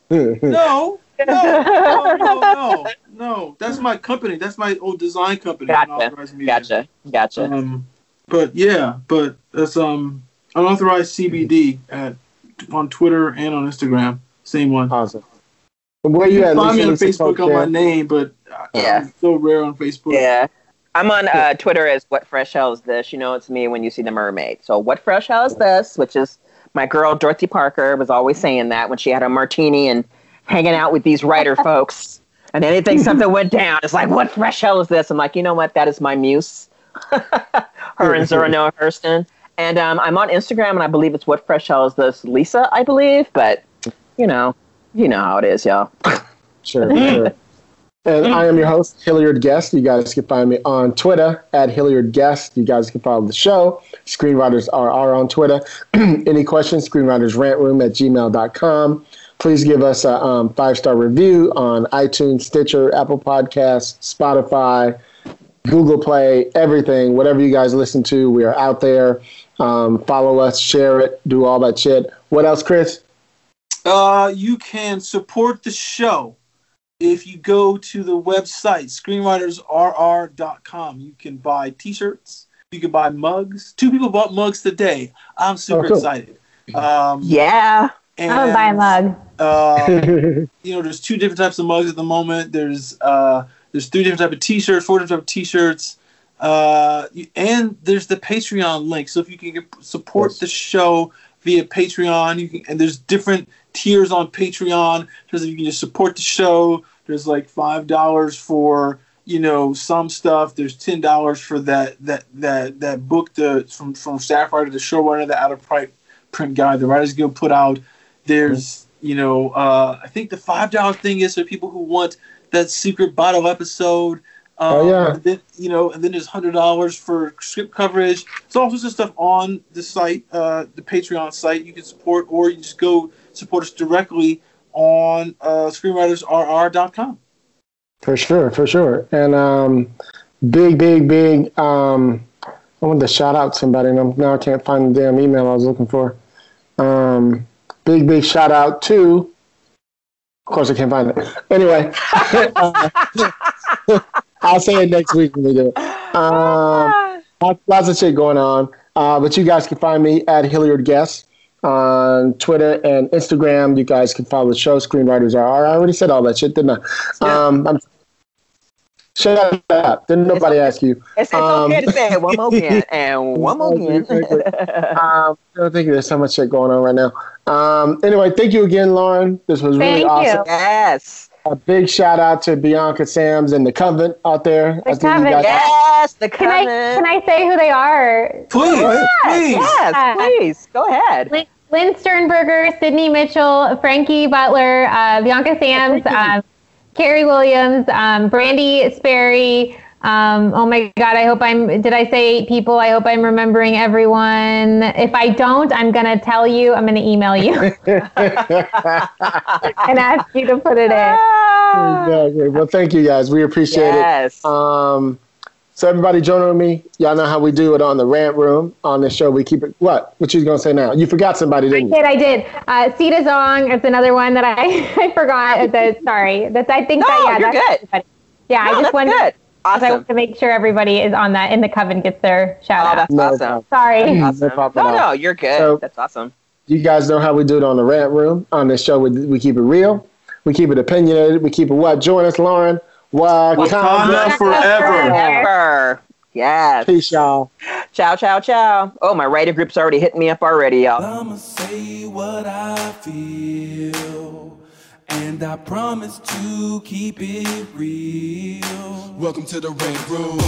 no, no, no, no, no, no. That's my company. That's my old design company. Gotcha, gotcha, gotcha. Um, but yeah, but that's um unauthorized C B D at on Twitter and on Instagram. Same one. Awesome. Where you, you at? Find me on Facebook on my name, but yeah. I'm so rare on Facebook. Yeah, I'm on uh, Twitter as What Fresh Hell Is This? You know it's me when you see the mermaid. So What Fresh Hell Is This? Which is my girl Dorothy Parker was always saying that when she had a martini and hanging out with these writer folks, and anything something went down, it's like What Fresh Hell Is This? I'm like, you know what? That is my muse. Her and Zora Noah Hurston. And um, I'm on Instagram, and I believe it's What Fresh Hell Is This? Lisa, I believe, but you know. You know how it is, y'all. Sure, sure. And I am your host, Hilliard Guest. You guys can find me on Twitter at Hilliard Guest. You guys can follow the show. Screenwriters R R on Twitter. Any questions, screenwritersrantroom at gmail dot com. Please give us a um, five-star review on iTunes, Stitcher, Apple Podcasts, Spotify, Google Play, everything. Whatever you guys listen to, we are out there. Um, follow us, share it, do all that shit. What else, Chris? Uh, you can support the show if you go to the website, screenwriters r r dot com. You can buy T-shirts. You can buy mugs. Two people bought mugs today. I'm super oh, cool. excited. Um, yeah. And, I'm going to buy a mug. Uh, you know, there's two different types of mugs at the moment. There's uh, there's three different types of T-shirts, four different types of T-shirts. Uh, and there's the Patreon link. So if you can get, support yes. the show via Patreon, you can, and there's different tiers on Patreon. Because you can just support the show. There's like five dollars for you know some stuff. There's ten dollars for that that that that book the from from staff writer to showrunner, the out of print print guide the Writers Guild put out. There's you know uh, I think the five dollar thing is for people who want that secret bottle episode. Um, oh yeah. And then, you know, and then there's hundred dollars for script coverage. There's all sorts of stuff on the site, uh, the Patreon site. You can support, or you just go. Support us directly on uh, screenwriters r r dot com. For sure, for sure. And um, big, big, big. Um, I wanted to shout out somebody, and I'm, now I can't find the damn email I was looking for. Um, big, big shout out to, of course I can't find it. Anyway, uh, I'll say it next week when we do it. Um, lots of shit going on. Uh, but you guys can find me at Hilliard Guest on Twitter and Instagram. You guys can follow the show. Screenwriters Are. I already said all that shit, didn't I? Um, I'm, shut up. Didn't nobody it's, ask you. It's, it's um, okay to say it one more again and one more again. um, I think there's so much shit going on right now. Um, anyway, thank you again, Lauren. This was really thank awesome. You. Yes. A big shout out to Bianca Sams and the Coven out there. The I Coven, yes, the Coven. Can I, can I say who they are? Please, yes, please. Yes, uh, please. Go ahead. Lynn, Lynn Sternberger, Sydney Mitchell, Frankie Butler, uh, Bianca Sams, um, Carrie Williams, um, Brandy Sperry. Um, oh my God, I hope I'm, did I say eight people? I hope I'm remembering everyone. If I don't, I'm going to tell you, I'm going to email you and ask you to put it in. Exactly. Well, thank you guys. We appreciate yes. it. Um, so everybody join with me. Y'all know how we do it on the Rant Room on this show. We keep it, what? What you going to say now? You forgot somebody, didn't you? I did, I did. Uh, Sita Zong, it's another one that I, I forgot. That, sorry. That's, I think no, that, yeah. You're that's good. Funny. Yeah, no, I just wanted good. Awesome. I want to make sure everybody is on that and the Coven gets their shout oh, out. That's no, awesome. Sorry. That's awesome. No, no, you're good. So, that's awesome. You guys know how we do it on the Rant Room. On this show, we, we keep it real. We keep it opinionated. We keep it what? Join us, Lauren. Wakanda, Wakanda forever. Forever. Yes. Peace, y'all. Ciao, ciao, ciao. Oh, my writer group's already hitting me up already, y'all. I'ma say what I feel. And I promise to keep it real. Welcome to the Rant Room.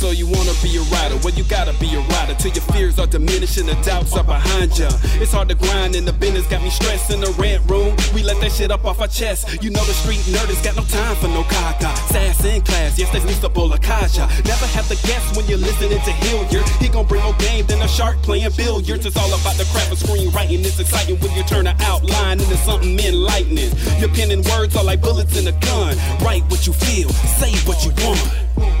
So you wanna be a rider? Well, you gotta be a rider till your fears are diminishing, the doubts are behind ya. It's hard to grind and the business got me stressed in the Rant Room. We let that shit up off our chest. You know the street nerd has got no time for no caca. Sass in class, yes, that's Lisa Bola Caja. Never have to guess when you're listening to Hilliard. He gon' bring more game than a shark playing billiards. It's all about the crap of screenwriting. It's exciting when you turn an outline into something enlightening. Your pen and words are like bullets in a gun. Write what you feel, say what you want.